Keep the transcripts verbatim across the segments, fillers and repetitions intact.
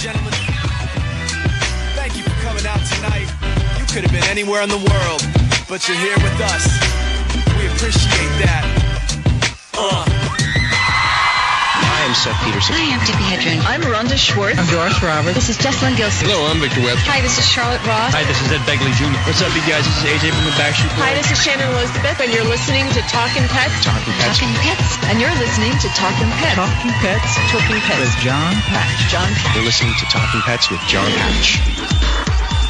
gentlemen, thank you for coming out tonight. You could have been anywhere in the world, but you're here with us. We appreciate that. Uh. I am Seth Peterson. I am Debbie Hedren. I'm Rhonda Schwartz. I'm Doris Roberts. This is Jessalyn Gilson. Hello, I'm Victor Webster. Hi, this is Charlotte Ross. Hi, this is Ed Begley Junior What's up, you guys? This is A J from the Backstreet Boys. Hi, this is Shannon Elizabeth, and you're listening to Talkin' Pets. Talkin' Pets. Talkin' Pets. And you're listening to Talkin' Pets. Talkin' Pets. Talkin' Pets. With John Patch. John Patch. You're listening to Talkin' Pets with John Patch.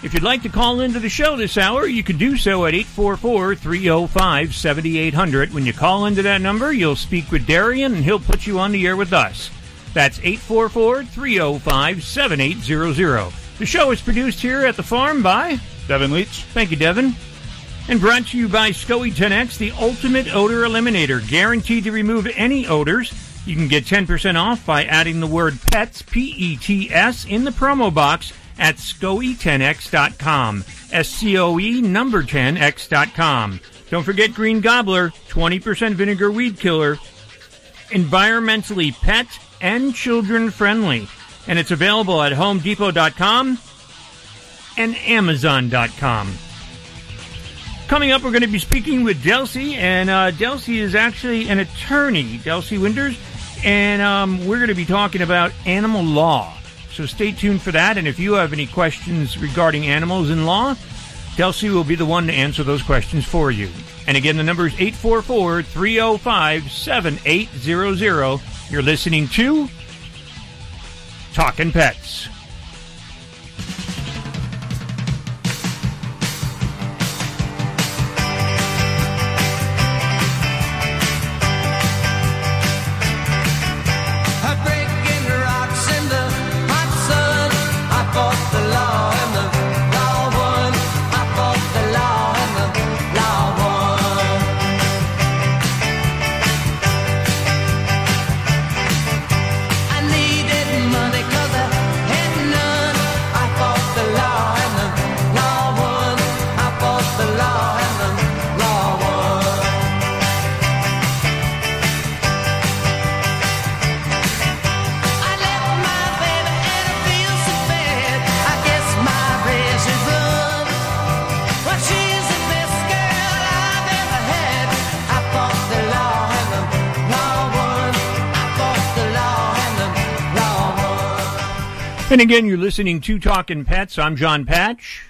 If you'd like to call into the show this hour, you can do so at eight four four, three oh five, seven eight hundred. When you call into that number, you'll speak with Darian, and he'll put you on the air with us. That's eight four four, three oh five, seven eight hundred. The show is produced here at the farm by Devin Leach. Thank you, Devin. And brought to you by S C O E ten X, the ultimate odor eliminator, guaranteed to remove any odors. You can get ten percent off by adding the word PETS, P E T S, in the promo box at S C O E ten X dot com, S C O E number ten X dot com. Don't forget Green Gobbler, twenty percent vinegar weed killer, environmentally pet and children friendly. And it's available at Home Depot dot com and Amazon dot com. Coming up, we're going to be speaking with Delcy, and uh, Delcy is actually an attorney, Delcianna Winders, and um, we're going to be talking about animal law. So stay tuned for that, and if you have any questions regarding animals in law, Delcy will be the one to answer those questions for you. And again, the number is eight four four, three oh five, seven eight hundred. You're listening to Talkin' Pets. And again, you're listening to Talkin' Pets. I'm John Patch.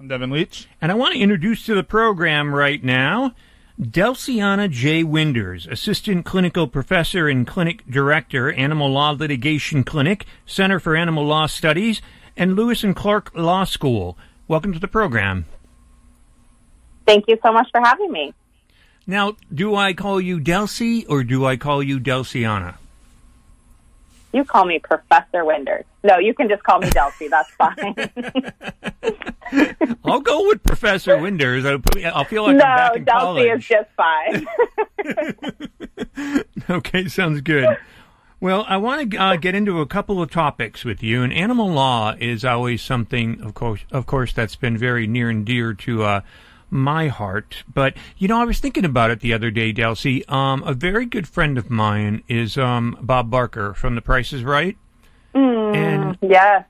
I'm Devin Leach. And I want to introduce to the program right now Delcianna J. Winders, Assistant Clinical Professor and Clinic Director, Animal Law Litigation Clinic, Center for Animal Law Studies, and Lewis and Clark Law School. Welcome to the program. Thank you so much for having me. Now, do I call you Delcy or do I call you Delcianna? You call me Professor Winders. No, you can just call me Delcy. That's fine. I'll go with Professor Winders. I'll, I'll feel like no, I'm back in Delcy college. No, Delcy is just fine. Okay, sounds good. Well, I want to uh, get into a couple of topics with you. And animal law is always something, of course, of course, that's been very near and dear to uh, my heart. But, you know, I was thinking about it the other day, Delcy. Um, a very good friend of mine is um, Bob Barker from The Price is Right. Mm, and yeah.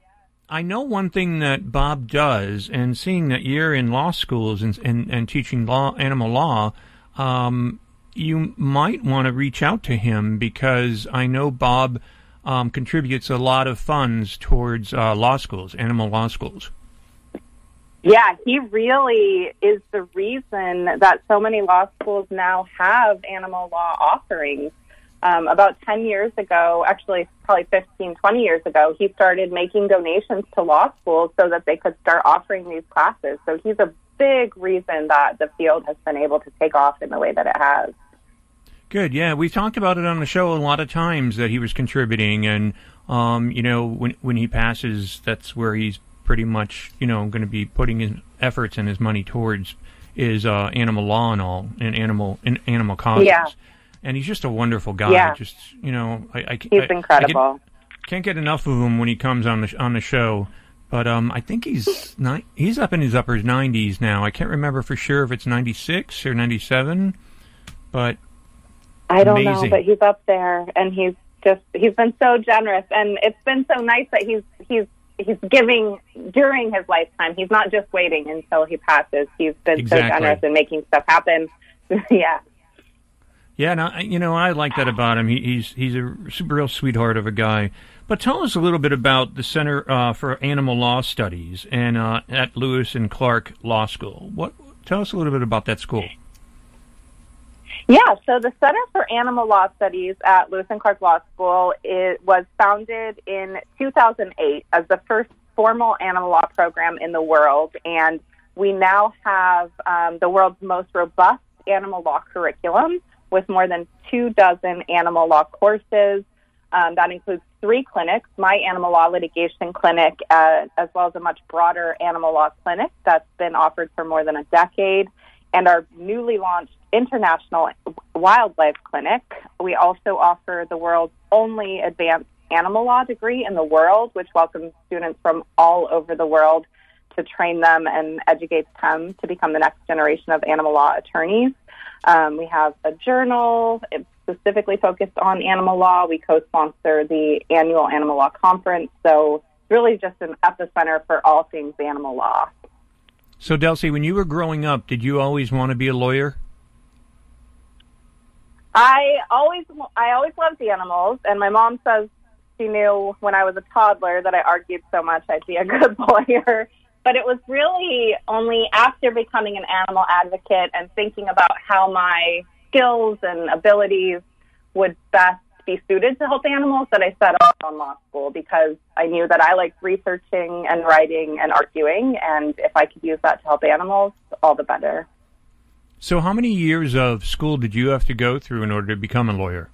I know one thing that Bob does, and seeing that you're in law schools and and, and teaching law, animal law, um, you might want to reach out to him because I know Bob um, contributes a lot of funds towards uh, law schools, animal law schools. Yeah, he really is the reason that so many law schools now have animal law offerings. Um, about ten years ago, actually probably fifteen, twenty years ago, he started making donations to law schools so that they could start offering these classes. So he's a big reason that the field has been able to take off in the way that it has. Good, yeah. We've talked about it on the show a lot of times that he was contributing. And, um, you know, when when he passes, that's where he's pretty much, you know, going to be putting his efforts and his money towards is uh, animal law and all, and animal and animal causes. Yeah. And he's just a wonderful guy. Yeah. Just, you know, I, I, he's I, incredible. I get, can't get enough of him when he comes on the on the show. But um, I think he's ni- he's up in his upper nineties now. I can't remember for sure if it's ninety-six or ninety-seven, but I don't amazing. know. But he's up there, and he's just he's been so generous, and it's been so nice that he's he's he's giving during his lifetime. He's not just waiting until he passes. He's been exactly. so generous in making stuff happen. yeah. Yeah, no, you know, I like that about him. He, he's he's a super real sweetheart of a guy. But tell us a little bit about the Center uh, for Animal Law Studies and uh, at Lewis and Clark Law School. What? Tell us a little bit about that school. Yeah, so the Center for Animal Law Studies at Lewis and Clark Law School is, was founded in two thousand eight as the first formal animal law program in the world, and we now have um, the world's most robust animal law curriculum, with more than two dozen animal law courses. Um, that includes three clinics, my Animal Law Litigation Clinic, uh, as well as a much broader animal law clinic that's been offered for more than a decade, and our newly launched International Wildlife Clinic. We also offer the world's only advanced animal law degree in the world, which welcomes students from all over the world to train them and educate them to become the next generation of animal law attorneys. Um, we have a journal specifically focused on animal law. We co-sponsor the annual Animal Law Conference. So really just an epicenter for all things animal law. So, Delcy, when you were growing up, did you always want to be a lawyer? I always, I always loved animals, and my mom says she knew when I was a toddler that I argued so much I'd be a good lawyer. But it was really only after becoming an animal advocate and thinking about how my skills and abilities would best be suited to help animals that I settled on law school, because I knew that I liked researching and writing and arguing, and if I could use that to help animals, all the better. So how many years of school did you have to go through in order to become a lawyer?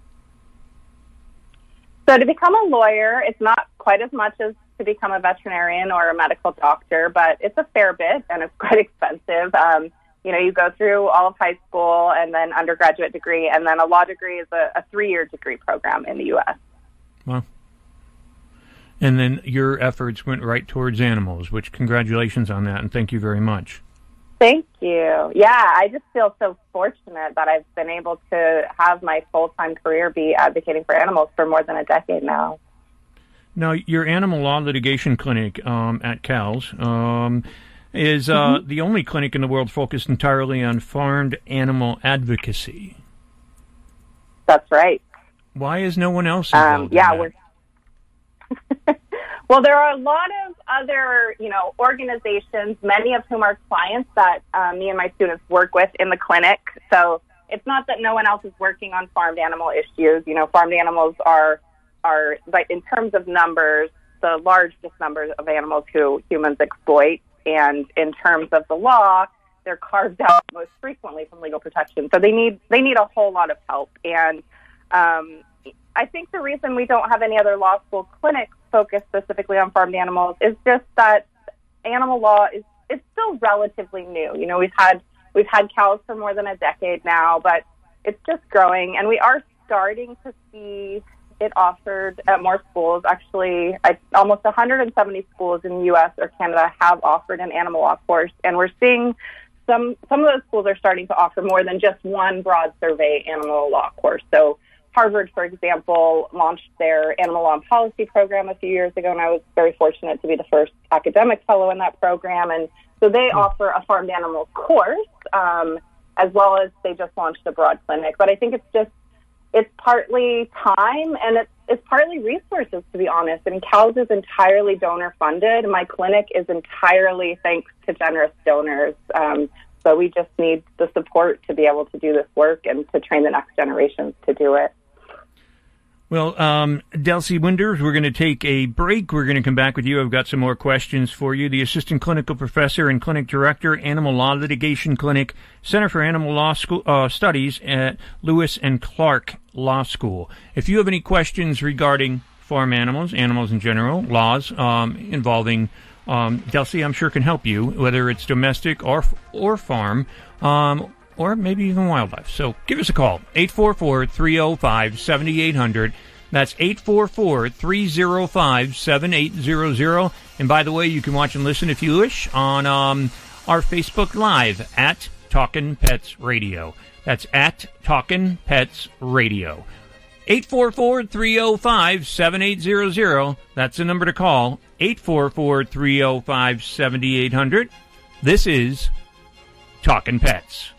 So to become a lawyer, it's not quite as much as to become a veterinarian or a medical doctor, but it's a fair bit, and it's quite expensive. Um, you know, you go through all of high school and then undergraduate degree, and then a law degree is a, a three-year degree program in the U S. Wow. And then your efforts went right towards animals, which congratulations on that, and thank you very much. Thank you. Yeah, I just feel so fortunate that I've been able to have my full-time career be advocating for animals for more than a decade now. Now, your Animal Law Litigation Clinic um, at Cal's um, is uh, mm-hmm. the only clinic in the world focused entirely on farmed animal advocacy. That's right. Why is no one else involved um, yeah, in that? We're... Well, there are a lot of other, you know, organizations, many of whom are clients that uh, me and my students work with in the clinic. So it's not that no one else is working on farmed animal issues. You know, farmed animals are... are, in terms of numbers, the largest numbers of animals who humans exploit, and in terms of the law, they're carved out most frequently from legal protection. So they need they need a whole lot of help. And um, I think the reason we don't have any other law school clinics focused specifically on farmed animals is just that animal law is it's still relatively new. You know, we've had we've had cows for more than a decade now, but it's just growing, and we are starting to see it offered at more schools. Actually, I, almost one hundred seventy schools in the U S or Canada have offered an animal law course, and we're seeing some some of those schools are starting to offer more than just one broad survey animal law course. So Harvard, for example, launched their Animal Law and Policy program a few years ago, and I was very fortunate to be the first academic fellow in that program. And so they offer a farmed animal course, um, as well as they just launched a broad clinic. But I think it's just It's partly time, and it's, it's partly resources, to be honest. I mean, Cal's is entirely donor-funded. My clinic is entirely thanks to generous donors. Um, so we just need the support to be able to do this work and to train the next generations to do it. Well, um, Delcy Winders, we're going to take a break. We're going to come back with you. I've got some more questions for you. The Assistant Clinical Professor and Clinic Director, Animal Law Litigation Clinic, Center for Animal Law School, uh, Studies at Lewis and Clark Law School. If you have any questions regarding farm animals, animals in general, laws um, involving Um, Delcy, I'm sure, can help you, whether it's domestic or or farm, um, or maybe even wildlife. So give us a call, eight four four, three oh five, seven eight hundred. That's eight four four, three oh five, seven eight hundred. And by the way, you can watch and listen, if you wish, on um, our Facebook Live at Talkin' Pets Radio. That's at Talkin' Pets Radio. eight four four, three oh five, seven eight hundred. That's the number to call, eight four four, three oh five, seven eight hundred. This is Talkin' Pets.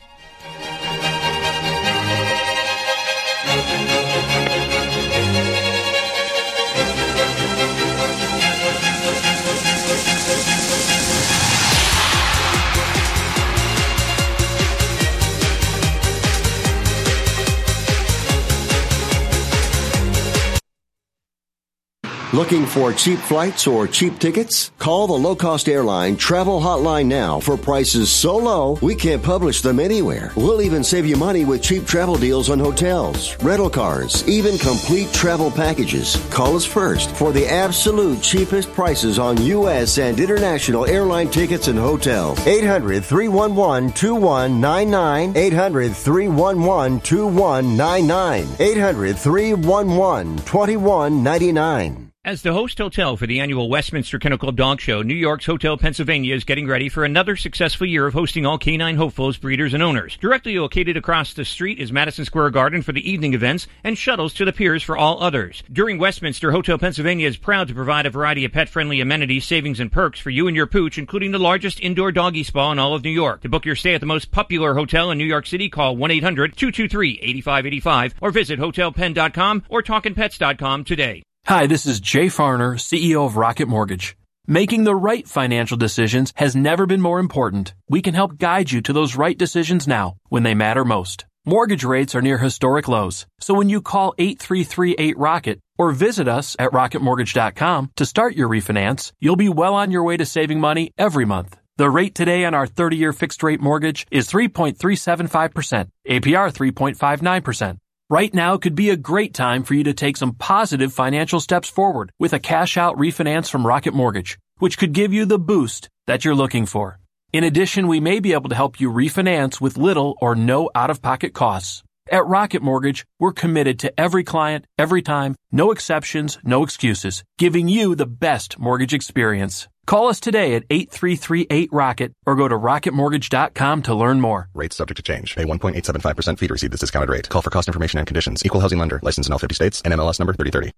Looking for cheap flights or cheap tickets? Call the low-cost airline travel hotline now for prices so low we can't publish them anywhere. We'll even save you money with cheap travel deals on hotels, rental cars, even complete travel packages. Call us first for the absolute cheapest prices on U S and international airline tickets and hotels. eight hundred, three one one, two one nine nine. eight hundred, three one one, two one nine nine. eight hundred, three one one, two one nine nine. As the host hotel for the annual Westminster Kennel Club Dog Show, New York's Hotel Pennsylvania is getting ready for another successful year of hosting all canine hopefuls, breeders, and owners. Directly located across the street is Madison Square Garden for the evening events and shuttles to the piers for all others. During Westminster, Hotel Pennsylvania is proud to provide a variety of pet-friendly amenities, savings, and perks for you and your pooch, including the largest indoor doggy spa in all of New York. To book your stay at the most popular hotel in New York City, call one eight hundred, two two three, eight five eight five or visit hotel pen dot com or talkin pets dot com today. Hi, this is Jay Farner, C E O of Rocket Mortgage. Making the right financial decisions has never been more important. We can help guide you to those right decisions now, when they matter most. Mortgage rates are near historic lows, so when you call eight three three, eight ROCKET or visit us at rocket mortgage dot com to start your refinance, you'll be well on your way to saving money every month. The rate today on our thirty-year fixed-rate mortgage is three point three seven five percent, A P R three point five nine percent. Right now could be a great time for you to take some positive financial steps forward with a cash-out refinance from Rocket Mortgage, which could give you the boost that you're looking for. In addition, we may be able to help you refinance with little or no out-of-pocket costs. At Rocket Mortgage, we're committed to every client, every time, no exceptions, no excuses, giving you the best mortgage experience. Call us today at eight three three, eight ROCKET or go to rocket mortgage dot com to learn more. Rates subject to change. Pay one point eight seven five percent fee to receive this discounted rate. Call for cost information and conditions. Equal housing lender. Licensed in all fifty states. N M L S number thirty thirty.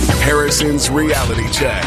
Harrison's Reality Check.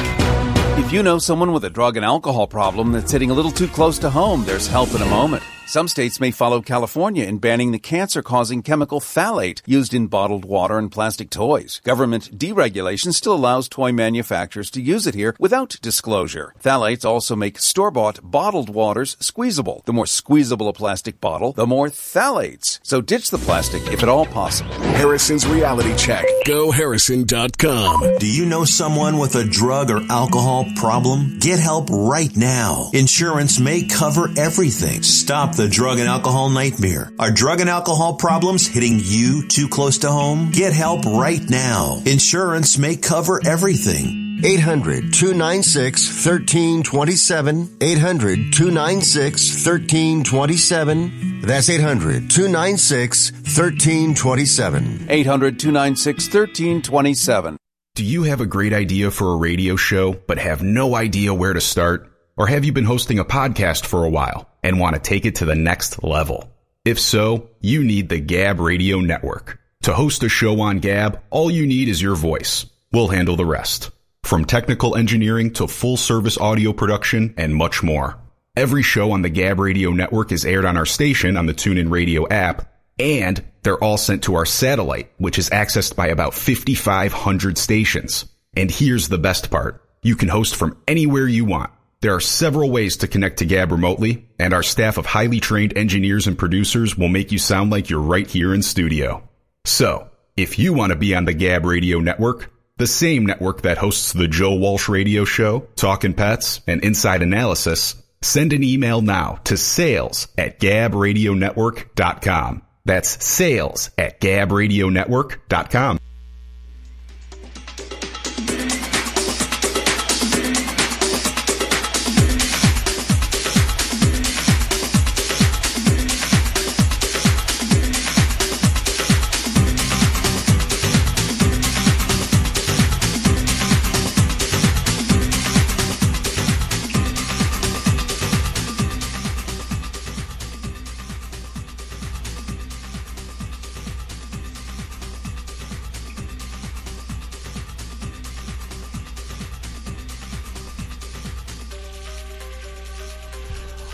If you know someone with a drug and alcohol problem that's hitting a little too close to home, there's help in a moment. Some states may follow California in banning the cancer-causing chemical phthalate used in bottled water and plastic toys. Government deregulation still allows toy manufacturers to use it here without disclosure. Phthalates also make store-bought bottled waters squeezable. The more squeezable a plastic bottle, the more phthalates. So ditch the plastic if at all possible. Harrison's Reality Check. Go Harrison dot com. Do you know someone with a drug or alcohol problem? Get help right now. Insurance may cover everything. Stop the drug and alcohol nightmare. Are drug and alcohol problems hitting you too close to home? Get help right now. Insurance may cover everything. eight hundred, two nine six, one three two seven. eight hundred, two nine six, one three two seven. That's eight hundred, two nine six, one three two seven. eight hundred, two nine six, one three two seven. Do you have a great idea for a radio show but have no idea where to start? Or have you been hosting a podcast for a while and want to take it to the next level? If so, you need the Gab Radio Network. To host a show on Gab, all you need is your voice. We'll handle the rest. From technical engineering to full-service audio production and much more. Every show on the Gab Radio Network is aired on our station on the TuneIn Radio app, and they're all sent to our satellite, which is accessed by about fifty-five hundred stations. And here's the best part. You can host from anywhere you want. There are several ways to connect to Gab remotely, and our staff of highly trained engineers and producers will make you sound like you're right here in studio. So, if you want to be on the Gab Radio Network, the same network that hosts the Joe Walsh Radio Show, Talkin' Pets, and Inside Analysis, send an email now to sales at gab radio network dot com. That's sales at gab radio network dot com.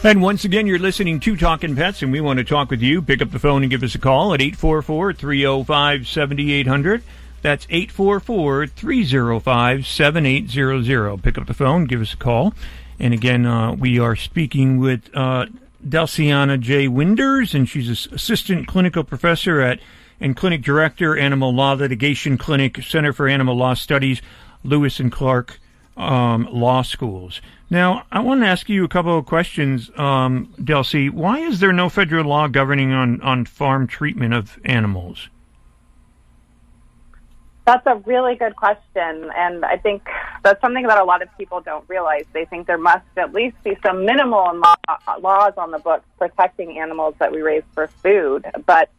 And once again, you're listening to Talkin' Pets, and we want to talk with you. Pick up the phone and give us a call at eight four four, three oh five, seven eight zero zero. That's eight four four, three oh five, seven eight zero zero. Pick up the phone, give us a call. And again, uh, we are speaking with uh, Delcianna J. Winders, and she's an assistant clinical professor at and clinic director, Animal Law Litigation Clinic, Center for Animal Law Studies, Lewis and Clark um, Law Schools. Now, I want to ask you a couple of questions, um, Delcy. Why is there no federal law governing on, on farm treatment of animals? That's a really good question, and I think that's something that a lot of people don't realize. They think there must at least be some minimal laws on the books protecting animals that we raise for food, but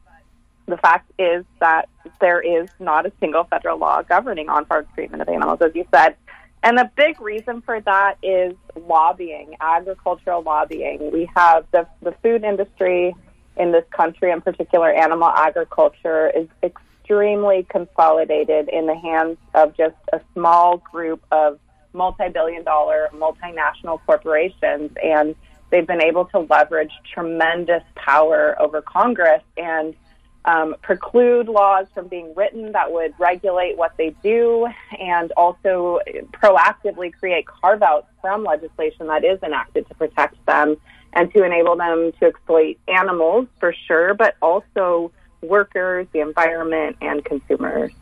the fact is that there is not a single federal law governing on-farm treatment of animals, as you said. And the big reason for that is lobbying, agricultural lobbying. We have the, the food industry in this country, in particular animal agriculture, is extremely extremely consolidated in the hands of just a small group of multi-billion dollar multinational corporations, and they've been able to leverage tremendous power over Congress and um, preclude laws from being written that would regulate what they do, and also proactively create carve-outs from legislation that is enacted to protect them and to enable them to exploit animals for sure, but also workers, the environment, and consumers.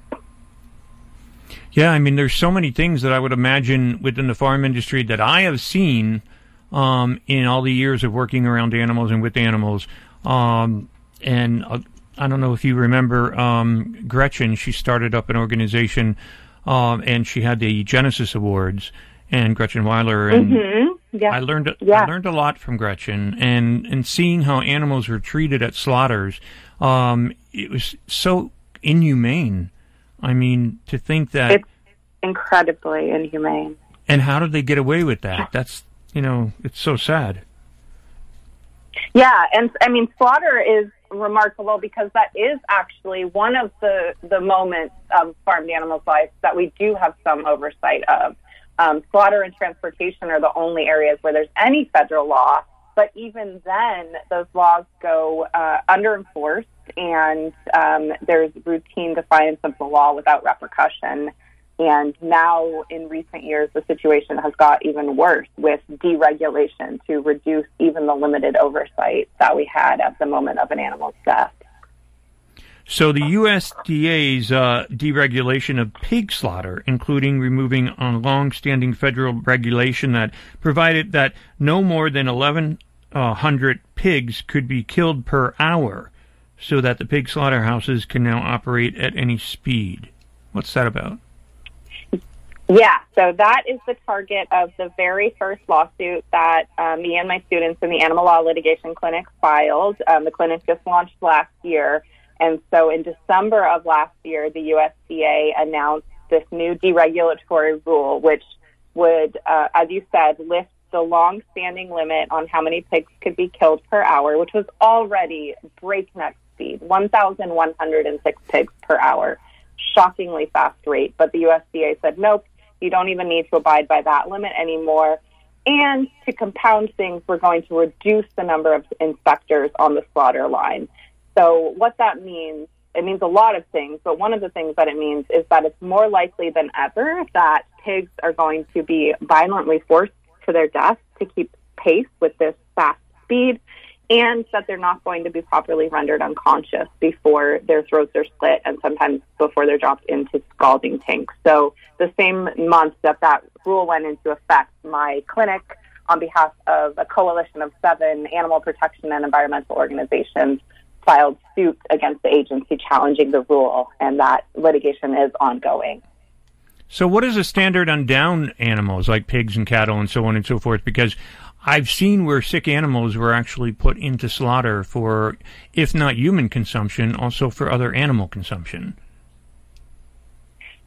Yeah, I mean, there's so many things that I would imagine within the farm industry that I have seen um, in all the years of working around animals and with animals. Um, and uh, I don't know if you remember um, Gretchen. She started up an organization, um, and she had the Genesis Awards, and Gretchen Weiler. And mm-hmm. yeah. I learned yeah. I learned a lot from Gretchen, and and seeing how animals were treated at slaughters. Um, it was so inhumane. I mean, to think that it's incredibly inhumane. And how did they get away with that? That's, you know, it's so sad. Yeah, and I mean, slaughter is remarkable because that is actually one of the, the moments of farmed animals' lives that we do have some oversight of. Um, slaughter and transportation are the only areas where there's any federal law. But even then, those laws go uh, under-enforced, and um, there's routine defiance of the law without repercussion. And now, in recent years, the situation has got even worse with deregulation to reduce even the limited oversight that we had at the moment of an animal's death. So the U S D A's uh, deregulation of pig slaughter, including removing a long-standing federal regulation that provided that no more than eleven hundred pigs could be killed per hour, so that the pig slaughterhouses can now operate at any speed. What's that about? Yeah, so that is the target of the very first lawsuit that um, me and my students in the Animal Law Litigation Clinic filed. Um, the clinic just launched last year. And so in December of last year, the U S D A announced this new deregulatory rule, which would, uh, as you said, lift the long-standing limit on how many pigs could be killed per hour, which was already breakneck speed, one thousand one hundred six pigs per hour, shockingly fast rate. But the U S D A said, nope, you don't even need to abide by that limit anymore. And to compound things, we're going to reduce the number of inspectors on the slaughter line. So what that means, it means a lot of things, but one of the things that it means is that it's more likely than ever that pigs are going to be violently forced to their death to keep pace with this fast speed, and that they're not going to be properly rendered unconscious before their throats are slit and sometimes before they're dropped into scalding tanks. So the same month that that rule went into effect, my clinic, on behalf of a coalition of seven animal protection and environmental organizations, filed suit against the agency challenging the rule, and that litigation is ongoing. So what is the standard on down animals like pigs and cattle and so on and so forth? Because I've seen where sick animals were actually put into slaughter for, if not human consumption, also for other animal consumption.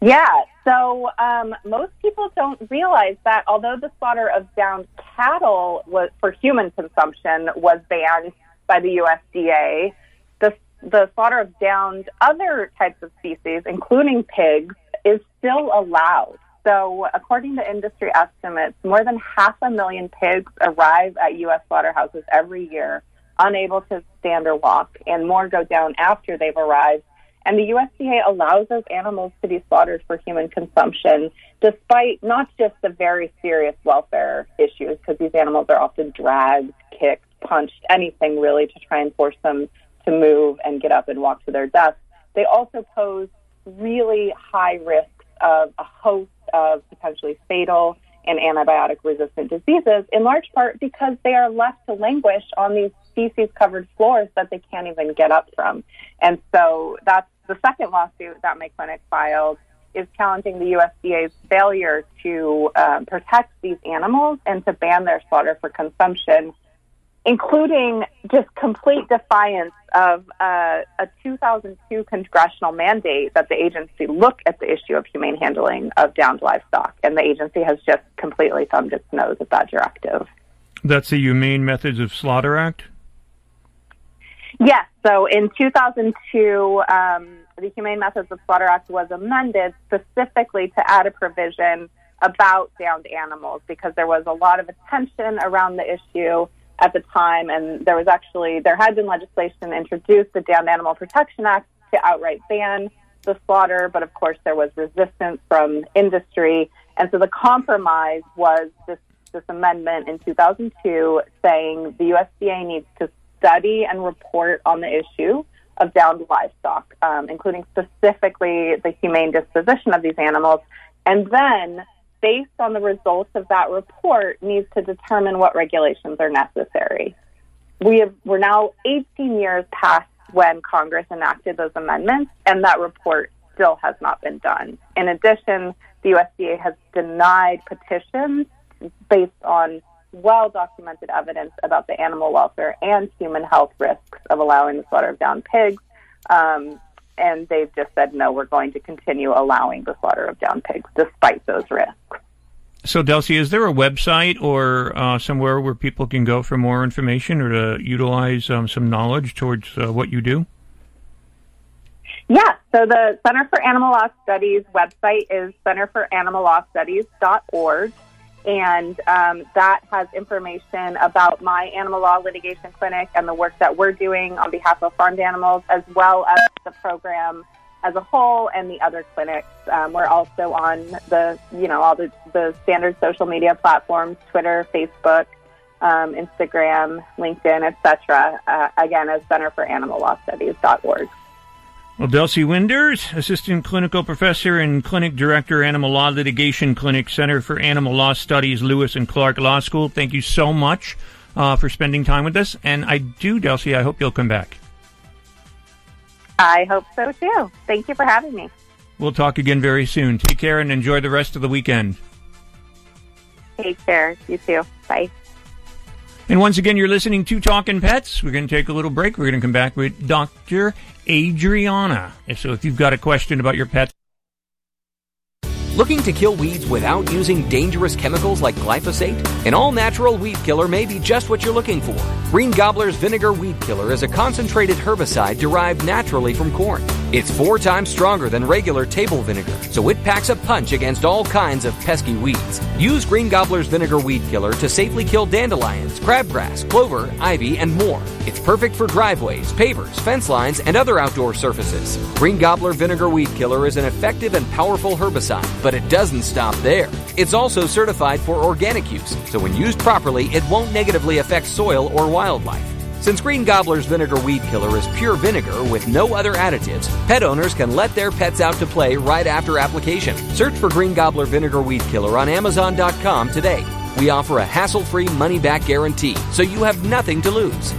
Yeah, so um, most people don't realize that although the slaughter of downed cattle was, for human consumption was banned by the U S D A, the, the slaughter of downed other types of species, including pigs, is still allowed. So according to industry estimates, more than half a million pigs arrive at U S slaughterhouses every year, unable to stand or walk, and more go down after they've arrived. And the U S D A allows those animals to be slaughtered for human consumption, despite not just the very serious welfare issues, because these animals are often dragged, kicked, punched, anything really to try and force them to move and get up and walk to their death. They also pose really high risks of a host of potentially fatal and antibiotic-resistant diseases, in large part because they are left to languish on these feces-covered floors that they can't even get up from. And so that's the second lawsuit that my clinic filed, is challenging the U S D A's failure to um, protect these animals and to ban their slaughter for consumption, including just complete defiance of uh, a two thousand two congressional mandate that the agency look at the issue of humane handling of downed livestock. And the agency has just completely thumbed its nose at that directive. That's the Humane Methods of Slaughter Act? Yes. So in two thousand two, um, the Humane Methods of Slaughter Act was amended specifically to add a provision about downed animals, because there was a lot of attention around the issue at the time, and there was actually, there had been legislation introduced, the Downed Animal Protection Act, to outright ban the slaughter, but of course there was resistance from industry. And so the compromise was this, this amendment in two thousand two saying the U S D A needs to study and report on the issue of downed livestock, um, including specifically the humane disposition of these animals, and then based on the results of that report, needs to determine what regulations are necessary. We have, we're now eighteen years past when Congress enacted those amendments, and that report still has not been done. In addition, the U S D A has denied petitions based on well-documented evidence about the animal welfare and human health risks of allowing the slaughter of downed pigs, um, and they've just said, no, we're going to continue allowing the slaughter of downed pigs despite those risks. So, Delcy, is there a website or uh, somewhere where people can go for more information or to utilize um, some knowledge towards uh, what you do? Yeah, so the Center for Animal Law Studies website is center for animal law studies dot org, and um, that has information about my Animal Law Litigation Clinic and the work that we're doing on behalf of farmed animals, as well as the program as a whole and the other clinics. Um, we're also on the, you know, all the, the standard social media platforms, Twitter, Facebook, um, Instagram, LinkedIn, et cetera. Uh, again, as center for animal law studies dot org. Well, Delcy Winders, Assistant Clinical Professor and Clinic Director, Animal Law Litigation Clinic, Center for Animal Law Studies, Lewis and Clark Law School. Thank you so much uh, for spending time with us. And I do, Delcy, I hope you'll come back. I hope so, too. Thank you for having me. We'll talk again very soon. Take care and enjoy the rest of the weekend. Take care. You too. Bye. And once again, you're listening to Talkin' Pets. We're going to take a little break. We're going to come back with Doctor Adriana. So if you've got a question about your pet. Looking to kill weeds without using dangerous chemicals like glyphosate? An all-natural weed killer may be just what you're looking for. Green Gobbler's Vinegar Weed Killer is a concentrated herbicide derived naturally from corn. It's four times stronger than regular table vinegar, so it packs a punch against all kinds of pesky weeds. Use Green Gobbler's Vinegar Weed Killer to safely kill dandelions, crabgrass, clover, ivy, and more. It's perfect for driveways, pavers, fence lines, and other outdoor surfaces. Green Gobbler Vinegar Weed Killer is an effective and powerful herbicide, but it doesn't stop there. It's also certified for organic use, so when used properly, it won't negatively affect soil or wildlife. Since Green Gobbler's Vinegar Weed Killer is pure vinegar with no other additives, pet owners can let their pets out to play right after application. Search for Green Gobbler Vinegar Weed Killer on amazon dot com today. We offer a hassle-free money-back guarantee, so you have nothing to lose.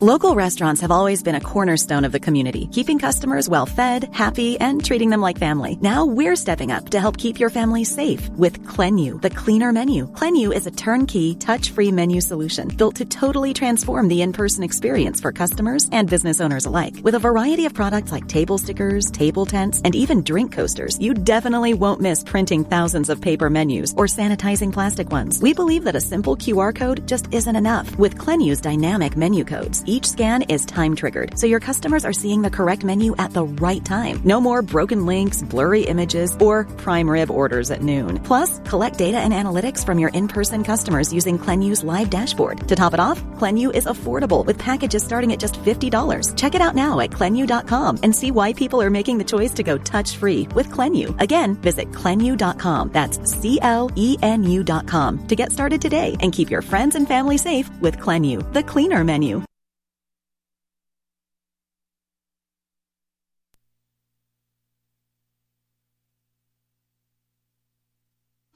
Local restaurants have always been a cornerstone of the community, keeping customers well-fed, happy, and treating them like family. Now we're stepping up to help keep your family safe with Clenu, the cleaner menu. Clenu is a turnkey, touch-free menu solution built to totally transform the in-person experience for customers and business owners alike. With a variety of products like table stickers, table tents, and even drink coasters, you definitely won't miss printing thousands of paper menus or sanitizing plastic ones. We believe that a simple Q R code just isn't enough. With Clenu's dynamic menu codes, Each scan is time-triggered, so your customers are seeing the correct menu at the right time. No more broken links, blurry images, or prime rib orders at noon. Plus, collect data and analytics from your in-person customers using Clenu's live dashboard. To top it off, Clenu is affordable with packages starting at just fifty dollars. Check it out now at Clenu dot com and see why people are making the choice to go touch-free with Clenu. Again, visit Clenu dot com. That's C L E N U dot com to get started today and keep your friends and family safe with Clenu, the cleaner menu.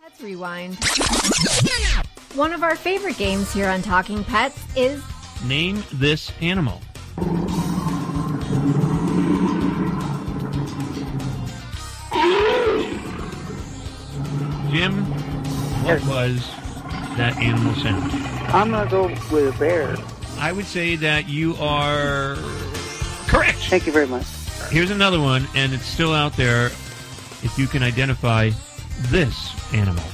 Pets Rewind. One of our favorite games here on Talking Pets is Name This Animal. Jim, what was that animal sound? I'm going to go with a bear. I would say that you are correct. Thank you very much. Here's another one, and it's still out there. If you can identify this animal.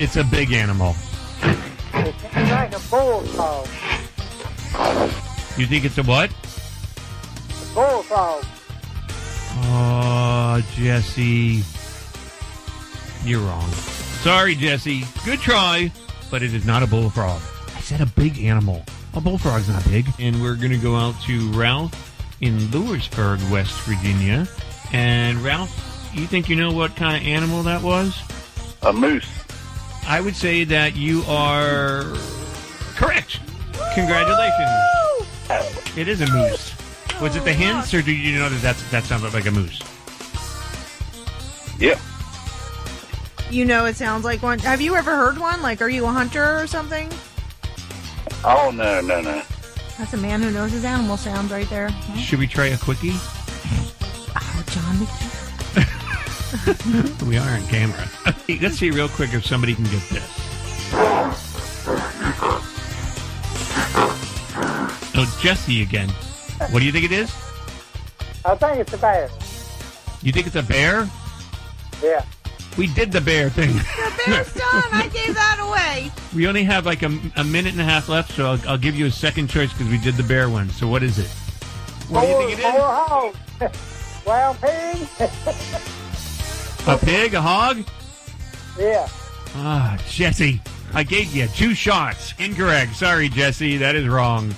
It's a big animal. It's like a bullfrog. You think it's a what? Bullfrog. Oh, Jesse. You're wrong. Sorry, Jesse. Good try, but it is not a bullfrog. I said a big animal. A bullfrog's not big. And we're going to go out to Ralph in Lewisburg, West Virginia. And Ralph, you think you know what kind of animal that was? A moose. I would say that you are correct. Congratulations. It is a moose. Was it the hens, or do you know that that's, that sounds like a moose? Yeah. You know it sounds like one. Have you ever heard one? Like, are you a hunter or something? Oh, no, no, no. That's a man who knows his animal sounds right there. Yeah. Should we try a quickie? Oh, John. We are on camera. Let's see real quick if somebody can get this. Oh, Jesse again. What do you think it is? I think it's a bear. You think it's a bear? Yeah. We did the bear thing. The bear's done. I gave that away. We only have like a, a minute and a half left, so I'll, I'll give you a second choice because we did the bear one. So what is it? What do you think it is? Hog. Wild pig. A pig? A hog? Yeah. Ah, Jesse. I gave you two shots. Incorrect. Sorry, Jesse. That is wrong.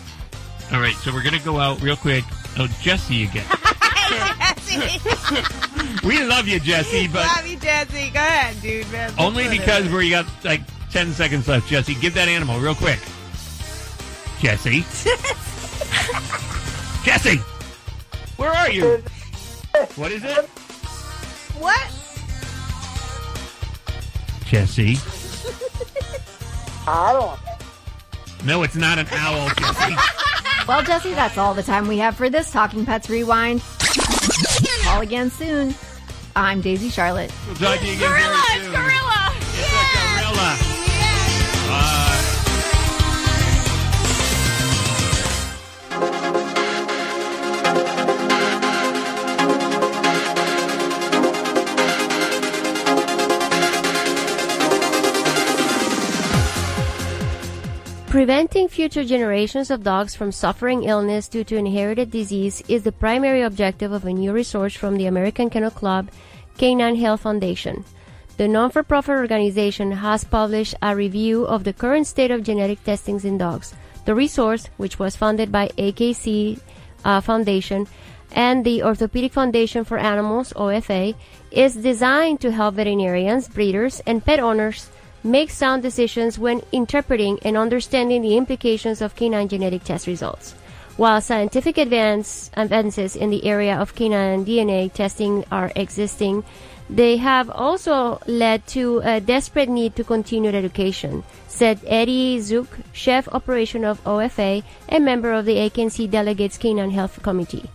All right, so we're going to go out real quick. Oh, Jesse again. Jesse. We love you, Jesse. But love you, Jesse. Go ahead, dude. Man, only because we got like ten seconds left, Jesse. Give that animal real quick. Jesse. Jesse. Where are you? What is it? What? Jesse. Owl. No, it's not an owl, Jesse. Well, Jesse, that's all the time we have for this Talking Pets Rewind. Call again soon. I'm Daisy Charlotte. We'll talk to you again gorilla, very soon. Gorilla! It's yes. a gorilla! Preventing future generations of dogs from suffering illness due to inherited disease is the primary objective of a new research from the American Kennel Club Canine Health Foundation. The non-for-profit organization has published a review of the current state of genetic testings in dogs. The resource, which was funded by A K C uh, Foundation and the Orthopedic Foundation for Animals, O F A, is designed to help veterinarians, breeders, and pet owners make sound decisions when interpreting and understanding the implications of canine genetic test results. While scientific advance, advances in the area of canine D N A testing are existing, they have also led to a desperate need to continued education, said Eddie Zook, Chief Operation of O F A and member of the A K C Delegates Canine Health Committee.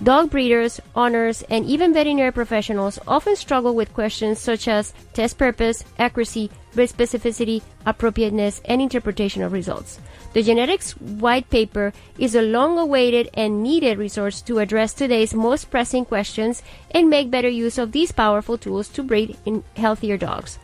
Dog breeders, owners, and even veterinary professionals often struggle with questions such as test purpose, accuracy, breed specificity, appropriateness, and interpretation of results. The genetics white paper is a long-awaited and needed resource to address today's most pressing questions and make better use of these powerful tools to breed in healthier dogs.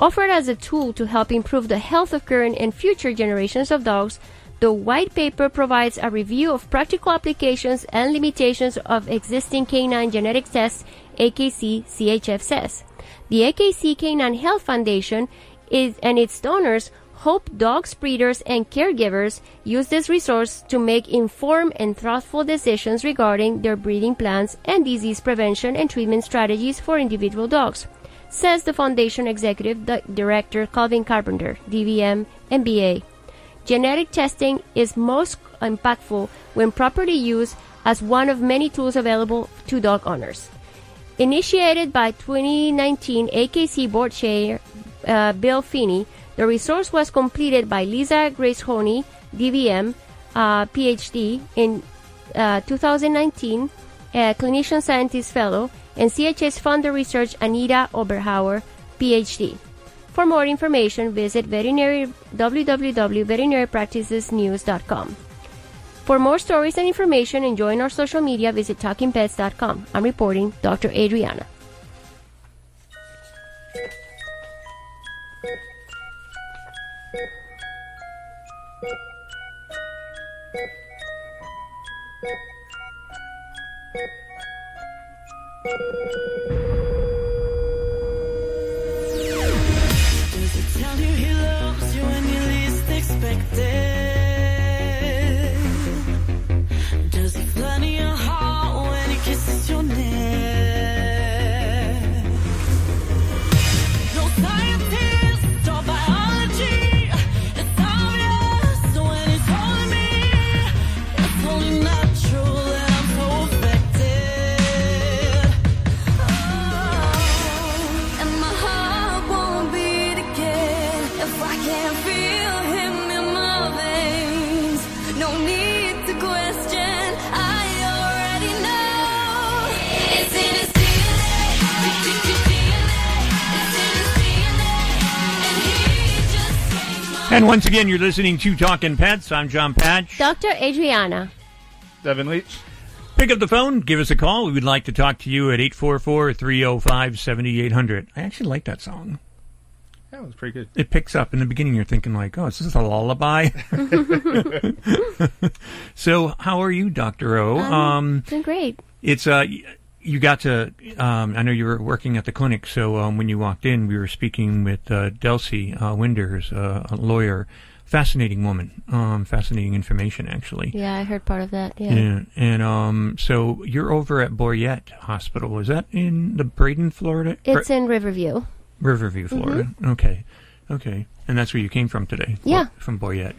offered as a tool to help improve the health of current and future generations of dogs, the white paper provides a review of practical applications and limitations of existing canine genetic tests, A K C C H F says. The A K C Canine Health Foundation is, and its donors hope dogs, breeders, and caregivers use this resource to make informed and thoughtful decisions regarding their breeding plans and disease prevention and treatment strategies for individual dogs, says the Foundation Executive Director Calvin Carpenter, D V M, M B A. Genetic testing is most impactful when properly used as one of many tools available to dog owners. Initiated by twenty nineteen A K C Board Chair uh, Bill Feeney, the resource was completed by Lisa Grace Honey, D V M, uh, P H D, in uh, twenty nineteen, a Clinician Scientist Fellow, and C H S Founder Research Anita Oberhauer, P H D. For more information, visit veterinary w w w dot veterinary practices news dot com. For more stories and information and join our social media, visit talking pets dot com. I'm reporting Doctor Adriana. And once again, you're listening to Talkin' Pets. I'm John Patch. Doctor Adriana. Devin Leach. Pick up the phone. Give us a call. We would like to talk to you at eight four four, three oh five, seven eight zero zero. I actually like that song. That was pretty good. It picks up. In the beginning, you're thinking like, oh, is this a lullaby? So how are you, Doctor O? Um, um, doing great. It's... Uh, You got to, um, I know you were working at the clinic, so um, when you walked in, we were speaking with uh, Delcianna uh, Winders, uh, a lawyer. Fascinating woman. Um, fascinating information, actually. Yeah, I heard part of that, yeah. And, and um, so you're over at Boyette Hospital. Is that in the Braden, Florida? It's Br- in Riverview. Riverview, Florida. Mm-hmm. Okay. Okay. And that's where you came from today? Yeah. From Boyette.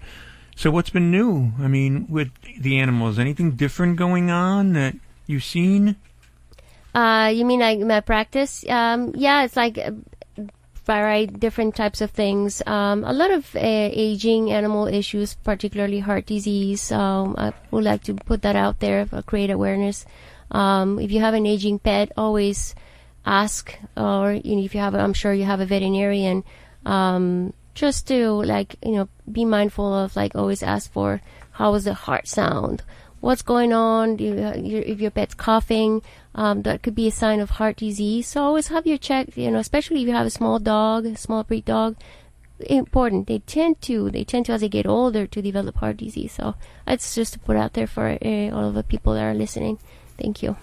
So what's been new? I mean, with the animals, anything different going on that you've seen? Uh, you mean like my practice? Um, yeah, it's like a variety, different types of things. Um, a lot of uh, aging animal issues, particularly heart disease. Um, I would like to put that out there, create awareness. Um, if you have an aging pet, always ask, or you know, if you have, I'm sure you have a veterinarian. Um, just to like, you know, be mindful of like always ask for how is the heart sound. What's going on? Do you, if your pet's coughing, um, that could be a sign of heart disease. So always have your check, you know, especially if you have a small dog, a small breed dog. Important. They tend to, they tend to, as they get older, to develop heart disease. So it's just to put out there for uh, all of the people that are listening. Thank you.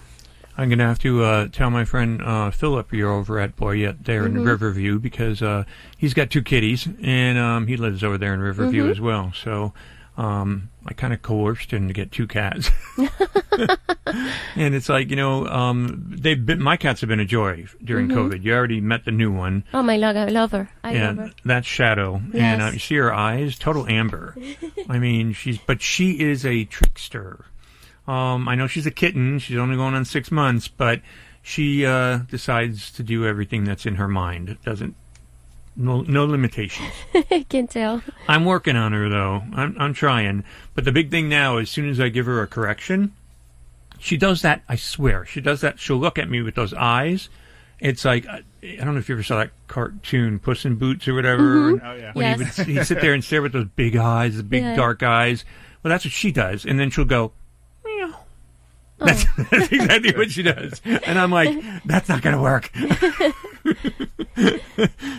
I'm going to have to uh, tell my friend uh, Philip you're over at Boyette there mm-hmm. in Riverview because uh, he's got two kitties and um, he lives over there in Riverview mm-hmm. as well. So... Um, I kind of coerced him to get two cats. And it's like, you know, um, they've been, my cats have been a joy during mm-hmm. COVID. You already met the new one. Oh, my God, I love her. I and love her. That's Shadow. Yes. And uh, you see her eyes, total amber. I mean, she's, but she is a trickster. Um, I know she's a kitten. She's only going on six months, but she uh, decides to do everything that's in her mind. It doesn't. No, no limitations. I can tell. I'm working on her, though. I'm, I'm trying. But the big thing now, as soon as I give her a correction, she does that, I swear. She does that. She'll look at me with those eyes. It's like, I don't know if you ever saw that cartoon, Puss in Boots or whatever. Mm-hmm. Oh, yeah. When yes. he would he'd sit there and stare with those big eyes, the big yeah. dark eyes. Well, that's what she does. And then she'll go, meow. Oh. That's, that's exactly what she does. And I'm like, that's not going to work.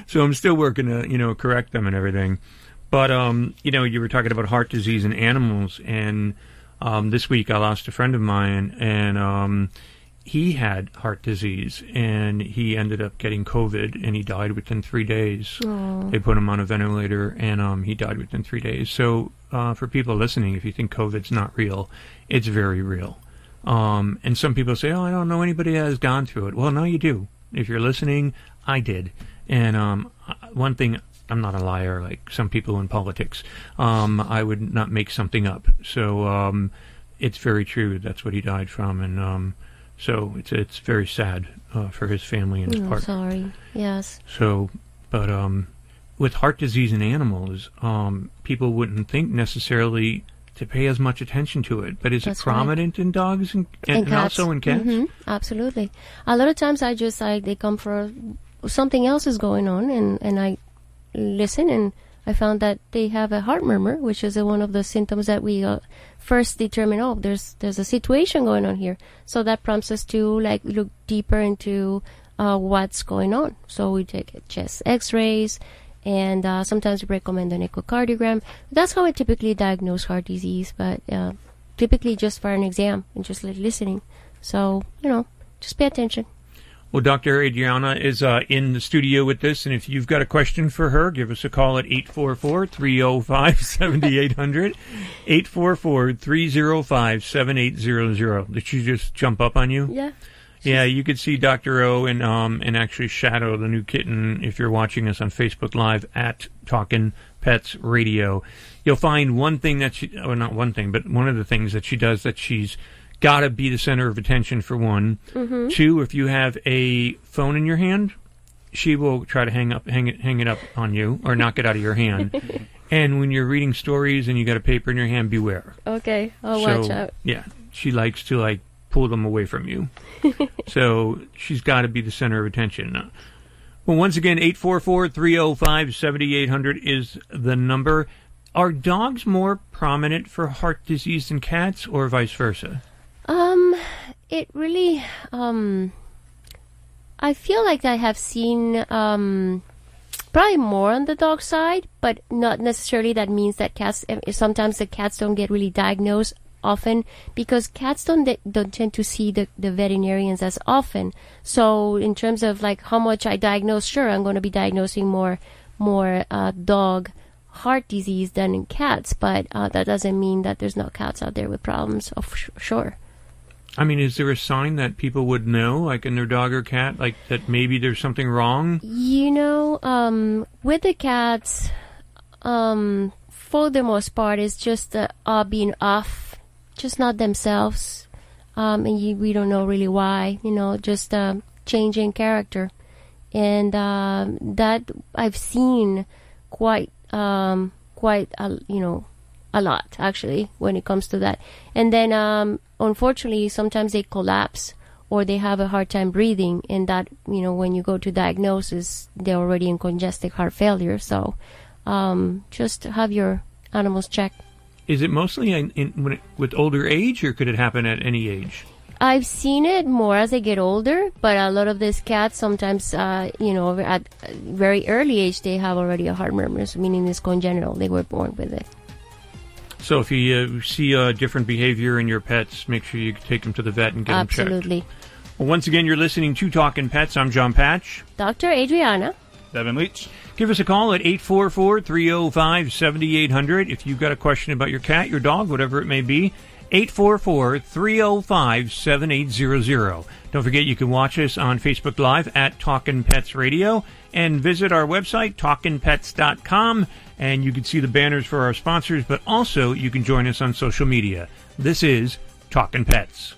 So I'm still working to, you know, correct them and everything. But, um, you know, you were talking about heart disease in animals. And um, this week I lost a friend of mine, and um, he had heart disease. And he ended up getting COVID, and he died within three days. Aww. They put him on a ventilator, and um, he died within three days. So uh, for people listening, if you think COVID's not real, it's very real. Um, and some people say, oh, I don't know anybody that has gone through it. Well, no, you do. If you're listening, I did. And um, one thing, I'm not a liar like some people in politics. Um, I would not make something up. So um, it's very true. That's what he died from. And um, so it's it's very sad uh, for his family and his oh, partner. Sorry. Yes. So, but um, with heart disease in animals, um, people wouldn't think necessarily to pay as much attention to it, but is That's it prominent right. in dogs and, and, and, and also in cats? Mm-hmm. Absolutely. A lot of times I just, I, they come for something else is going on, and, and I listen, and I found that they have a heart murmur, which is a, one of the symptoms that we uh, first determine, oh, there's there's a situation going on here. So that prompts us to like look deeper into uh, what's going on. So we take chest x-rays, and uh, sometimes we recommend an echocardiogram. That's how I typically diagnose heart disease, but uh, typically just for an exam and just listening. So, you know, just pay attention. Well, Doctor Adriana is uh, in the studio with us, and if you've got a question for her, give us a call at eight four four, three oh five, seven eight zero zero, eight four four, three oh five, seven eight zero zero. Did she just jump up on you? Yeah. Yeah, you could see Doctor O and um and actually Shadow, the new kitten, if you're watching us on Facebook Live at Talkin' Pets Radio. You'll find one thing that she, or not one thing, but one of the things that she does that she's got to be the center of attention for one. Mm-hmm. Two, if you have a phone in your hand, she will try to hang up, hang it, hang it up on you or knock it out of your hand. And when you're reading stories and you got a paper in your hand, beware. Okay, I'll so, watch out. Yeah, she likes to like. pull them away from you. So she's got to be the center of attention. Well, once again, eight four four, three oh five, seven eight zero zero is the number. Are dogs more prominent for heart disease than cats, or vice versa? Um, it really, um, I feel like I have seen, um, probably more on the dog side, but not necessarily that means that cats, sometimes the cats don't get really diagnosed often, because cats don't de- don't tend to see the, the veterinarians as often. So in terms of like how much I diagnose, sure, I'm going to be diagnosing more more uh, dog heart disease than in cats, but uh, that doesn't mean that there's no cats out there with problems. Oh, sh- sure. I mean, is there a sign that people would know, like in their dog or cat, like that maybe there's something wrong? You know, um, with the cats, um, for the most part, it's just uh, uh, being off. Just not themselves, um, and you, we don't know really why, you know, just uh, changing character. And uh, that I've seen quite, um, quite, a, you know, a lot, actually, when it comes to that. And then, um, unfortunately, sometimes they collapse or they have a hard time breathing, and that, you know, when you go to diagnosis, they're already in congestive heart failure. So um, just have your animals checked. Is it mostly in, in, when it, with older age, or could it happen at any age? I've seen it more as they get older, but a lot of these cats sometimes, uh, you know, at a very early age, they have already a heart murmur, meaning it's congenital. They were born with it. So if you uh, see uh, different behavior in your pets, make sure you take them to the vet and get Absolutely. them checked. Absolutely. Well, once again, you're listening to Talkin' Pets. I'm John Patch. Doctor Adriana. Devin Leach. Give us a call at eight four four, three oh five, seven eight zero zero if you've got a question about your cat, your dog, whatever it may be. eight four four, three oh five, seven eight zero zero. Don't forget, you can watch us on Facebook Live at Talkin' Pets Radio, and visit our website, talkin pets dot com, and you can see the banners for our sponsors, but also you can join us on social media. This is Talkin' Pets.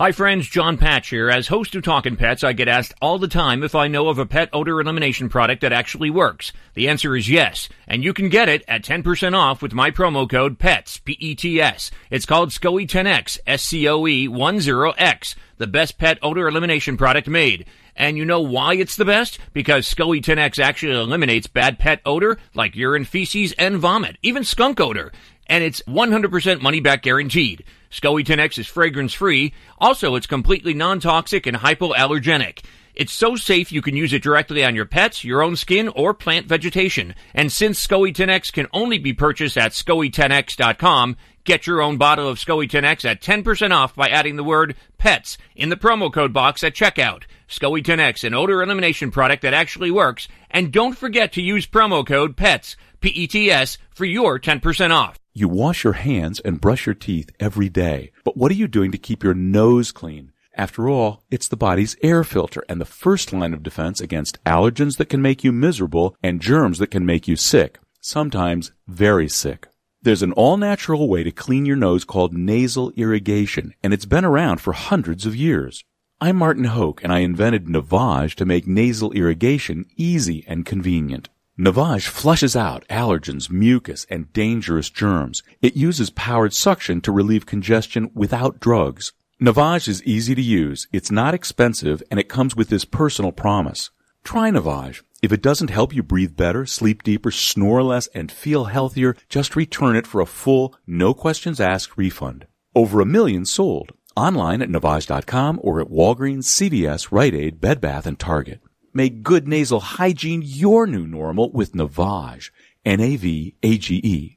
Hi friends, John Patch here. As host of Talkin' Pets, I get asked all the time if I know of a pet odor elimination product that actually works. The answer is yes, and you can get it at ten percent off with my promo code PETS, P E T S. It's called S C O E ten X, S C O E ten X, the best pet odor elimination product made. And you know why it's the best? Because S C O E ten X actually eliminates bad pet odor like urine, feces, and vomit, even skunk odor. And it's one hundred percent money-back guaranteed. S C O E ten X is fragrance-free. Also, it's completely non-toxic and hypoallergenic. It's so safe you can use it directly on your pets, your own skin, or plant vegetation. And since S C O E ten X can only be purchased at S C O E ten X dot com, get your own bottle of S C O E ten X at ten percent off by adding the word PETS in the promo code box at checkout. S C O E ten X, an odor elimination product that actually works. And don't forget to use promo code PETS, P E T S, for your ten percent off. You wash your hands and brush your teeth every day, but what are you doing to keep your nose clean? After all, it's the body's air filter and the first line of defense against allergens that can make you miserable and germs that can make you sick, sometimes very sick. There's an all-natural way to clean your nose called nasal irrigation, and it's been around for hundreds of years. I'm Martin Hoke, and I invented Navage to make nasal irrigation easy and convenient. Navage flushes out allergens, mucus, and dangerous germs. It uses powered suction to relieve congestion without drugs. Navage is easy to use, it's not expensive, and it comes with this personal promise. Try Navage. If it doesn't help you breathe better, sleep deeper, snore less, and feel healthier, just return it for a full, no-questions-asked refund. Over a million sold. Online at Navage dot com or at Walgreens, C V S, Rite Aid, Bed Bath, and Target. Make good nasal hygiene your new normal with Navage. N A V A G E.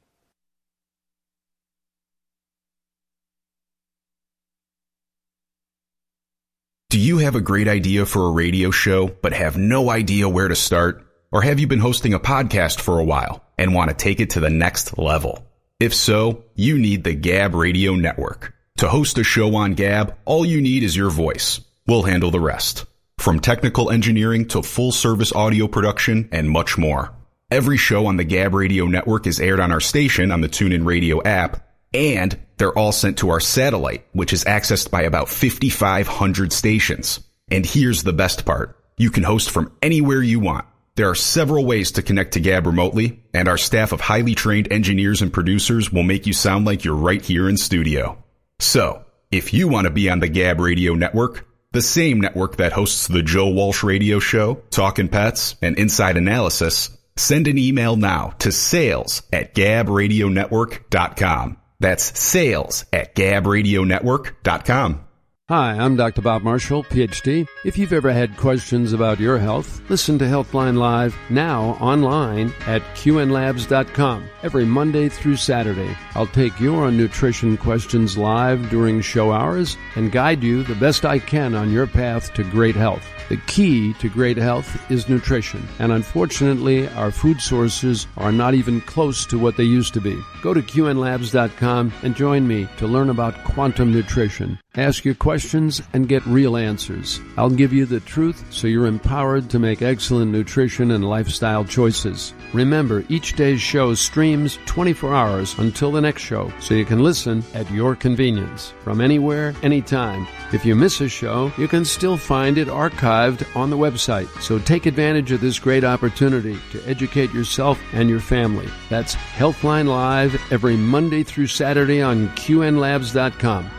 Do you have a great idea for a radio show but have no idea where to start? Or have you been hosting a podcast for a while and want to take it to the next level? If so, you need the Gab Radio Network. To host a show on Gab, all you need is your voice. We'll handle the rest. From technical engineering to full-service audio production and much more. Every show on the Gab Radio Network is aired on our station on the TuneIn Radio app, and they're all sent to our satellite, which is accessed by about fifty-five hundred stations. And here's the best part. You can host from anywhere you want. There are several ways to connect to Gab remotely, and our staff of highly trained engineers and producers will make you sound like you're right here in studio. So, if you want to be on the Gab Radio Network, the same network that hosts the Joe Walsh Radio Show, Talkin' Pets, and Inside Analysis, send an email now to sales at gab radio network dot com. That's sales at gab radio network dot com. Hi, I'm Doctor Bob Marshall, P H D. If you've ever had questions about your health, listen to Healthline Live now online at Q N labs dot com every Monday through Saturday. I'll take your nutrition questions live during show hours and guide you the best I can on your path to great health. The key to great health is nutrition, and unfortunately, our food sources are not even close to what they used to be. Go to Q N labs dot com and join me to learn about quantum nutrition. Ask your questions and get real answers. I'll give you the truth so you're empowered to make excellent nutrition and lifestyle choices. Remember, each day's show streams twenty-four hours until the next show, so you can listen at your convenience, from anywhere, anytime. If you miss a show, you can still find it archived on the website. So take advantage of this great opportunity to educate yourself and your family. That's Healthline Live every Monday through Saturday on Q N labs dot com.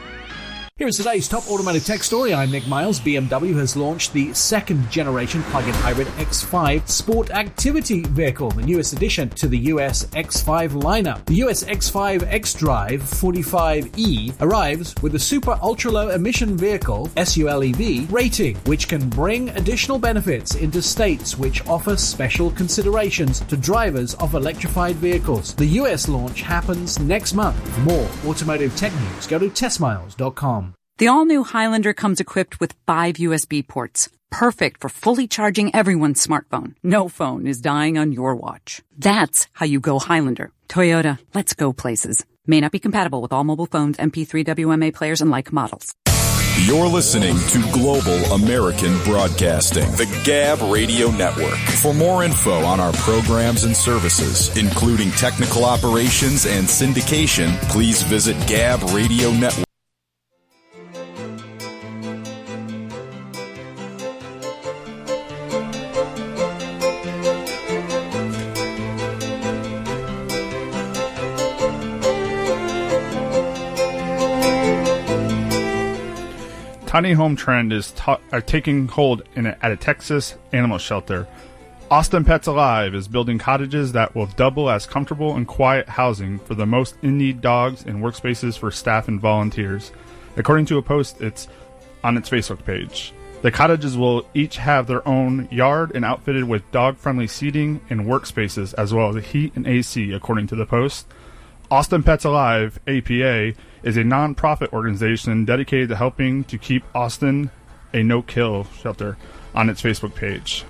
Here's today's top automotive tech story. I'm Nick Miles. B M W has launched the second generation plug-in hybrid X five Sport Activity vehicle, the newest addition to the U S X five lineup. The U S X five xDrive forty-five E arrives with a super ultra-low emission vehicle S U L E V rating, which can bring additional benefits into states which offer special considerations to drivers of electrified vehicles. The U S launch happens next month. For more automotive tech news, go to test miles dot com. The all-new Highlander comes equipped with five U S B ports, perfect for fully charging everyone's smartphone. No phone is dying on your watch. That's how you go Highlander. Toyota, let's go places. May not be compatible with all mobile phones, M P three, W M A players, and like models. You're listening to Global American Broadcasting, the Gab Radio Network. For more info on our programs and services, including technical operations and syndication, please visit Gab Radio Network. tiny home trend is ta- are taking hold in a, at a Texas animal shelter. Austin Pets Alive is building cottages that will double as comfortable and quiet housing for the most in-need dogs and workspaces for staff and volunteers. According to a post it's on its Facebook page. The cottages will each have their own yard and outfitted with dog-friendly seating and workspaces, as well as heat and A C, according to the post. Austin Pets Alive, A P A, is a nonprofit organization dedicated to helping to keep Austin a no-kill shelter on its Facebook page.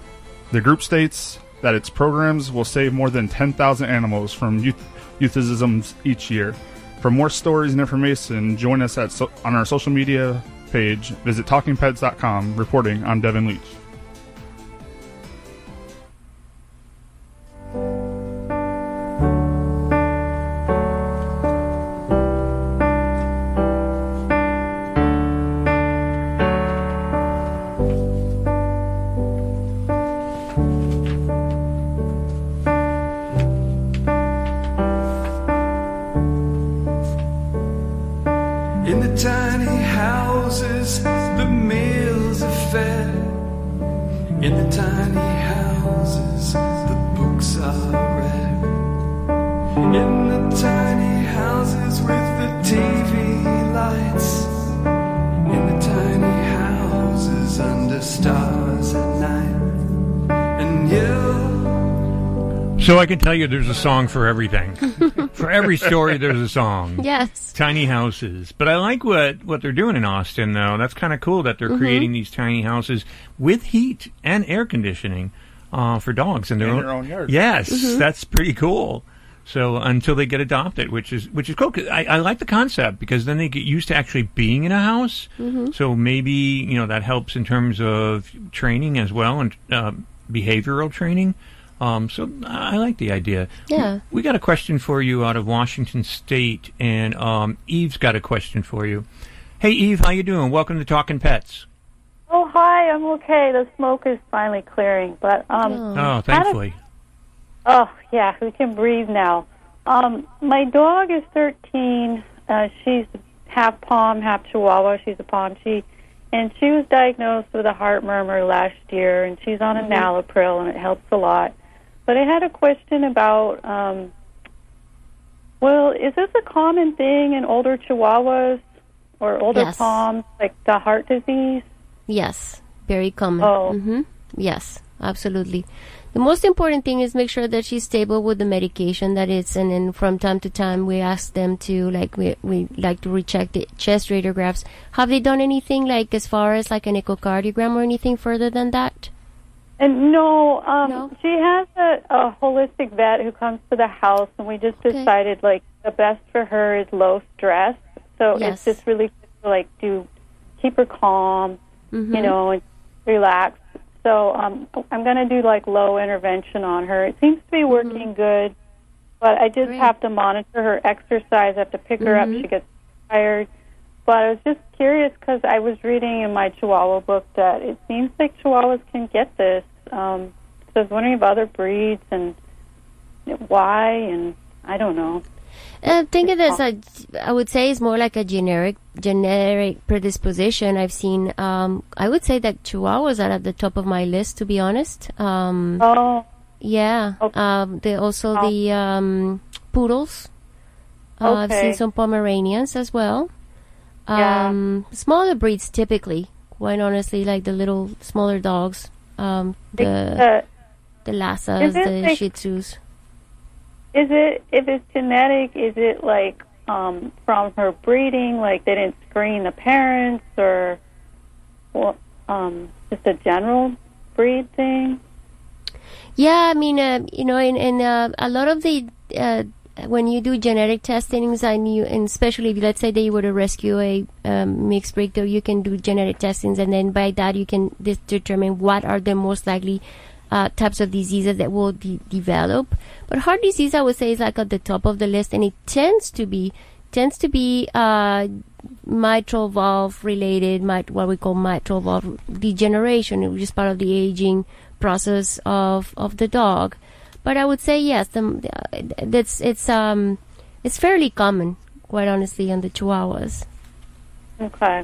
The group states that its programs will save more than ten thousand animals from euth- euthanisms each year. For more stories and information, join us at so- on our social media page. Visit talking pets dot com. Reporting on Devin Leach. So I can tell you there's a song for everything. For every story, there's a song. Yes. Tiny houses. But I like what, what they're doing in Austin, though. That's kind of cool that they're mm-hmm. creating these tiny houses with heat and air conditioning uh, for dogs. In their, in own, their own yard. Yes. Mm-hmm. That's pretty cool. So until they get adopted, which is which is cool. Cause I, I like the concept because then they get used to actually being in a house. Mm-hmm. So maybe, you know, that helps in terms of training as well and uh, behavioral training. Um, so I like the idea. Yeah. We, we got a question for you out of Washington State, and um, Eve's got a question for you. Hey, Eve, how you doing? Welcome to Talking Pets. Oh, hi. I'm okay. The smoke is finally clearing, but um. Oh, thankfully. A, oh, yeah. We can breathe now. Um, my dog is thirteen. Uh, she's half Pom, half Chihuahua. She's a Pom. She. And she was diagnosed with a heart murmur last year, and she's on mm-hmm. a Malapril, and it helps a lot. But I had a question about, um, well, is this a common thing in older Chihuahuas or older yes. Poms, like the heart disease? Yes, very common. Oh. Mm-hmm. Yes, absolutely. The most important thing is make sure that she's stable with the medication that it's in, and from time to time we ask them to, like, we we like to recheck the chest radiographs. Have they done anything, like, as far as, like, an echocardiogram or anything further than that? And no, um, no? She has a, a holistic vet who comes to the house, and we just okay. decided, like, the best for her is low stress. So yes. it's just really good to, like, do, keep her calm, mm-hmm. you know, and relax. So um, I'm going to do, like, low intervention on her. It seems to be working mm-hmm. good, but I just Great. have to monitor her exercise. I have to pick her mm-hmm. up. She gets tired. But I was just curious because I was reading in my Chihuahua book that it seems like Chihuahuas can get this. Um, so I was wondering about other breeds and why, and I don't know. I think it is, a, I would say it's more like a generic generic predisposition. I've seen, um, I would say that Chihuahuas are at the top of my list, to be honest. Um, oh. Yeah. Okay. Um, they also oh. the um, poodles. Uh, okay. I've seen some Pomeranians as well. Um, yeah. Smaller breeds, typically, quite honestly, like the little smaller dogs, um, the, uh, the Lhasas, the like- Shih Tzus. Is it, if it's genetic, is it, like, um, from her breeding, like they didn't screen the parents, or well, um, just a general breed thing? Yeah, I mean, uh, you know, and, and uh, a lot of the, uh, when you do genetic testings, and, you, and especially if, let's say, that you were to rescue a um, mixed breed, you can do genetic testings, and then by that you can determine what are the most likely Uh, types of diseases that will de- develop, but heart disease, I would say, is like at the top of the list, and it tends to be tends to be uh, mitral valve related, mit- what we call mitral valve degeneration, which is part of the aging process of, of the dog. But I would say yes, the, that's it's um it's fairly common, quite honestly, on the Chihuahuas. Okay.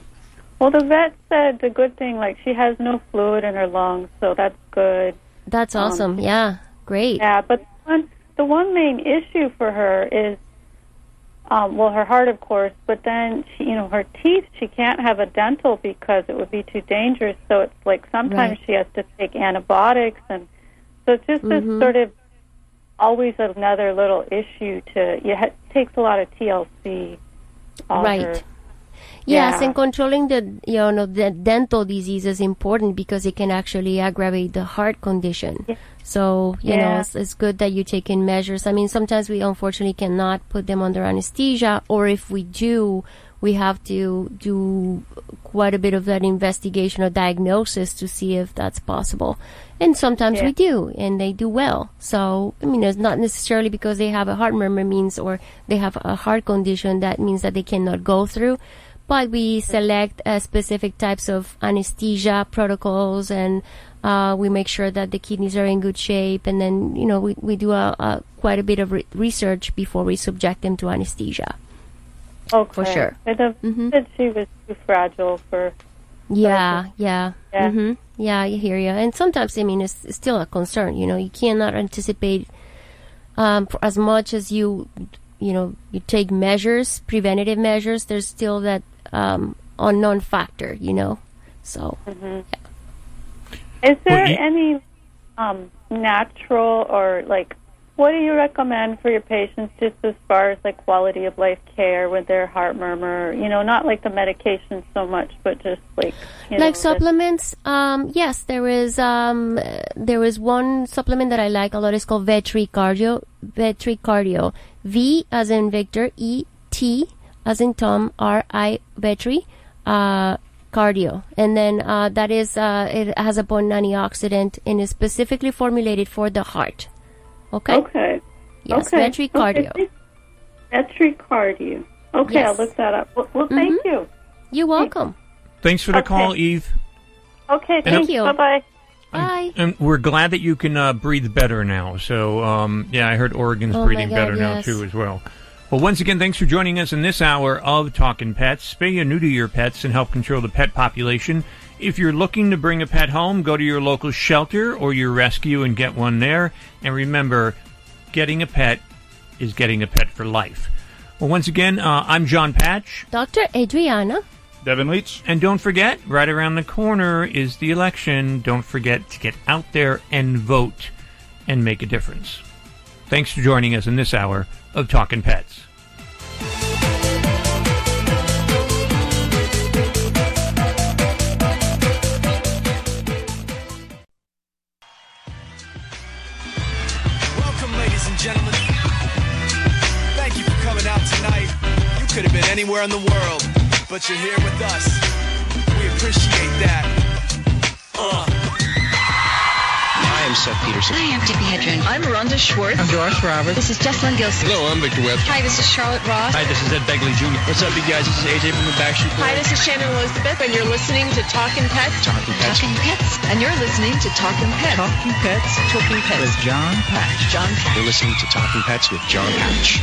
Well, the vet said the good thing, like she has no fluid in her lungs, so that's good. That's awesome. Um, yeah, great. Yeah, but the one, the one main issue for her is, um, well, her heart, of course, but then, she, you know, her teeth, she can't have a dental because it would be too dangerous. So it's like sometimes right. she has to take antibiotics. And so it's just mm-hmm. this sort of always another little issue to, you ha- it takes a lot of T L C. Right. Her, Yes, yeah. And controlling the you know the dental disease is important because it can actually aggravate the heart condition. Yeah. So, you yeah. know, it's, it's good that you take in measures. I mean, sometimes we unfortunately cannot put them under anesthesia, or if we do, we have to do quite a bit of that investigation or diagnosis to see if that's possible. And sometimes yeah. we do, and they do well. So, I mean, it's not necessarily because they have a heart murmur means or they have a heart condition that means that they cannot go through. But we select uh, specific types of anesthesia protocols, and uh, we make sure that the kidneys are in good shape. And then, you know, we, we do a, a quite a bit of re- research before we subject them to anesthesia. Okay. For sure. I thought mm-hmm. she was too fragile for... Yeah, fragile. yeah. Yeah. Mm-hmm. Yeah, I hear you. And sometimes, I mean, it's, it's still a concern. You know, you cannot anticipate um, as much as you, you know, you take measures, preventative measures. There's still that... Um, unknown factor, you know. So, mm-hmm. yeah. Is there you, any um, natural or like, what do you recommend for your patients, just as far as like quality of life care with their heart murmur? You know, not like the medication so much, but just like you like know, supplements. Um, yes, there is. Um, there is one supplement that I like a lot. It's called Vetri Cardio. Vetri Cardio. V as in Victor. E T. As in Tom, R I Vetri, uh, Cardio. And then uh, that is, uh, it has a bone antioxidant and is specifically formulated for the heart. Okay? Okay. Yes, okay. Vetri Cardio. Okay. Vetri Cardio. Okay, yes. I'll look that up. Well, well thank mm-hmm. you. You're welcome. Thanks for the okay. call, Eve. Okay, thank and, you. Bye-bye. Bye. And we're glad that you can uh, breathe better now. So, um, yeah, I heard Oregon's oh breathing God, better yes. now, too, as well. Well, once again, thanks for joining us in this hour of Talkin' Pets. Spay or neuter your pets and help control the pet population. If you're looking to bring a pet home, go to your local shelter or your rescue and get one there. And remember, getting a pet is getting a pet for life. Well, once again, uh, I'm John Patch. Doctor Adriana. Devin Leach. And don't forget, right around the corner is the election. Don't forget to get out there and vote and make a difference. Thanks for joining us in this hour of Talkin' Pets. Welcome, ladies and gentlemen. Thank you for coming out tonight. You could have been anywhere in the world, but you're here with us. We appreciate that. Uh. I'm Seth Peterson. Hi, I'm Debbie Hedren. I'm Rhonda Schwartz. I'm Doris Roberts. This is Jessalyn Gilson. Hello, I'm Victor Webster. Hi, this is Charlotte Ross. Hi, this is Ed Begley Junior What's up, you guys? This is A J from the Backstreet Boys. Hi, this is Shannon Elizabeth, and you're listening to Talkin' Pets. Talkin' Pets. Talkin' Pets. And you're listening to Talkin' Pets. Talkin' Pets. Talkin' Pets. With John Patch. John Patch. You're listening to Talkin' Pets with John Patch.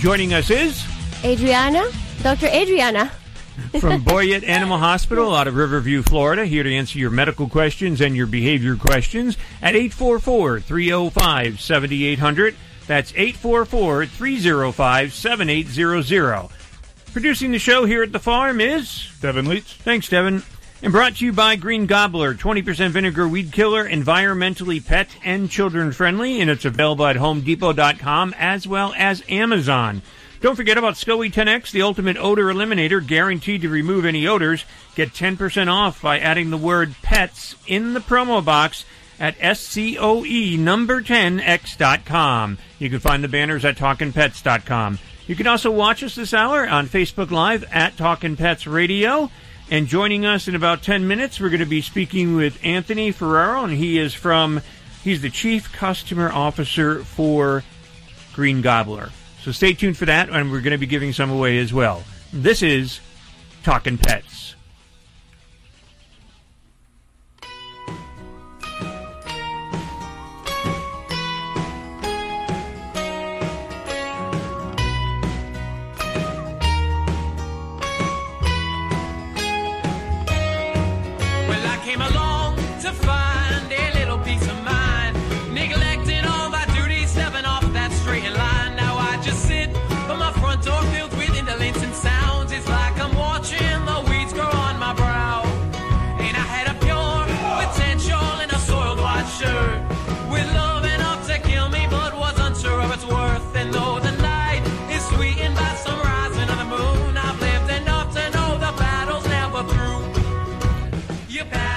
Joining us is... Adriana, Doctor Adriana. From Boyette Animal Hospital out of Riverview, Florida, here to answer your medical questions and your behavior questions at eight four four, three oh five, seven eight zero zero. That's eight four four, three oh five, seven eight zero zero. Producing the show here at the farm is... Devin Leach. Thanks, Devin. And brought to you by Green Gobbler, twenty percent vinegar weed killer, environmentally pet and children friendly, and it's available at home depot dot com as well as Amazon. Don't forget about S C O E ten X, the ultimate odor eliminator, guaranteed to remove any odors. Get ten percent off by adding the word PETS in the promo box at S C O E number ten X dot com. You can find the banners at talkin pets dot com. You can also watch us this hour on Facebook Live at Talkin' Pets Radio. And joining us in about ten minutes, we're going to be speaking with Anthony Ferraro, and he is from, he's the Chief Customer Officer for Green Gobbler. So stay tuned for that, and we're going to be giving some away as well. This is Talkin' Pets.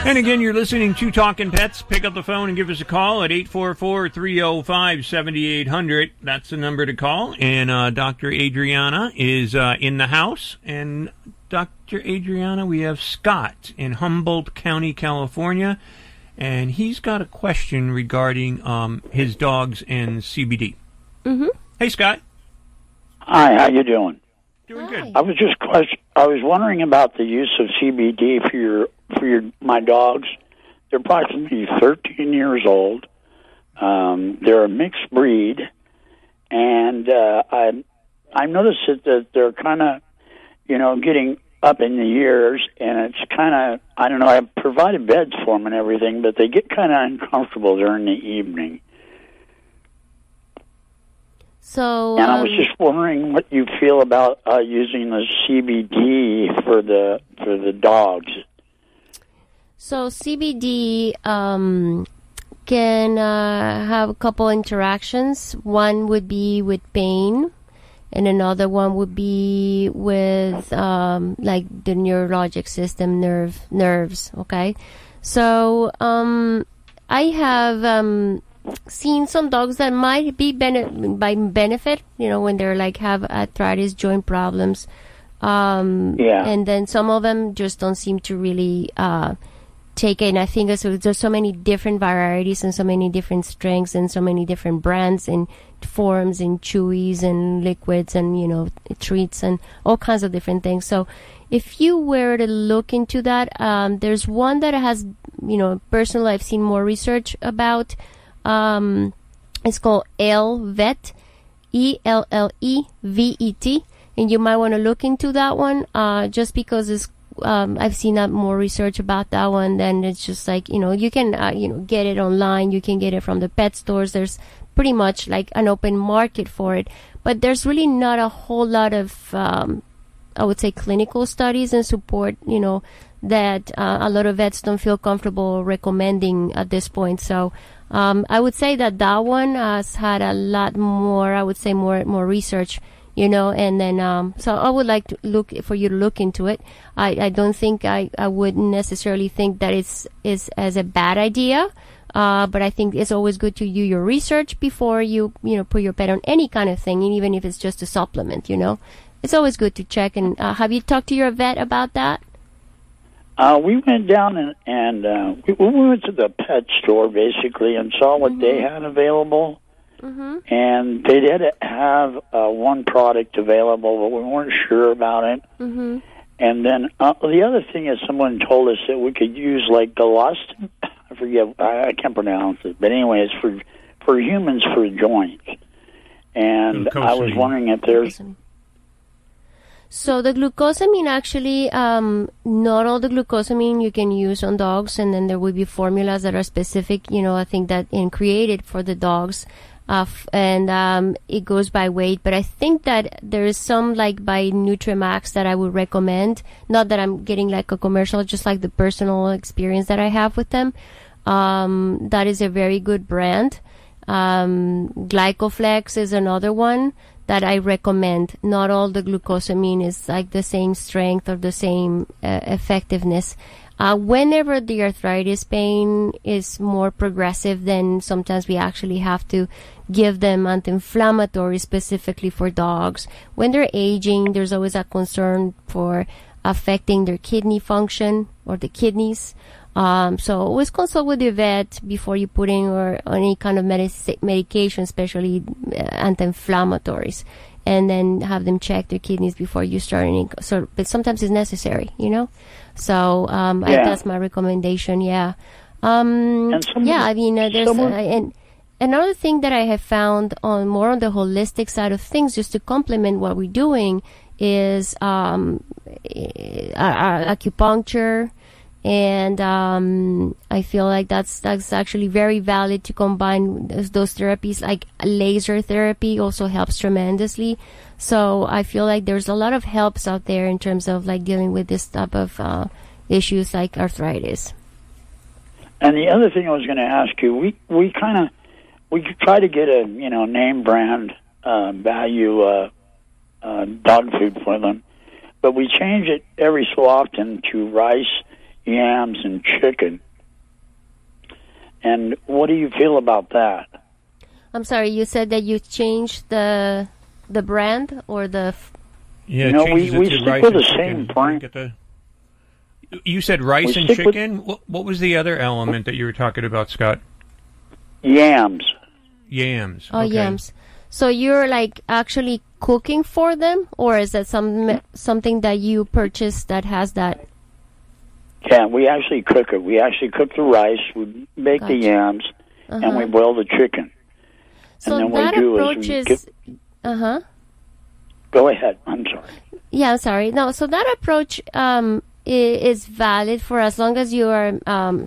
And again, you're listening to Talkin' Pets. Pick up the phone and give us a call at eight four four, three oh five, seven eight hundred. That's the number to call. And uh, Doctor Adriana is uh, in the house. And Doctor Adriana, we have Scott in Humboldt County, California. And he's got a question regarding um, his dogs and C B D. Mm-hmm. Hey, Scott. Hi, how you doing? Doing good. I was just I was wondering about the use of C B D for your for your my dogs. They're approximately thirteen years old. Um, they're a mixed breed, and uh, I I noticed that, that they're kind of you know getting up in the years, and it's kind of I don't know. I've provided beds for them and everything, but they get kind of uncomfortable during the evening. So, and I was um, just wondering what you feel about uh, using the C B D for the for the dogs. So C B D um, can uh, have a couple interactions. One would be with pain, and another one would be with um, like the neurologic system, nerve nerves. Okay, so um, I have. Um, seen some dogs that might be bene- by benefit, you know, when they're like have arthritis, joint problems. Um, yeah. And then some of them just don't seem to really uh, take it. And I think there's, there's so many different varieties and so many different strengths and so many different brands and forms and chewies and liquids and, you know, treats and all kinds of different things. So if you were to look into that, um, there's one that has, you know, personally I've seen more research about. Um, it's called L-Vet, E L L E V E T, and you might want to look into that one uh, just because it's, um, I've seen that more research about that one. Then it's just like, you know, you can uh, you know get it online. You can get it from the pet stores. There's pretty much like an open market for it. But there's really not a whole lot of, um, I would say, clinical studies and support, you know, that uh, a lot of vets don't feel comfortable recommending at this point. So um, I would say that that one has had a lot more, I would say, more more research, you know, and then um, so I would like to look for you to look into it. I, I don't think I, I would necessarily think that it's is as a bad idea, uh, but I think it's always good to do your research before you, you know, put your pet on any kind of thing, even if it's just a supplement, you know. It's always good to check. And uh, have you talked to your vet about that? Uh, we went down and, and uh, we, we went to the pet store, basically, and saw what mm-hmm. they had available. Mm-hmm. And they did have uh, one product available, but we weren't sure about it. Mm-hmm. And then uh, the other thing is someone told us that we could use, like, Galostin. I forget. I, I can't pronounce it. But anyway, it's for, for humans for joints. And I was wondering if there's... So the glucosamine actually, um, not all the glucosamine you can use on dogs, and then there will be formulas that are specific, you know, I think that and created for the dogs, uh, f- and um, it goes by weight. But I think that there is some like by Nutrimax that I would recommend. Not that I'm getting like a commercial, just like the personal experience that I have with them. Um, that is a very good brand. Um, Glycoflex is another one that I recommend. Not all the glucosamine is like the same strength or the same uh, effectiveness. Uh, whenever the arthritis pain is more progressive, then sometimes we actually have to give them anti-inflammatory specifically for dogs. When they're aging, there's always a concern for affecting their kidney function or the kidneys. Um, so always consult with your vet before you put in or any kind of medic- medication, especially anti-inflammatories. And then have them check their kidneys before you start any sort. But sometimes it's necessary, you know. So um, yeah. I, that's my recommendation. Yeah, um, and someone, yeah. I mean, uh, there's uh, and another thing that I have found on more on the holistic side of things, just to complement what we're doing, is um, our, our acupuncture. And um, I feel like that's that's actually very valid to combine those, those therapies. Like laser therapy also helps tremendously. So I feel like there's a lot of helps out there in terms of like dealing with this type of uh, issues like arthritis. And the other thing I was going to ask you, we we kind of we try to get a you know name brand uh, value uh, uh, dog food for them, but we change it every so often to rice, yams, and chicken. And what do you feel about that? I'm sorry, you said that you changed the the brand or the... F- yeah, no, we, we stick with the chicken. Same brand. The, you said rice we and chicken? With, what, what was the other element that you were talking about, Scott? Yams. Yams. Oh, okay. Yams. So you're like actually cooking for them, or is that some something that you purchased that has that? Yeah, we actually cook it. We actually cook the rice, we make gotcha. the yams, uh-huh. and we boil the chicken. So and then that we do approach is... is get... Uh-huh. Go ahead. I'm sorry. Yeah, I'm sorry. No, so that approach um, is valid for as long as you are um,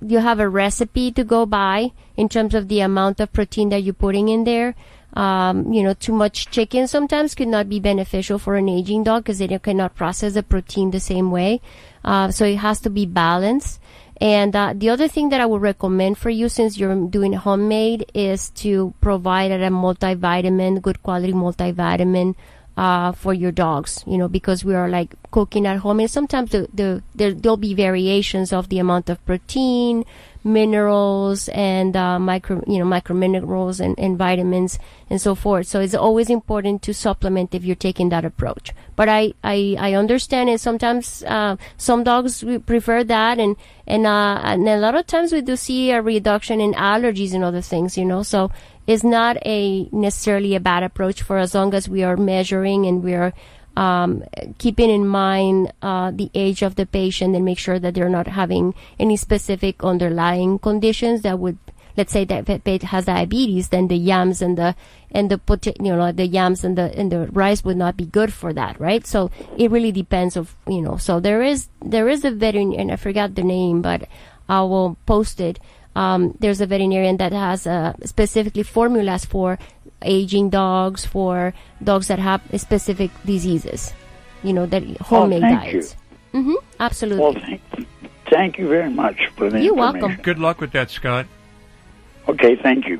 you have a recipe to go by in terms of the amount of protein that you're putting in there. Um, you know, too much chicken sometimes could not be beneficial for an aging dog because they cannot process the protein the same way. Uh, so it has to be balanced. And uh, the other thing that I would recommend for you, since you're doing homemade, is to provide a multivitamin, good quality multivitamin uh, for your dogs, you know, because we are like cooking at home. And sometimes the, the, there, there'll be variations of the amount of protein, minerals, and uh, micro, you know, microminerals and, and vitamins and so forth. So it's always important to supplement if you're taking that approach. But I, I, I understand, and sometimes uh, some dogs we prefer that, and and uh, and a lot of times we do see a reduction in allergies and other things, you know. So it's not a necessarily a bad approach for as long as we are measuring and we are Um, keeping in mind uh, the age of the patient and make sure that they're not having any specific underlying conditions that would, let's say, that pet has diabetes, then the yams and the and the you know the yams and the and the rice would not be good for that, right? So it really depends of you know. So there is there is a veterinarian, and I forgot the name, but I will post it. Um, there's a veterinarian that has uh, specifically formulas for aging dogs, for dogs that have specific diseases, you know, that homemade oh, thank diets. You. Mm-hmm, absolutely. Well, thank, thank you very much for the You're information. Welcome. Good luck with that, Scott. Okay, thank you.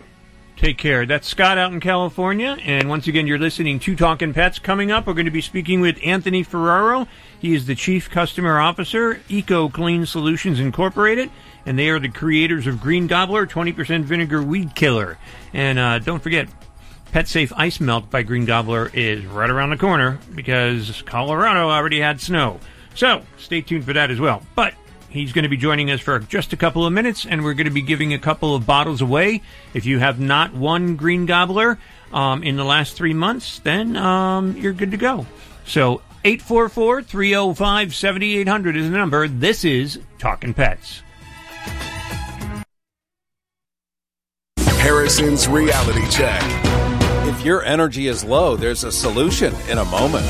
Take care. That's Scott out in California. And once again, you're listening to Talkin' Pets. Coming up, we're going to be speaking with Anthony Ferraro. He is the Chief Customer Officer, Ecoclean Solutions Incorporated, and they are the creators of Green Gobbler, twenty percent Vinegar Weed Killer. And uh, don't forget, Pet Safe Ice Melt by Green Gobbler is right around the corner because Colorado already had snow. So stay tuned for that as well. But he's going to be joining us for just a couple of minutes, and we're going to be giving a couple of bottles away. If you have not won Green Gobbler um, in the last three months, then um, you're good to go. So eight four four, three oh five, seven eight hundred is the number. This is Talkin' Pets. Harrison's Reality Check. If your energy is low, there's a solution in a moment.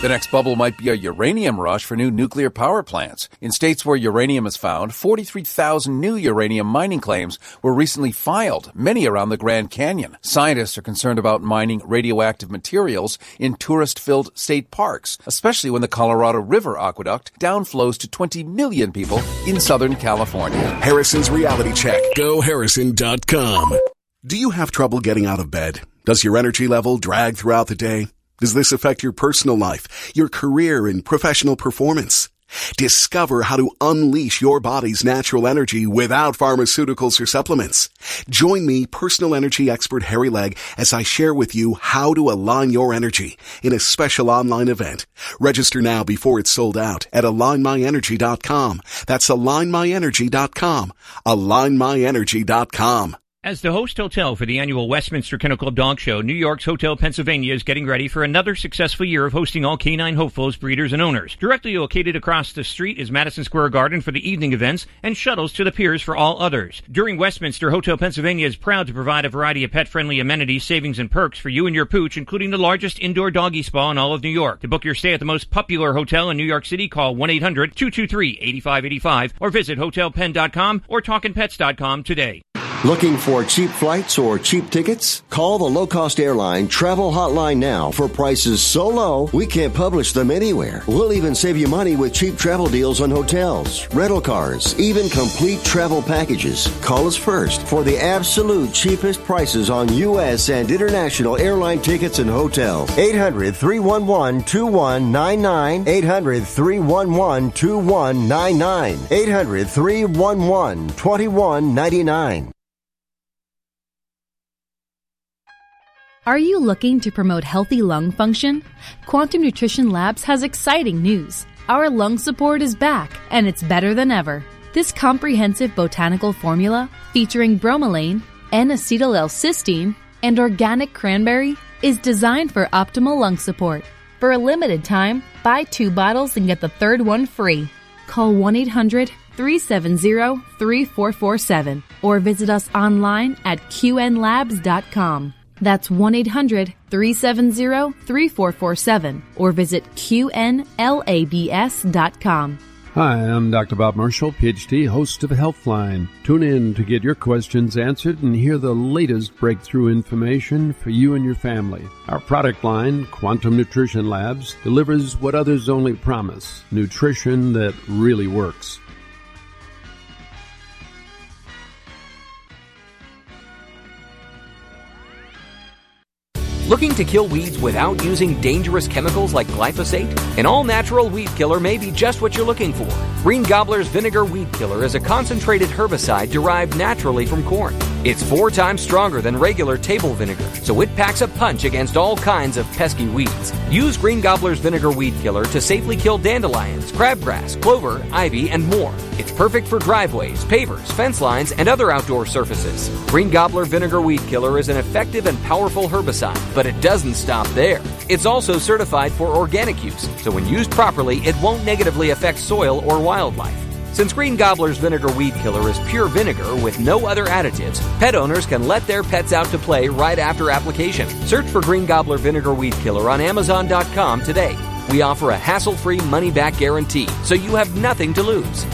The next bubble might be a uranium rush for new nuclear power plants. In states where uranium is found, forty-three thousand new uranium mining claims were recently filed, many around the Grand Canyon. Scientists are concerned about mining radioactive materials in tourist-filled state parks, especially when the Colorado River Aqueduct downflows to twenty million people in Southern California. Harrison's Reality Check. Go Harrison dot com. Do you have trouble getting out of bed? Does your energy level drag throughout the day? Does this affect your personal life, your career, and professional performance? Discover how to unleash your body's natural energy without pharmaceuticals or supplements. Join me, personal energy expert Harry Legg, as I share with you how to align your energy in a special online event. Register now before it's sold out at align my energy dot com. That's align my energy dot com. align my energy dot com. As the host hotel for the annual Westminster Kennel Club Dog Show, New York's Hotel Pennsylvania is getting ready for another successful year of hosting all canine hopefuls, breeders, and owners. Directly located across the street is Madison Square Garden for the evening events and shuttles to the piers for all others. During Westminster, Hotel Pennsylvania is proud to provide a variety of pet-friendly amenities, savings, and perks for you and your pooch, including the largest indoor doggy spa in all of New York. To book your stay at the most popular hotel in New York City, call one eight hundred two two three eight five eight five or visit hotel pen dot com or talkin pets dot com today. Looking for cheap flights or cheap tickets? Call the low-cost airline travel hotline now for prices so low we can't publish them anywhere. We'll even save you money with cheap travel deals on hotels, rental cars, even complete travel packages. Call us first for the absolute cheapest prices on U S and international airline tickets and hotels. eight hundred three one one two one nine nine. eight hundred three one one two one nine nine. eight hundred three one one two one nine nine. Are you looking to promote healthy lung function? Quantum Nutrition Labs has exciting news. Our lung support is back, and it's better than ever. This comprehensive botanical formula featuring bromelain, N acetyl L cysteine, and organic cranberry is designed for optimal lung support. For a limited time, buy two bottles and get the third one free. Call one eight hundred three seven zero three four four seven or visit us online at q n labs dot com. That's one eight hundred three seven zero three four four seven or visit q n labs dot com. Hi, I'm Doctor Bob Marshall, P H D, host of Healthline. Tune in to get your questions answered and hear the latest breakthrough information for you and your family. Our product line, Quantum Nutrition Labs, delivers what others only promise, nutrition that really works. Looking to kill weeds without using dangerous chemicals like glyphosate? An all-natural weed killer may be just what you're looking for. Green Gobbler's Vinegar Weed Killer is a concentrated herbicide derived naturally from corn. It's four times stronger than regular table vinegar, so it packs a punch against all kinds of pesky weeds. Use Green Gobbler's Vinegar Weed Killer to safely kill dandelions, crabgrass, clover, ivy, and more. It's perfect for driveways, pavers, fence lines, and other outdoor surfaces. Green Gobbler Vinegar Weed Killer is an effective and powerful herbicide, but it doesn't stop there. It's also certified for organic use, so when used properly, it won't negatively affect soil or wildlife. Since Green Gobbler's Vinegar Weed Killer is pure vinegar with no other additives, pet owners can let their pets out to play right after application. Search for Green Gobbler Vinegar Weed Killer on amazon dot com today. We offer a hassle-free money-back guarantee, so you have nothing to lose.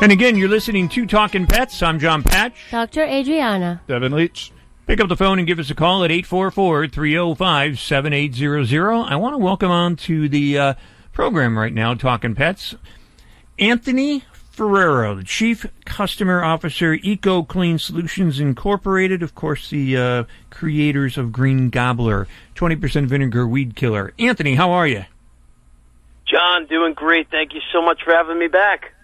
And again, you're listening to Talkin' Pets. I'm John Patch. Doctor Adriana. Devin Leach. Pick up the phone and give us a call at eight four four three zero five seven eight zero zero. I want to welcome on to the uh, program right now, Talkin' Pets, Anthony Ferraro, the Chief Customer Officer, Ecoclean Solutions Incorporated, of course, the uh, creators of Green Gobbler, twenty percent Vinegar Weed Killer. Anthony, how are you? John, doing great. Thank you so much for having me back.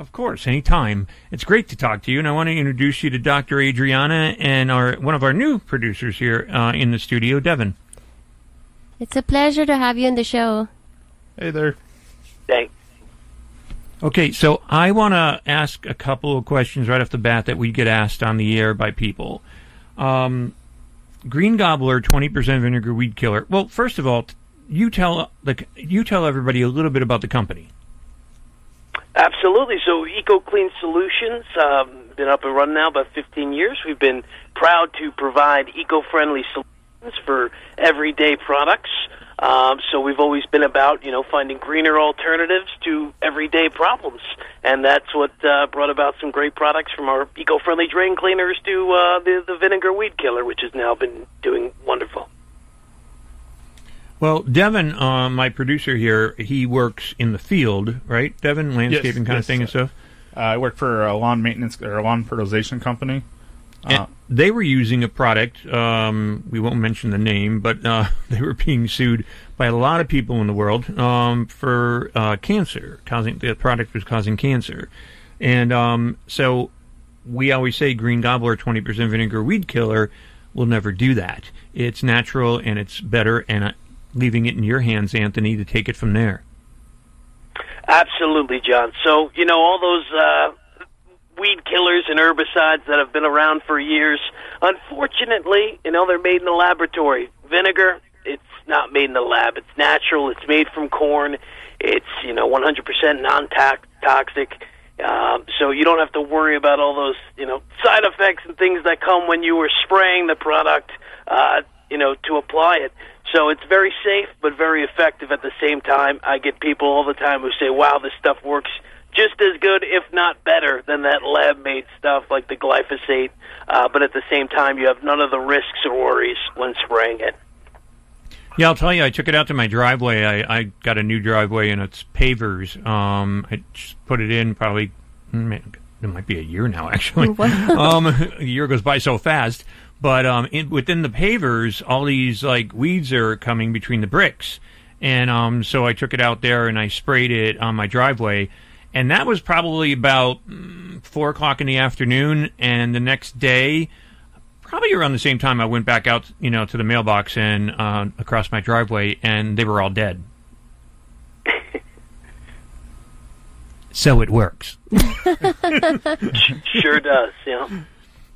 Of course, anytime. It's great to talk to you, and I want to introduce you to Doctor Adriana and our one of our new producers here uh, in the studio, Devin. It's a pleasure to have you on the show. Hey there. Thanks. Okay, so I want to ask a couple of questions right off the bat that we get asked on the air by people. Um, Green Gobbler, twenty percent vinegar weed killer. Well, first of all, you tell the you tell everybody a little bit about the company. Absolutely. So Ecoclean Solutions, um, been up and running now about fifteen years. We've been proud to provide eco-friendly solutions for everyday products. Um, so we've always been about, you know, finding greener alternatives to everyday problems. And that's what uh, brought about some great products from our eco-friendly drain cleaners to uh, the, the vinegar weed killer, which has now been doing wonderful. Well, Devin, uh, my producer here, he works in the field, right, Devin? Landscaping yes, kind yes, of thing uh, and stuff? Uh, I work for a lawn maintenance or a lawn fertilization company. And they were using a product, um, we won't mention the name, but uh, they were being sued by a lot of people in the world um, for uh, cancer. Causing, the product was causing cancer. And um, so we always say Green Gobbler, twenty percent vinegar weed killer, will never do that. It's natural and it's better, and uh, leaving it in your hands, Anthony, to take it from there. Absolutely, John. So, you know, all those... Uh weed killers and herbicides that have been around for years. Unfortunately, you know, they're made in the laboratory. Vinegar, it's not made in the lab. It's natural. It's made from corn. It's, you know, one hundred percent non-toxic. Uh, so you don't have to worry about all those, you know, side effects and things that come when you were spraying the product, uh, you know, to apply it. So it's very safe but very effective at the same time. I get people all the time who say, wow, this stuff works just as good, if not better, than that lab-made stuff like the glyphosate. Uh, but at the same time, you have none of the risks or worries when spraying it. Yeah, I'll tell you, I took it out to my driveway. I, I got a new driveway, and it's pavers. Um, I just put it in probably, it might be a year now, actually. um, a year goes by so fast. But um, it, within the pavers, all these like weeds are coming between the bricks. And um, so I took it out there, and I sprayed it on my driveway. And that was probably about four o'clock in the afternoon, and the next day, probably around the same time, I went back out, you know, to the mailbox and uh, across my driveway, and they were all dead. So it works. Sure does, yeah.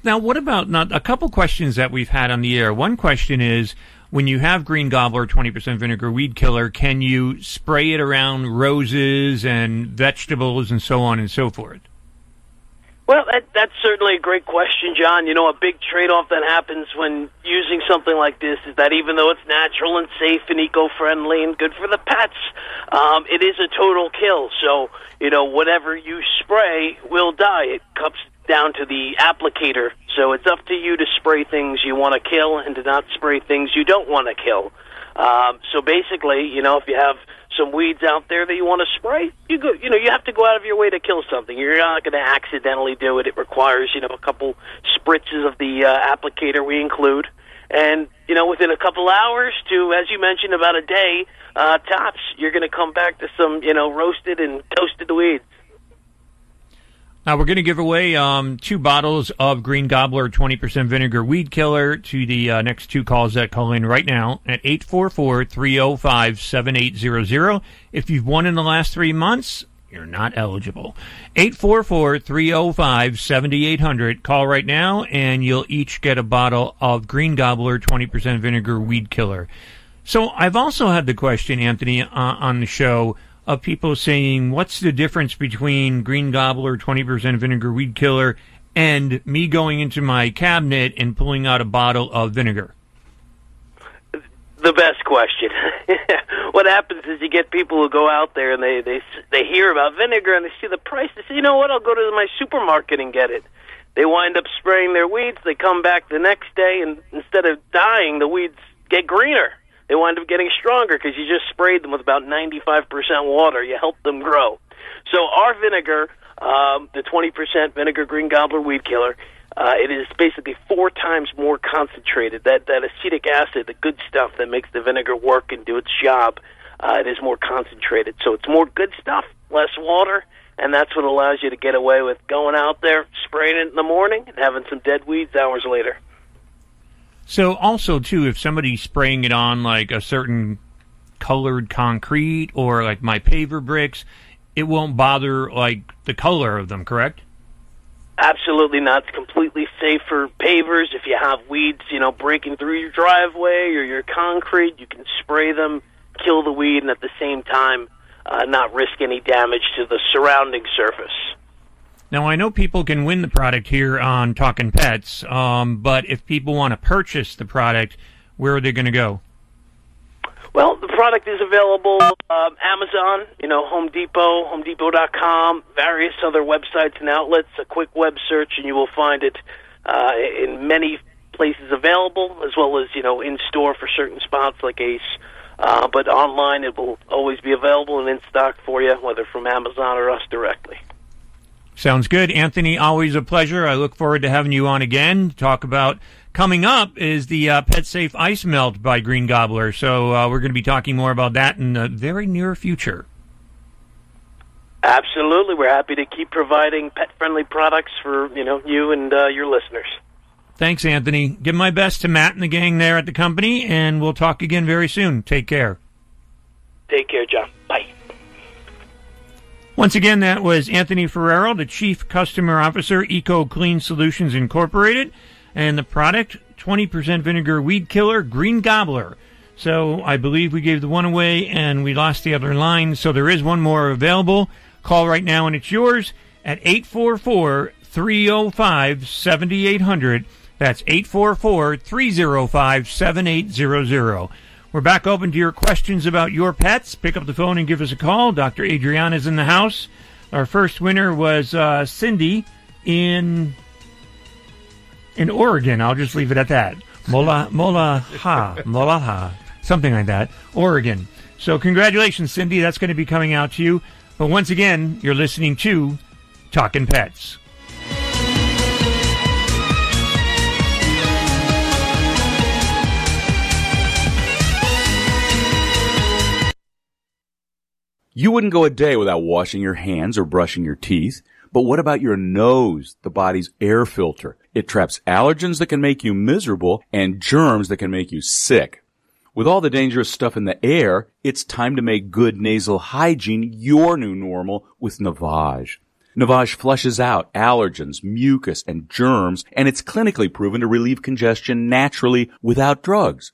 Now, what about not a couple questions that we've had on the air? One question is, when you have Green Gobbler, twenty percent vinegar weed killer, can you spray it around roses and vegetables and so on and so forth? Well, that, that's certainly a great question, John. You know, a big trade-off that happens when using something like this is that even though it's natural and safe and eco-friendly and good for the pets, um, it is a total kill. So, you know, whatever you spray will die. It comes down to the applicator. So it's up to you to spray things you want to kill and to not spray things you don't want to kill. Um, so basically, you know, if you have some weeds out there that you want to spray, you go, you know, you have to go out of your way to kill something. You're not going to accidentally do it. It requires, you know, a couple spritzes of the uh, applicator we include. And, you know, within a couple hours to, as you mentioned, about a day, uh, tops, you're going to come back to some, you know, roasted and toasted weeds. Now, we're going to give away um, two bottles of Green Gobbler twenty percent Vinegar Weed Killer to the uh, next two calls that call in right now at eight four four, three oh five, seven eight zero zero. If you've won in the last three months, you're not eligible. eight four four, three oh five, seven eight zero zero. Call right now, and you'll each get a bottle of Green Gobbler twenty percent Vinegar Weed Killer. So I've also had the question, Anthony, uh, on the show, of people saying, what's the difference between Green Gobbler, twenty percent Vinegar Weed Killer, and me going into my cabinet and pulling out a bottle of vinegar? The best question. What happens is you get people who go out there and they, they, they hear about vinegar and they see the price. They say, you know what, I'll go to my supermarket and get it. They wind up spraying their weeds. They come back the next day, and instead of dying, the weeds get greener. They wind up getting stronger because you just sprayed them with about ninety-five percent water. You helped them grow. So our vinegar, um, the twenty percent vinegar Green Gobbler Weed Killer, uh, it is basically four times more concentrated. That, that acetic acid, the good stuff that makes the vinegar work and do its job, uh, it is more concentrated. So it's more good stuff, less water, And that's what allows you to get away with going out there, spraying it in the morning, and having some dead weeds hours later. So also, too, if somebody's spraying it on, like, a certain colored concrete or, like, my paver bricks, it won't bother, like, the color of them, correct? Absolutely not. It's completely safe for pavers. If you have weeds, you know, breaking through your driveway or your concrete, you can spray them, kill the weed, and at the same time, Uh, not risk any damage to the surrounding surface. Now, I know people can win the product here on Talkin' Pets, um, but if people want to purchase the product, where are they going to go? Well, the product is available um, Amazon, you know, Home Depot, home depot dot com, various other websites and outlets. A quick web search, and you will find it uh, in many places available, as well as, you know, in store for certain spots like Ace. Uh, but online, it will always be available and in stock for you, whether from Amazon or us directly. Sounds good. Anthony, always a pleasure. I look forward to having you on again to talk about coming up is the uh, Pet Safe Ice Melt by Green Gobbler. So uh, we're going to be talking more about that in the very near future. Absolutely. We're happy to keep providing pet-friendly products for, you know, you and uh, your listeners. Thanks, Anthony. Give my best to Matt and the gang there at the company, and we'll talk again very soon. Take care. Take care, John. Bye. Once again, that was Anthony Ferraro, the Chief Customer Officer, Ecoclean Solutions Incorporated, and the product, twenty percent vinegar weed killer, Green Gobbler. So I believe we gave the one away, and we lost the other line, so there is one more available. Call right now, and it's yours at eight four four, three oh five, seven eight hundred. That's eight four four, three oh five, seven eight hundred. We're back open to your questions about your pets. Pick up the phone and give us a call. Doctor Adriana is in the house. Our first winner was uh, Cindy in in Oregon. I'll just leave it at that. Mola, Molaha, Molaha, something like that, Oregon. So congratulations, Cindy. That's going to be coming out to you. But once again, you're listening to Talkin' Pets. You wouldn't go a day without washing your hands or brushing your teeth. But what about your nose, the body's air filter? It traps allergens that can make you miserable and germs that can make you sick. With all the dangerous stuff in the air, it's time to make good nasal hygiene your new normal with Navage. Navage flushes out allergens, mucus, and germs, and it's clinically proven to relieve congestion naturally without drugs.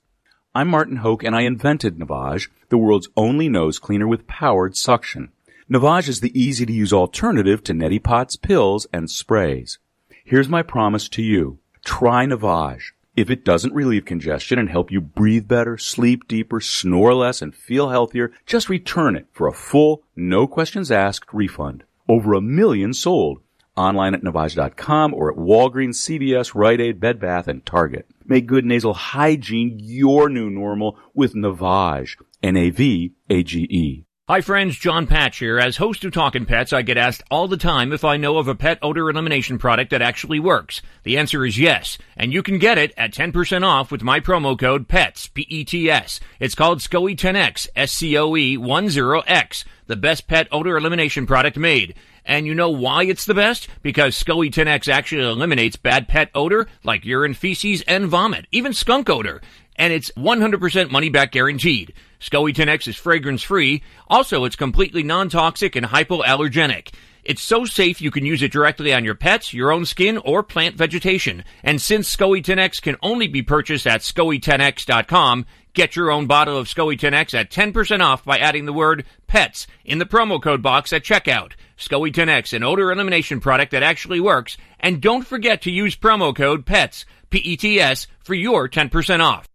I'm Martin Hoke, and I invented Navage, the world's only nose cleaner with powered suction. Navage is the easy-to-use alternative to neti pots, pills, and sprays. Here's my promise to you. Try Navage. If it doesn't relieve congestion and help you breathe better, sleep deeper, snore less, and feel healthier, just return it for a full, no-questions-asked refund. Over a million sold. Online at navage dot com or at Walgreens, C V S, Rite Aid, Bed Bath, and Target. Make good nasal hygiene your new normal with Navage, N A V A G E. Hi friends, John Patch here. As host of Talkin' Pets, I get asked all the time if I know of a pet odor elimination product that actually works. The answer is yes, and you can get it at ten percent off with my promo code PETS, P E T S. It's called S C O E ten X, S C O E ten X, the best pet odor elimination product made. And you know why it's the best? Because S C O E ten X actually eliminates bad pet odor like urine, feces, and vomit, even skunk odor. And it's one hundred percent money-back guaranteed. S C O E ten X is fragrance-free. Also, it's completely non-toxic and hypoallergenic. It's so safe you can use it directly on your pets, your own skin, or plant vegetation. And since S C O E ten X can only be purchased at S C O E ten X dot com, get your own bottle of S C O E ten X at ten percent off by adding the word PETS in the promo code box at checkout. S C O E ten X, an odor elimination product that actually works. And don't forget to use promo code PETS, P E T S, for your ten percent off.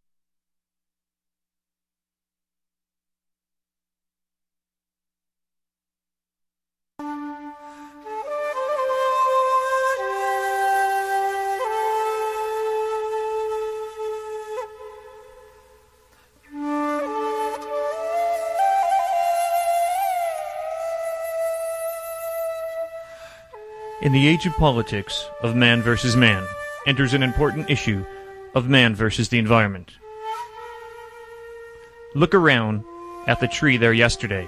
In the age of politics, of man versus man, enters an important issue of man versus the environment. Look around at the tree there yesterday,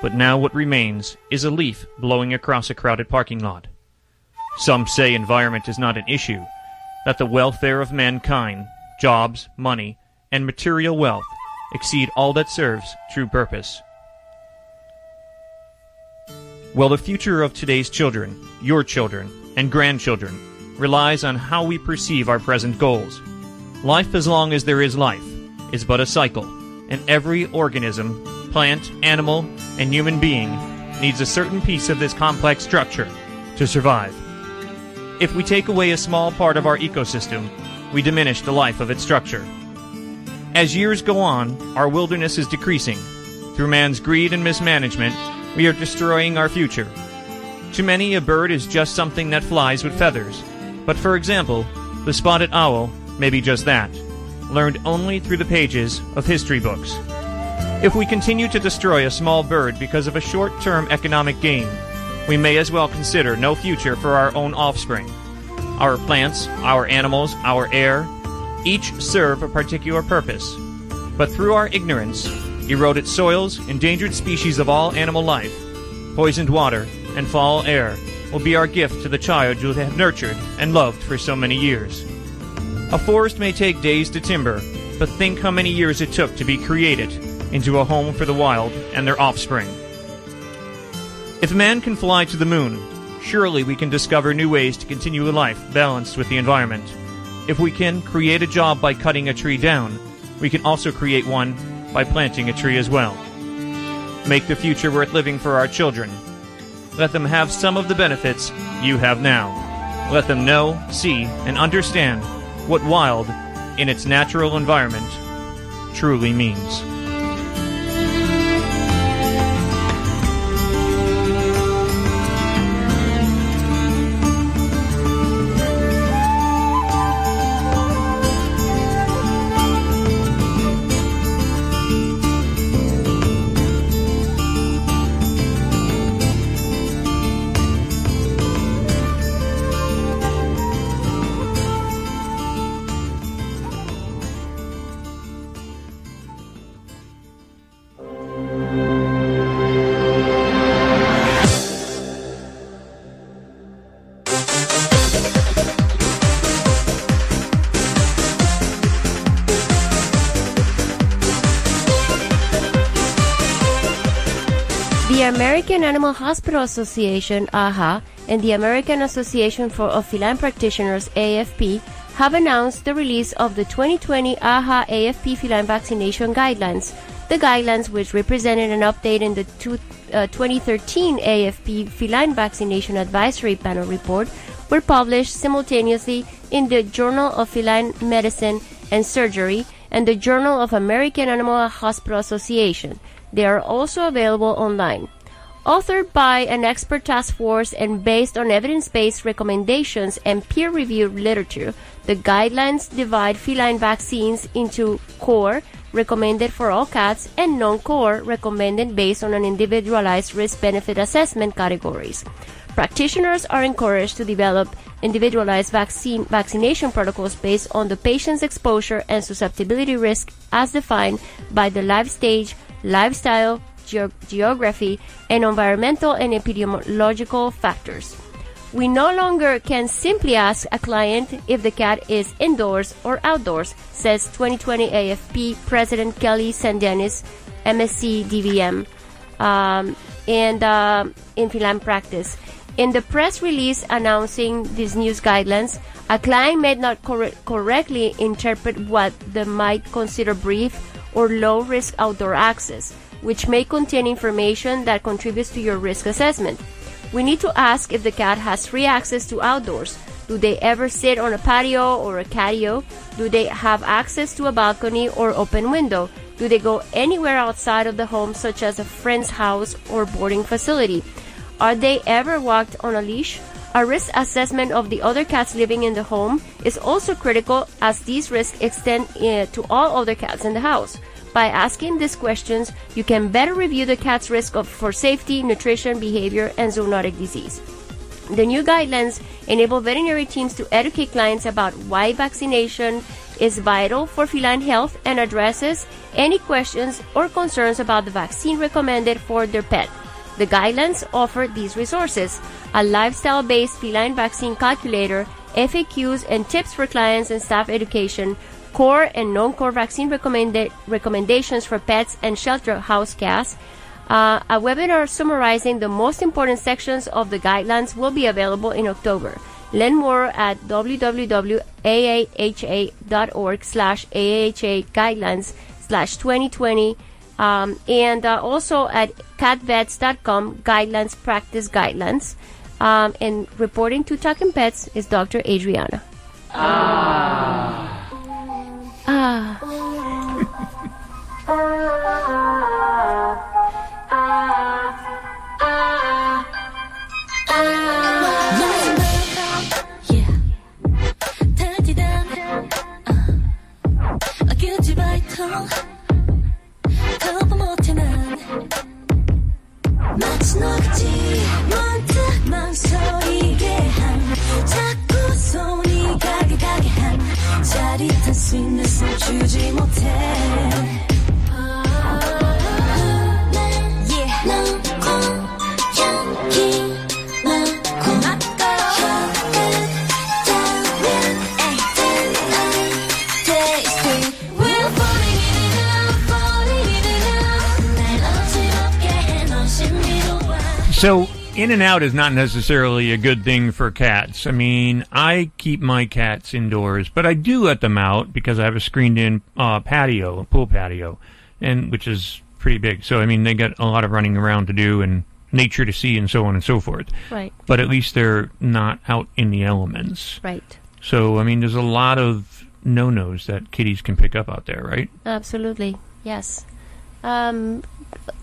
but now what remains is a leaf blowing across a crowded parking lot. Some say environment is not an issue, that the welfare of mankind, jobs, money, and material wealth exceed all that serves true purpose. Well, the future of today's children, your children, and grandchildren relies on how we perceive our present goals. Life as long as there is life is but a cycle, and every organism, plant, animal, and human being needs a certain piece of this complex structure to survive. If we take away a small part of our ecosystem, we diminish the life of its structure. As years go on, our wilderness is decreasing. Through man's greed and mismanagement, we are destroying our future. To many, a bird is just something that flies with feathers. But for example, the spotted owl may be just that, learned only through the pages of history books. If we continue to destroy a small bird because of a short-term economic gain, we may as well consider no future for our own offspring. Our plants, our animals, our air, each serve a particular purpose. But through our ignorance, eroded soils, endangered species of all animal life, poisoned water, and foul air will be our gift to the child you have nurtured and loved for so many years. A forest may take days to timber, but think how many years it took to be created into a home for the wild and their offspring. If man can fly to the moon, surely we can discover new ways to continue a life balanced with the environment. If we can create a job by cutting a tree down, we can also create one by planting a tree as well. Make the future worth living for our children. Let them have some of the benefits you have now. Let them know, see, and understand what wild, in its natural environment, truly means. The American Animal Hospital Association, A H A, and the American Association for Feline Practitioners, A F P, have announced the release of the twenty twenty A H A A F P Feline Vaccination Guidelines. The guidelines, which represented an update in the two, uh, twenty thirteen A F P Feline Vaccination Advisory Panel report, were published simultaneously in the Journal of Feline Medicine and Surgery and the Journal of American Animal Hospital Association. They are also available online. Authored by an expert task force and based on evidence-based recommendations and peer-reviewed literature, the guidelines divide feline vaccines into core, recommended for all cats, and non-core, recommended based on an individualized risk-benefit assessment categories. Practitioners are encouraged to develop individualized vaccine vaccination protocols based on the patient's exposure and susceptibility risk as defined by the life stage, lifestyle, geography, and environmental and epidemiological factors. We no longer can simply ask a client if the cat is indoors or outdoors, says twenty twenty A F P President Kelly Sandenis, M S C D V M, um, and uh, in feline practice. In the press release announcing these new guidelines, a client may not cor- correctly interpret what they might consider brief or low-risk outdoor access, which may contain information that contributes to your risk assessment. We need to ask if the cat has free access to outdoors. Do they ever sit on a patio or a catio? Do they have access to a balcony or open window? Do they go anywhere outside of the home, such as a friend's house or boarding facility? Are they ever walked on a leash? A risk assessment of the other cats living in the home is also critical, as these risks extend uh, to all other cats in the house. By asking these questions, you can better review the cat's risk of, for safety, nutrition, behavior, and zoonotic disease. The new guidelines enable veterinary teams to educate clients about why vaccination is vital for feline health and addresses any questions or concerns about the vaccine recommended for their pet. The guidelines offer these resources, a lifestyle-based feline vaccine calculator, F A Qs and tips for clients and staff education, core and non-core vaccine recommenda- recommendations for pets and shelter house cats. Uh, a webinar summarizing the most important sections of the guidelines will be available in October. Learn more at www.aaha.org slash AAHA guidelines slash 2020 um, and uh, also at catvets dot com guidelines practice guidelines. Um, and reporting to Talking Pets is Doctor Adriana. Ah. Ah. So, in and out is not necessarily a good thing for cats. I mean, I keep my cats indoors, but I do let them out because I have a screened-in uh, patio, a pool patio, and which is pretty big. So, I mean, they got a lot of running around to do and nature to see and so on and so forth. Right. But at least they're not out in the elements. Right. So, I mean, there's a lot of no-nos that kitties can pick up out there, right? Absolutely, yes. Um...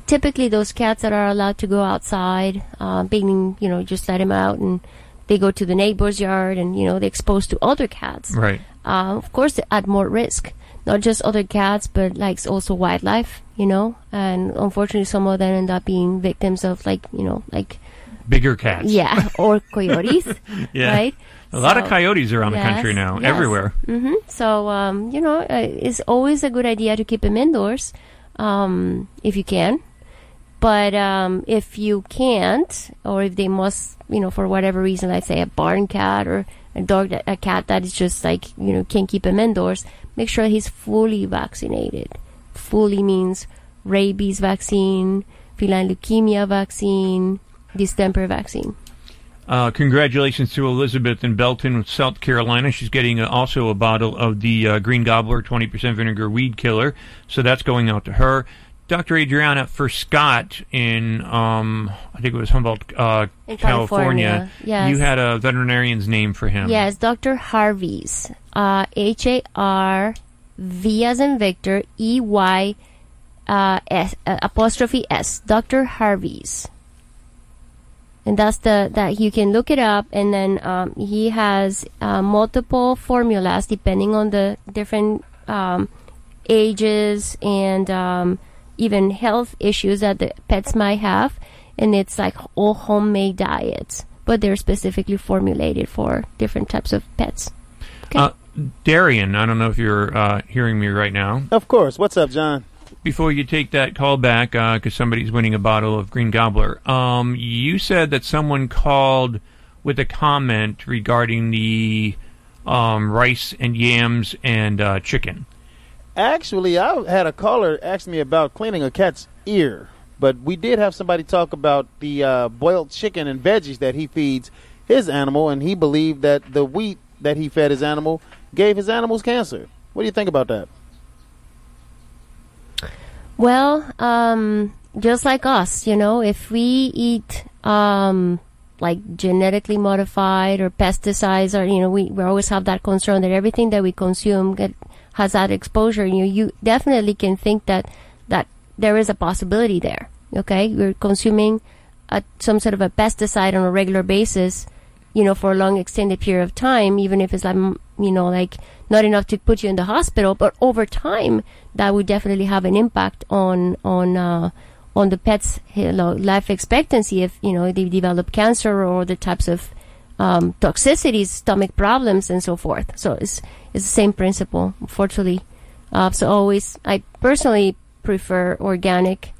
Typically, those cats that are allowed to go outside, uh, being, you know, just let them out, and they go to the neighbor's yard, and, you know, they're exposed to other cats. Right. Uh, of course, they're at more risk. Not just other cats, but, like, also wildlife, you know. And, unfortunately, some of them end up being victims of, like, you know, like... bigger cats. Yeah, or coyotes, yeah. Right? A so, lot of coyotes around yes, the country now, yes. everywhere. Mm-hmm. So, um, you know, uh, it's always a good idea to keep them indoors, um, if you can. But um, if you can't, or if they must, you know, for whatever reason, let's say a barn cat or a dog, that, a cat that is just like, you know, can't keep him indoors, make sure he's fully vaccinated. Fully means rabies vaccine, feline leukemia vaccine, distemper vaccine. Uh, congratulations to Elizabeth in Belton, South Carolina. She's getting uh, also a bottle of the uh, Green Gobbler twenty percent vinegar weed killer. So that's going out to her. Doctor Adriana, for Scott in, um, I think it was Humboldt, uh, in California, California. Yes. You had a veterinarian's name for him. Yes, Doctor Harvey's, uh, H A R V as in Victor, E Y uh, S, uh, apostrophe S, Doctor Harvey's. And that's the, that you can look it up, and then um, he has uh, multiple formulas depending on the different um, ages and... Um, even health issues that the pets might have, and it's like all homemade diets, but they're specifically formulated for different types of pets. Okay. Uh, Darian, I don't know if you're uh, hearing me right now. Of course. What's up, John? Before you take that call back, because uh, somebody's winning a bottle of Green Gobbler, um, you said that someone called with a comment regarding the um, rice and yams and uh, chicken. Actually, I had a caller ask me about cleaning a cat's ear, but we did have somebody talk about the uh, boiled chicken and veggies that he feeds his animal, and he believed that the wheat that he fed his animal gave his animals cancer. What do you think about that? Well, um, just like us, you know, if we eat um, like genetically modified or pesticides, or, you know, we, we always have that concern that everything that we consume get has that exposure, you you definitely can think that that there is a possibility there. Okay, you're consuming a, some sort of a pesticide on a regular basis, you know, for a long extended period of time, even if it's like, you know, like not enough to put you in the hospital, but over time that would definitely have an impact on on uh, on the pet's, you know, life expectancy if, you know, they develop cancer or the types of um, toxicities, stomach problems, and so forth. So it's it's the same principle, unfortunately. Uh, so always, I personally prefer organic,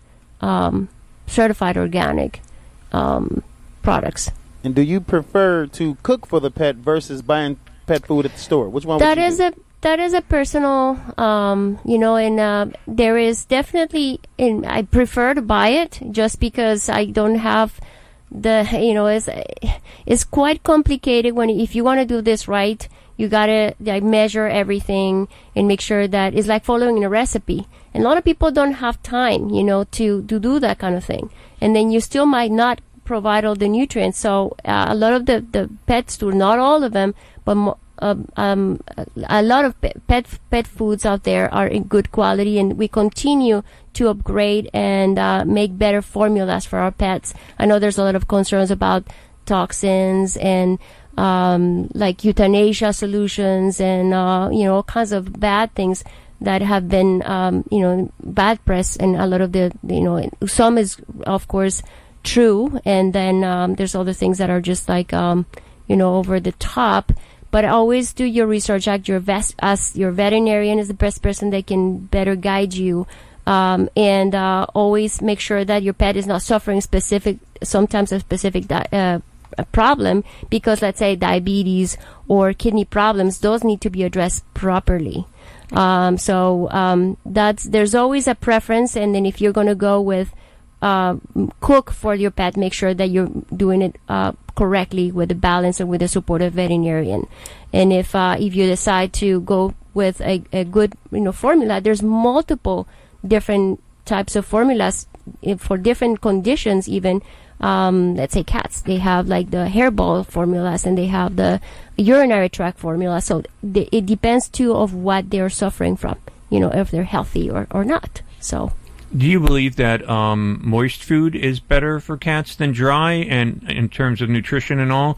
um, certified organic um, products. And do you prefer to cook for the pet versus buying pet food at the store? Which one? That would you is do? a that is a personal, um, you know, and uh, there is definitely. And I prefer to buy it just because I don't have the, you know, it's it's quite complicated when if you want to do this right. You gotta like, measure everything and make sure that it's like following a recipe. And a lot of people don't have time, you know, to, to do that kind of thing. And then you still might not provide all the nutrients. So uh, a lot of the, the pets, do not all of them, but mo- uh, um, a lot of pet pet foods out there are in good quality. And we continue to upgrade and uh, make better formulas for our pets. I know there's a lot of concerns about toxins and Um, like euthanasia solutions and, uh, you know, all kinds of bad things that have been, um, you know, bad press. And a lot of the, you know, some is, of course, true. And then um, there's other things that are just like, um, you know, over the top. But always do your research. Act your vet, as your veterinarian is the best person that can better guide you. Um, and uh, always make sure that your pet is not suffering specific, sometimes a specific di- uh a problem, because let's say diabetes or kidney problems, those need to be addressed properly. Um, so um, that's there's always a preference, and then if you're going to go with uh, cook for your pet, make sure that you're doing it uh, correctly with the balance and with the support of veterinarian. And if uh, if you decide to go with a, a good you know formula, there's multiple different types of formulas for different conditions even. Um, let's say cats, they have like the hairball formulas and they have the urinary tract formula. So th- it depends too of what they're suffering from, you know, if they're healthy or, or not. So do you believe that um, moist food is better for cats than dry, and in terms of nutrition and all?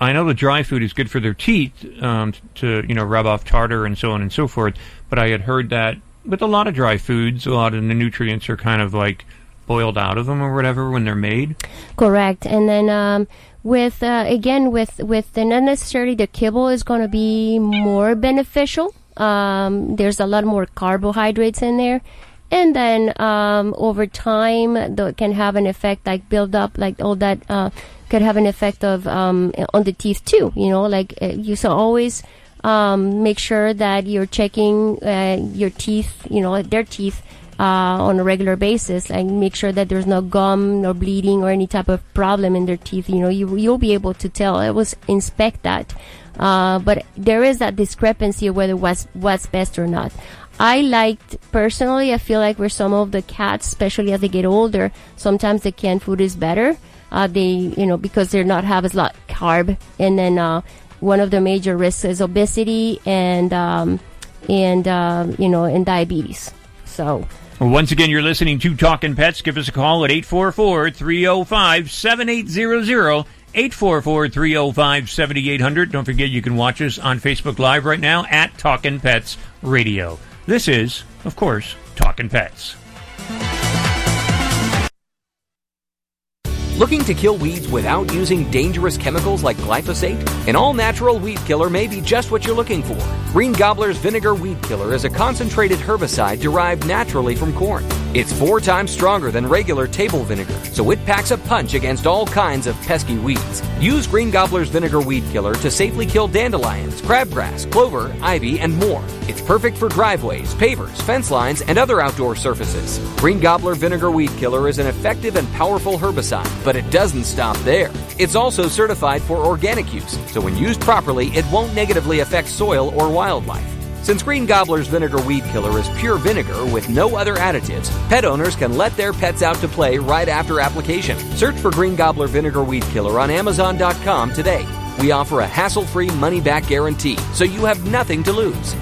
I know the dry food is good for their teeth um, to, you know, rub off tartar and so on and so forth. But I had heard that with a lot of dry foods, a lot of the nutrients are kind of like boiled out of them or whatever when they're made. Correct. And then um, with uh, again with with the not necessarily the kibble is going to be more beneficial. Um, there's a lot more carbohydrates in there, and then um, over time though, it can have an effect like build up like all that uh, could have an effect of um, on the teeth too. You know, like uh, you so always um, make sure that you're checking uh, your teeth. You know, their teeth. Uh, on a regular basis, and make sure that there's no gum, no bleeding, or any type of problem in their teeth. You know, you, you'll be able to tell. I was inspect that. Uh, but there is that discrepancy of whether what's, what's best or not. I liked, personally, I feel like with some of the cats, especially as they get older, sometimes the canned food is better. Uh, they, you know, because they're not have as lot carb. And then, uh, one of the major risks is obesity and, um, and, uh, you know, and diabetes. So, well, once again, you're listening to Talkin' Pets. Give us a call at eight four four, three oh five, seven eight zero zero, eight four four, three oh five, seven eight zero zero. Don't forget, you can watch us on Facebook Live right now at Talkin' Pets Radio. This is, of course, Talkin' Pets. Looking to kill weeds without using dangerous chemicals like glyphosate? An all-natural weed killer may be just what you're looking for. Green Gobbler's Vinegar Weed Killer is a concentrated herbicide derived naturally from corn. It's four times stronger than regular table vinegar, so it packs a punch against all kinds of pesky weeds. Use Green Gobbler's Vinegar Weed Killer to safely kill dandelions, crabgrass, clover, ivy, and more. It's perfect for driveways, pavers, fence lines, and other outdoor surfaces. Green Gobbler Vinegar Weed Killer is an effective and powerful herbicide, but it doesn't stop there. It's also certified for organic use, so when used properly, it won't negatively affect soil or wildlife. Since Green Gobbler's Vinegar Weed Killer is pure vinegar with no other additives, pet owners can let their pets out to play right after application. Search for Green Gobbler Vinegar Weed Killer on Amazon dot com today. We offer a hassle-free money-back guarantee, so you have nothing to lose.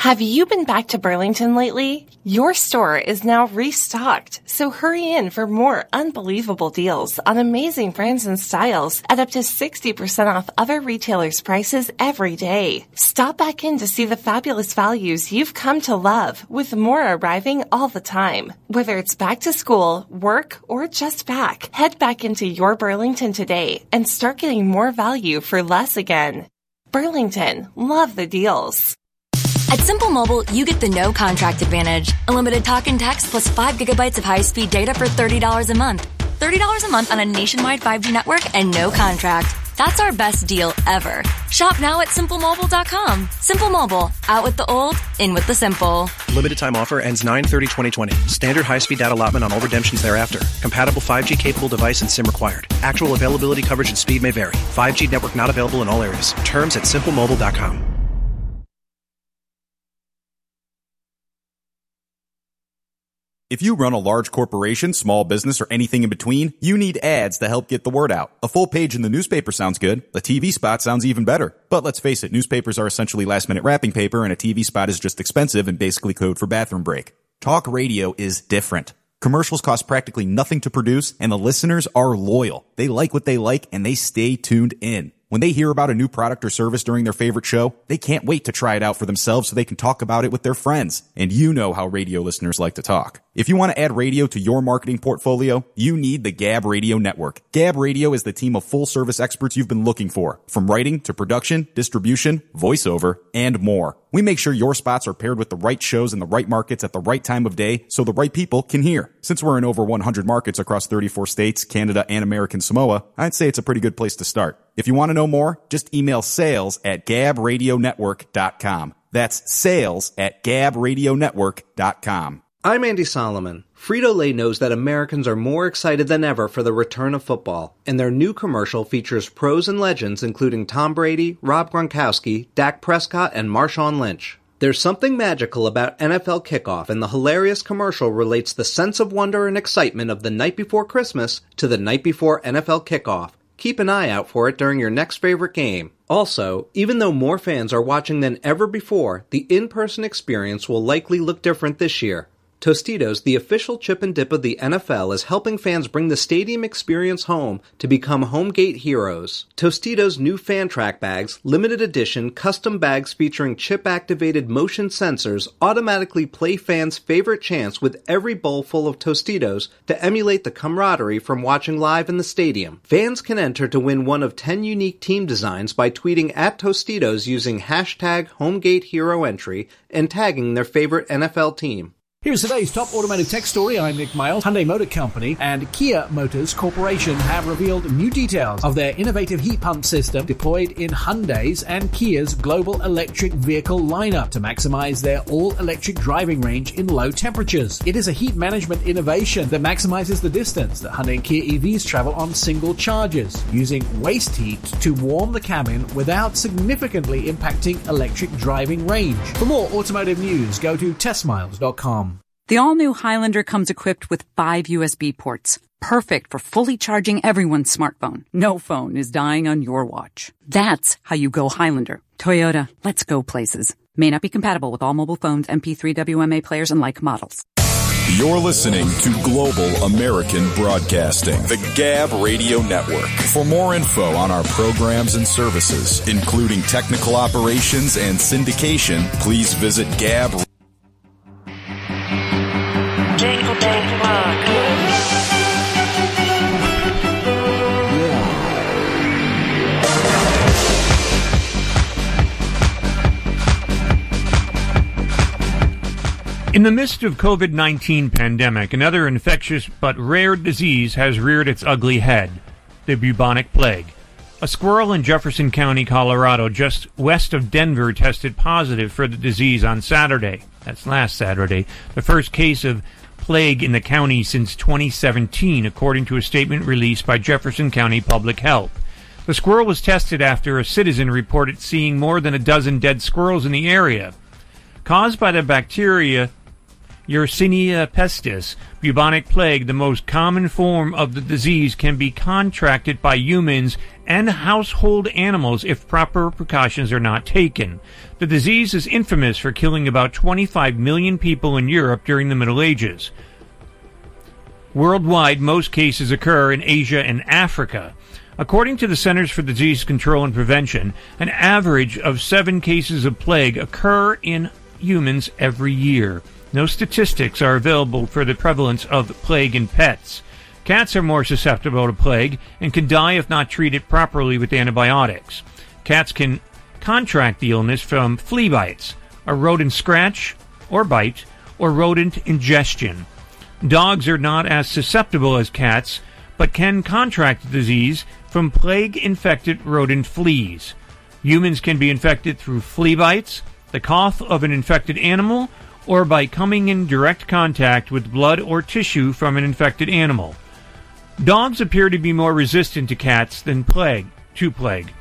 Have you been back to Burlington lately? Your store is now restocked, so hurry in for more unbelievable deals on amazing brands and styles at up to sixty percent off other retailers' prices every day. Stop back in to see the fabulous values you've come to love, with more arriving all the time. Whether it's back to school, work, or just back, head back into your Burlington today and start getting more value for less again. Burlington, love the deals. At Simple Mobile, you get the no-contract advantage. Unlimited talk and text plus five gigabytes of high-speed data for thirty dollars a month. thirty dollars a month on a nationwide five G network and no contract. That's our best deal ever. Shop now at simple mobile dot com. Simple Mobile. Out with the old, in with the simple. Limited time offer ends nine thirty twenty twenty. Standard high-speed data allotment on all redemptions thereafter. Compatible five G-capable device and SIM required. Actual availability, coverage, and speed may vary. five G network not available in all areas. Terms at simple mobile dot com. If you run a large corporation, small business, or anything in between, you need ads to help get the word out. A full page in the newspaper sounds good. A T V spot sounds even better. But let's face it, newspapers are essentially last-minute wrapping paper, and a T V spot is just expensive and basically code for bathroom break. Talk radio is different. Commercials cost practically nothing to produce, and the listeners are loyal. They like what they like, and they stay tuned in. When they hear about a new product or service during their favorite show, they can't wait to try it out for themselves so they can talk about it with their friends. And you know how radio listeners like to talk. If you want to add radio to your marketing portfolio, you need the Gab Radio Network. Gab Radio is the team of full-service experts you've been looking for, from writing to production, distribution, voiceover, and more. We make sure your spots are paired with the right shows in the right markets at the right time of day so the right people can hear. Since we're in over one hundred markets across thirty-four states, Canada, and American Samoa, I'd say it's a pretty good place to start. If you want to know more, just email sales at gab radio network dot com. That's sales at gab radio network dot com. I'm Andy Solomon. Frito-Lay knows that Americans are more excited than ever for the return of football, and their new commercial features pros and legends including Tom Brady, Rob Gronkowski, Dak Prescott, and Marshawn Lynch. There's something magical about N F L kickoff, and the hilarious commercial relates the sense of wonder and excitement of the night before Christmas to the night before N F L kickoff. Keep an eye out for it during your next favorite game. Also, even though more fans are watching than ever before, the in-person experience will likely look different this year. Tostitos, the official chip and dip of the N F L, is helping fans bring the stadium experience home to become home gate heroes. Tostitos' new Fan Track bags, limited edition custom bags featuring chip-activated motion sensors, automatically play fans' favorite chants with every bowl full of Tostitos to emulate the camaraderie from watching live in the stadium. Fans can enter to win one of ten unique team designs by tweeting at Tostitos using hashtag HomegateHeroEntry and tagging their favorite N F L team. Here's today's top automotive tech story. I'm Nick Miles. Hyundai Motor Company and Kia Motors Corporation have revealed new details of their innovative heat pump system deployed in Hyundai's and Kia's global electric vehicle lineup to maximize their all-electric driving range in low temperatures. It is a heat management innovation that maximizes the distance that Hyundai and Kia E Vs travel on single charges, using waste heat to warm the cabin without significantly impacting electric driving range. For more automotive news, go to test miles dot com. The all-new Highlander comes equipped with five U S B ports, perfect for fully charging everyone's smartphone. No phone is dying on your watch. That's how you go Highlander. Toyota, let's go places. May not be compatible with all mobile phones, M P three, W M A players, and like models. You're listening to Global American Broadcasting, the Gab Radio Network. For more info on our programs and services, including technical operations and syndication, please visit Gab. Jingle, jingle, rock. In the midst of covid nineteen pandemic, another infectious but rare disease has reared its ugly head, the bubonic plague. A squirrel in Jefferson County, Colorado, just west of Denver, tested positive for the disease on Saturday. That's last Saturday. The first case of plague in the county since twenty seventeen, according to a statement released by Jefferson County Public Health. The squirrel was tested after a citizen reported seeing more than a dozen dead squirrels in the area. Caused by the bacteria Yersinia pestis, bubonic plague, the most common form of the disease, can be contracted by humans and household animals if proper precautions are not taken. The disease is infamous for killing about twenty-five million people in Europe during the Middle Ages. Worldwide, most cases occur in Asia and Africa. According to the Centers for Disease Control and Prevention, an average of seven cases of plague occur in humans every year. No statistics are available for the prevalence of plague in pets. Cats are more susceptible to plague and can die if not treated properly with antibiotics. Cats can contract the illness from flea bites, a rodent scratch or bite, or rodent ingestion. Dogs are not as susceptible as cats, but can contract the disease from plague-infected rodent fleas. Humans can be infected through flea bites, the cough of an infected animal, or by coming in direct contact with blood or tissue from an infected animal. Dogs appear to be more resistant to cats than plague, to plague.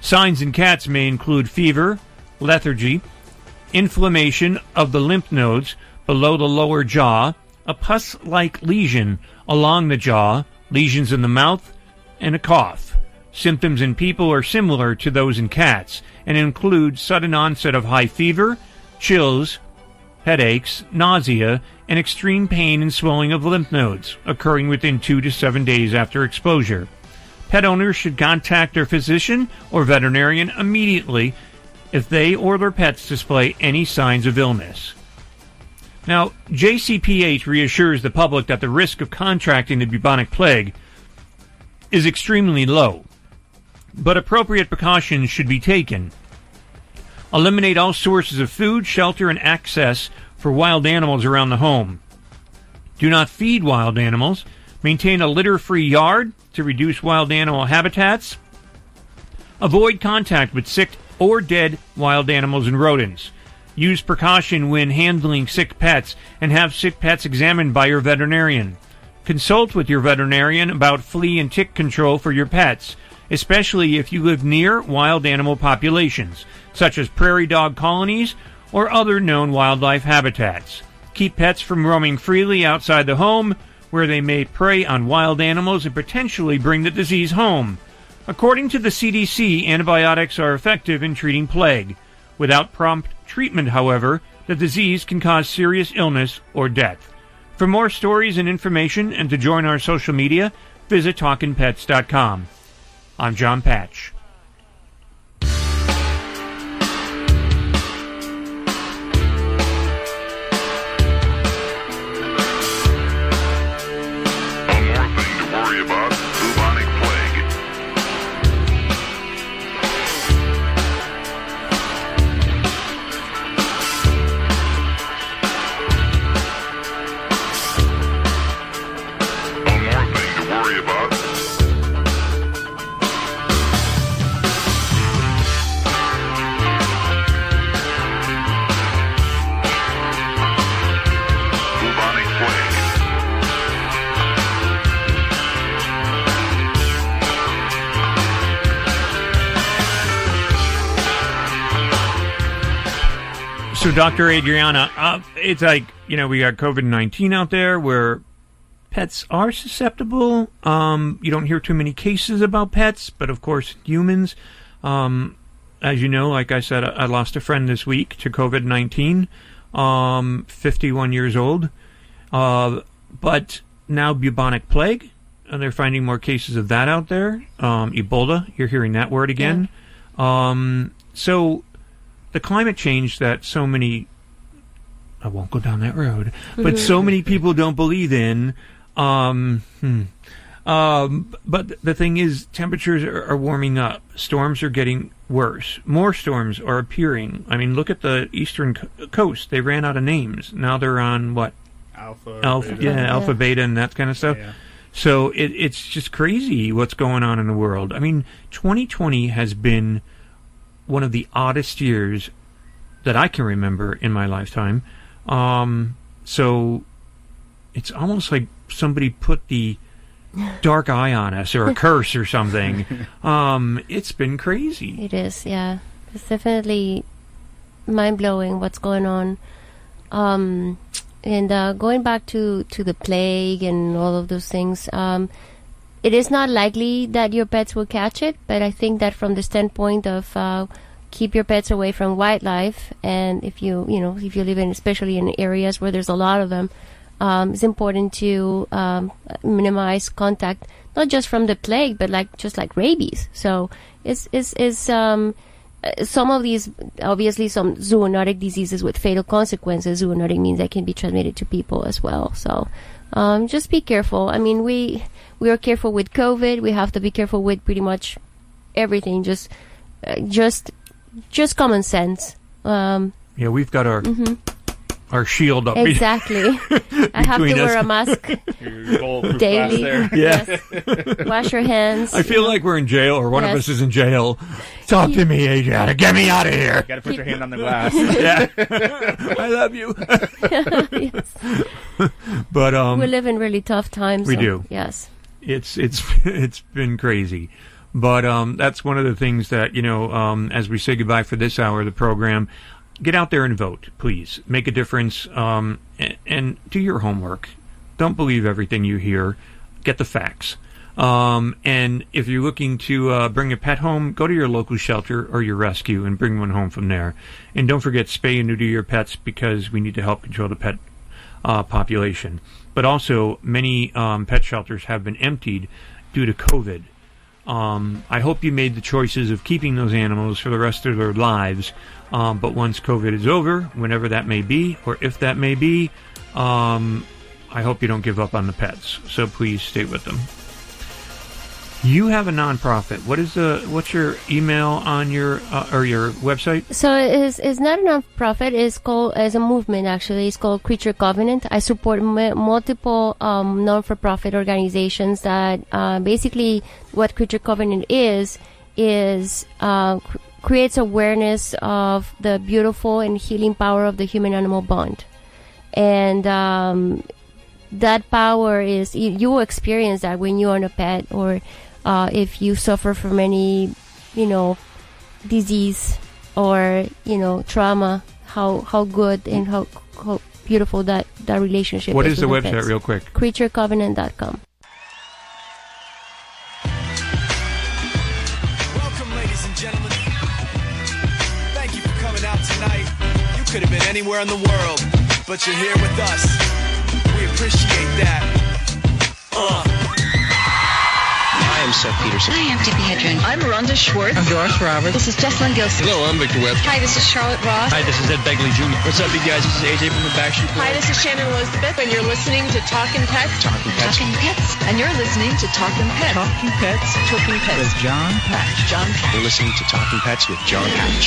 Signs in cats may include fever, lethargy, inflammation of the lymph nodes below the lower jaw, a pus-like lesion along the jaw, lesions in the mouth, and a cough. Symptoms in people are similar to those in cats and include sudden onset of high fever, chills, headaches, nausea, and extreme pain and swelling of lymph nodes, occurring within two to seven days after exposure. Pet owners should contact their physician or veterinarian immediately if they or their pets display any signs of illness. Now, J C P H reassures the public that the risk of contracting the bubonic plague is extremely low, but appropriate precautions should be taken. Eliminate all sources of food, shelter, and access for wild animals around the home. Do not feed wild animals. Maintain a litter-free yard to reduce wild animal habitats. Avoid contact with sick or dead wild animals and rodents. Use precaution when handling sick pets and have sick pets examined by your veterinarian. Consult with your veterinarian about flea and tick control for your pets, especially if you live near wild animal populations, such as prairie dog colonies or other known wildlife habitats. Keep pets from roaming freely outside the home, where they may prey on wild animals and potentially bring the disease home. According to the C D C, antibiotics are effective in treating plague. Without prompt treatment, however, the disease can cause serious illness or death. For more stories and information and to join our social media, visit talkin pets dot com. I'm John Patch. So, Doctor Adriana, uh, it's like, you know, we got COVID nineteen out there where pets are susceptible. Um, you don't hear too many cases about pets, but of course, humans. Um, as you know, like I said, I, I lost a friend this week to COVID nineteen, um, fifty-one years old. Uh, but now bubonic plague, and they're finding more cases of that out there. Um, Ebola, you're hearing that word again. Yeah. Um, so... The climate change that so many, I won't go down that road, but so many people don't believe in. Um, hmm. um, but the thing is, temperatures are, are warming up. Storms are getting worse. More storms are appearing. I mean, look at the eastern co- coast. They ran out of names. Now they're on what? Alpha. Alpha beta. Yeah, yeah, alpha, beta, and that kind of stuff. Yeah. So it, it's just crazy what's going on in the world. I mean, twenty twenty has been one of the oddest years that I can remember in my lifetime. Um, so it's almost like somebody put the dark eye on us, or a curse or something. Um, it's been crazy. It is, yeah. It's definitely mind-blowing what's going on. Um, And uh, going back to, to the plague and all of those things, um, it is not likely that your pets will catch it, but I think that from the standpoint of uh, keep your pets away from wildlife, and if you, you know, if you live in, especially in areas where there's a lot of them, um, it's important to um, minimize contact, not just from the plague, but like just like rabies. So it's it's it's um. Uh, some of these, obviously, some zoonotic diseases with fatal consequences. Zoonotic means that can be transmitted to people as well. So, um, just be careful. I mean, we we are careful with COVID. We have to be careful with pretty much everything. Just, uh, just, just common sense. Um, yeah, we've got our mm-hmm. our shield up. Exactly. I have to us. wear a mask daily. There. Yes. yes. Wash your hands. I feel like we're in jail, or one yes. of us is in jail. Talk to me, Adriana. Get me out of here. You got to put your hand on the glass. yeah. I love you. yes. But um, we live in really tough times. We so, do. Yes. It's it's it's been crazy. But um, that's one of the things that, you know, um, as we say goodbye for this hour of the program, get out there and vote, please. Make a difference, um, and, and do your homework. Don't believe everything you hear. Get the facts. Um, and if you're looking to uh, bring a pet home, go to your local shelter or your rescue and bring one home from there. And don't forget, spay and neuter your pets, because we need to help control the pet uh, population. But also, many um, pet shelters have been emptied due to COVID. Um, I hope you made the choices of keeping those animals for the rest of their lives. Um, but once COVID is over, whenever that may be, or if that may be, um, I hope you don't give up on the pets. So please stay with them. You have a nonprofit. What is the what's your email on your uh, or your website? So it's it's not a nonprofit. It's called as a movement actually. It's called Creature Covenant. I support m- multiple um, non-for-profit organizations that uh, basically what Creature Covenant is is uh, cr- creates awareness of the beautiful and healing power of the human-animal bond, and. Um, That power is you, you will experience that when you own a pet, or uh, if you suffer from any, you know, disease or you know trauma. How how good and how how beautiful that, that relationship is. What is, is the website, pets. Real quick? creature covenant dot com. Welcome, ladies and gentlemen. Thank you for coming out tonight. You could have been anywhere in the world, but you're here with us. Appreciate that. Uh. I am Seth Peterson. I am Debbie Hedren. I'm Rhonda Schwartz. I'm Doris Roberts. This is Jesslyn Gilson. Hello, I'm Victor Webster. Hi, this is Charlotte Ross. Hi, this is Ed Begley Junior What's up, you guys? This is A J from the Backstreet Boys. Hi, this is Shannon Elizabeth, and you're listening to Talkin' Pets. Talkin' Pets. Talkin' Pets. And you're listening to Talkin' Pets. Talkin' Pets. Talkin' Pets. With John Patch. John Patch. You're listening to Talkin' Pets with John Patch.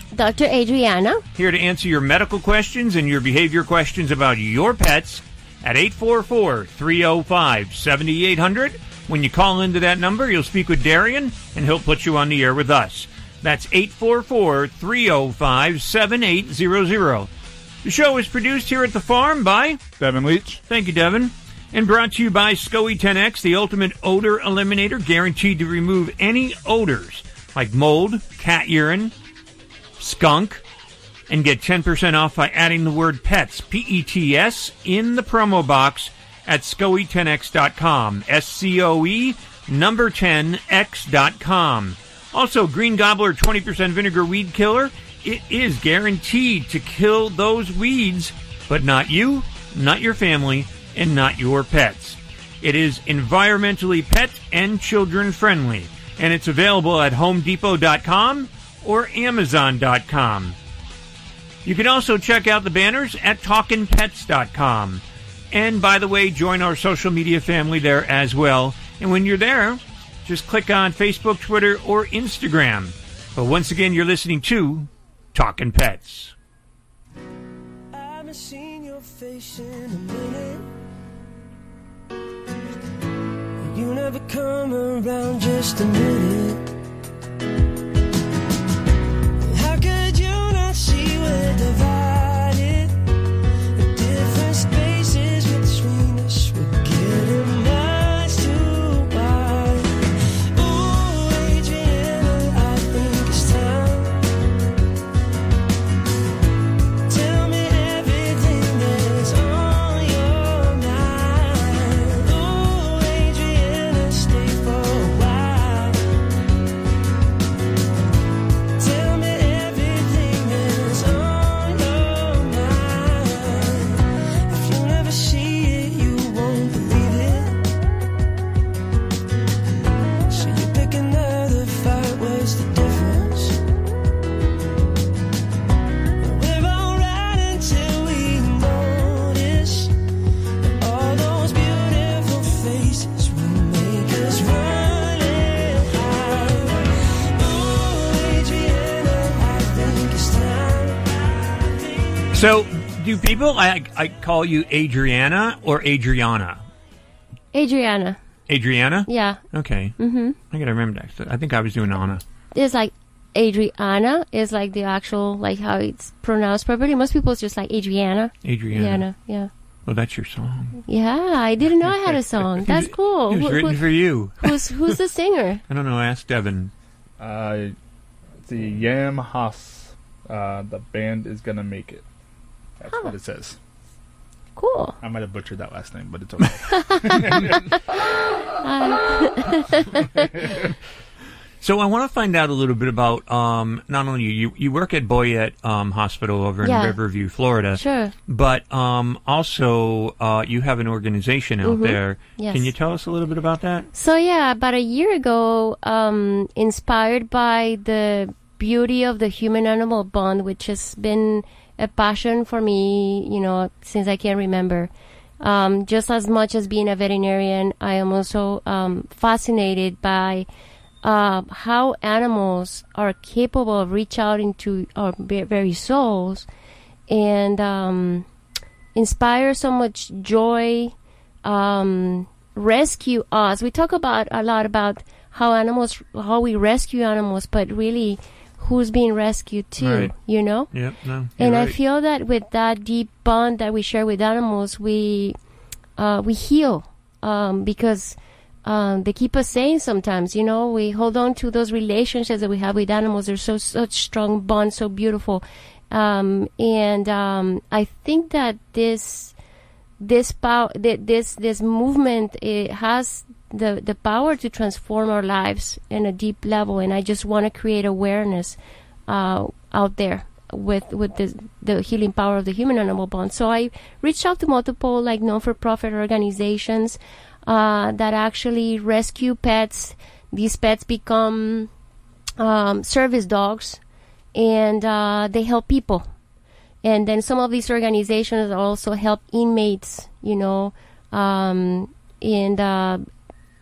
Doctor Adriana. Here to answer your medical questions and your behavior questions about your pets at eight four four, three oh five, seven eight hundred. When you call into that number, you'll speak with Darian, and he'll put you on the air with us. That's eight four four, three oh five, seven eight hundred. The show is produced here at the farm by... Devin Leach. Thank you, Devin. And brought to you by S C O E ten X, the ultimate odor eliminator, guaranteed to remove any odors like mold, cat urine, skunk, and get ten percent off by adding the word pets, P E T S, in the promo box at S C O E ten X dot com, S C O E number ten X dot com. Also, Green Gobbler twenty percent vinegar weed killer. It is guaranteed to kill those weeds, but not you, not your family, and not your pets. It is environmentally pet and children friendly, and it's available at home depot dot com or amazon dot com. You can also check out the banners at talkin pets dot com. And by the way, join our social media family there as well. And when you're there, just click on Facebook, Twitter, or Instagram. But once again, you're listening to Talkin' Pets. I haven't seen your face in a minute. come around just a minute. How could you not see we're divided? The different spaces between us, we're getting miles too wide. Ooh, Adriana, I think it's time. Tell me everything that's on your mind. Ooh, Adriana, stay for a while. Tell me everything that's on your mind. If you never see it, you won't believe it. So you pick another fight, what's the difference? We're alright until we notice all those beautiful faces will make us run and hide. Ooh, Adriana, I think it's time. So, do people, I, I call you Adriana or Adriana? Adriana. Adriana? Yeah. Okay. Mm-hmm. I gotta remember that. I think I was doing Anna. It's like Adriana is like the actual, like how it's pronounced properly. Most people it's just like Adriana. Adriana. Adriana, yeah. Well, that's your song. Yeah, I didn't know I had a song. That's cool. It was Who- written who- for you. Who's who's the singer? I don't know. Ask Devin. Uh, the Yam Haas, uh, the band is gonna make it. That's what it says. Cool. I might have butchered that last name, but it's okay. So I want to find out a little bit about um, not only you, you, you work at Boyette um, Hospital over in Yeah. Riverview, Florida, Sure. but um, also uh, you have an organization out Mhm. there. Yes. Can you tell us a little bit about that? So yeah, about a year ago, um, inspired by the beauty of the human-animal bond, which has been a passion for me, you know, since I can remember. Um, just as much as being a veterinarian, I am also um, fascinated by uh, how animals are capable of reach out into our ve- very souls and um, inspire so much joy, um, rescue us. We talk about a lot about how animals, how we rescue animals, but really who's being rescued too, Right. you know? Yep. No. And I feel that with that deep bond that we share with animals, we uh, we heal um, because um, they keep us sane sometimes, you know? We hold on to those relationships that we have with animals. They're so, such strong bonds, so beautiful. Um, and um, I think that this this pow- th- this this movement, it has the the power to transform our lives in a deep level, and I just want to create awareness uh, out there with with the the healing power of the human animal bond. So I reached out to multiple like non-for-profit organizations uh, that actually rescue pets. These pets become um, service dogs, and uh, they help people. And then some of these organizations also help inmates, you know, um, and uh,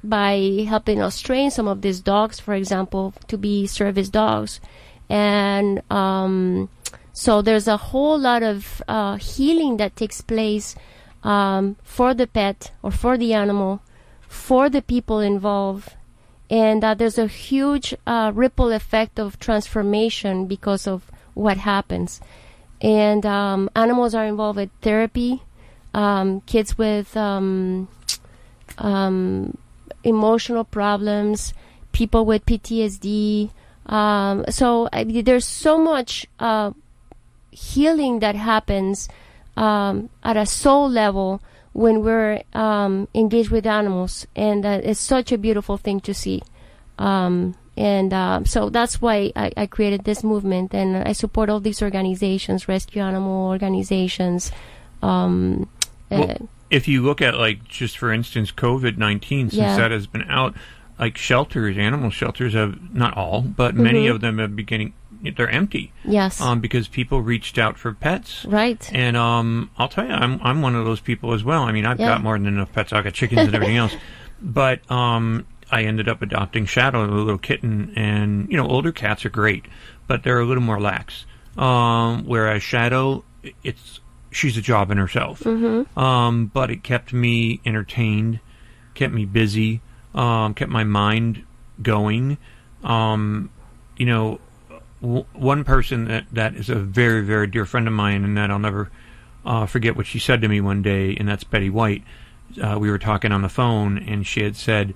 by helping us train some of these dogs, for example, to be service dogs. And um, so there's a whole lot of uh, healing that takes place um, for the pet or for the animal, for the people involved. And uh, there's a huge uh, ripple effect of transformation because of what happens. And um, animals are involved with therapy, um, kids with um, um, emotional problems, people with P T S D. Um, so I, there's so much uh, healing that happens um, at a soul level when we're um, engaged with animals. And uh, it's such a beautiful thing to see. Um And uh, so that's why I, I created this movement, and I support all these organizations, rescue animal organizations. Um, well, uh, if you look at, like, just for instance, covid nineteen, since Yeah. that has been out, like shelters, animal shelters have, not all, but many Mm-hmm. of them are beginning, they're empty. Yes. Um, because people reached out for pets. Right. And um, I'll tell you, I'm, I'm one of those people as well. I mean, I've Yeah. got more than enough pets. I've got chickens and everything else. But um I ended up adopting Shadow, a little kitten, and, you know, older cats are great, but they're a little more lax. Um, whereas Shadow, it's she's a job in herself. Mm-hmm. Um, but it kept me entertained, kept me busy. um, kept my mind going. Um, you know, w- one person that, that is a very, very dear friend of mine, and that I'll never uh, forget what she said to me one day, and that's Betty White. Uh, we were talking on the phone, and she had said,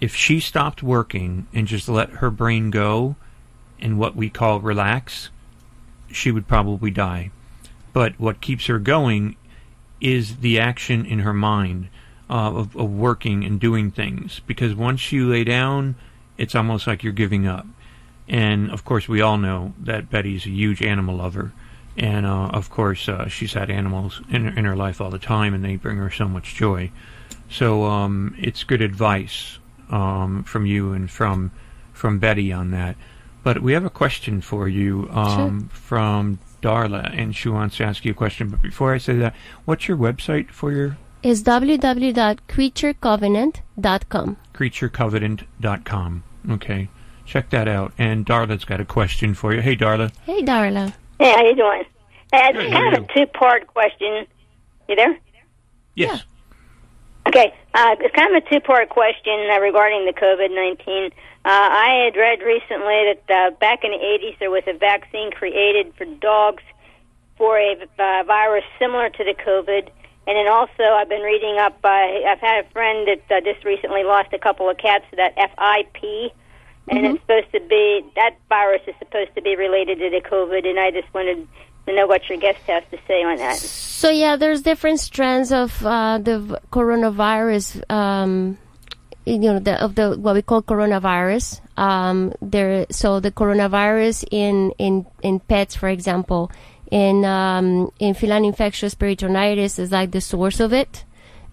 if she stopped working and just let her brain go and what we call relax, she would probably die. But what keeps her going is the action in her mind uh, of, of working and doing things. Because once you lay down, it's almost like you're giving up. And, of course, we all know that Betty's a huge animal lover. And, uh, of course, uh, she's had animals in her, in her life all the time, and they bring her so much joy. So um, it's good advice um, from you and from from Betty on that. But we have a question for you um, sure. from Darla, and she wants to ask you a question. But before I say that, what's your website for your... It's w w w dot creature covenant dot com. creature covenant dot com. Okay. Check that out. And Darla's got a question for you. Hey, Darla. Hey, Darla. Hey, how you doing? Hey, it's kind of a two-part question. You there? Yes. Yeah. Okay. Uh, it's kind of a two-part question uh, regarding the covid nineteen. Uh, I had read recently that uh, back in the eighties there was a vaccine created for dogs for a uh, virus similar to the COVID. And then also I've been reading up, uh, I've had a friend that uh, just recently lost a couple of cats to that F I P. And mm-hmm. it's supposed to be, that virus is supposed to be related to the COVID, and I just wanted to know what your guest has to say on that. So, yeah, there's different strands of uh, the coronavirus, um, you know, the, of the what we call coronavirus. Um, there, so the coronavirus in, in, in pets, for example, in um, in feline infectious peritonitis is like the source of it.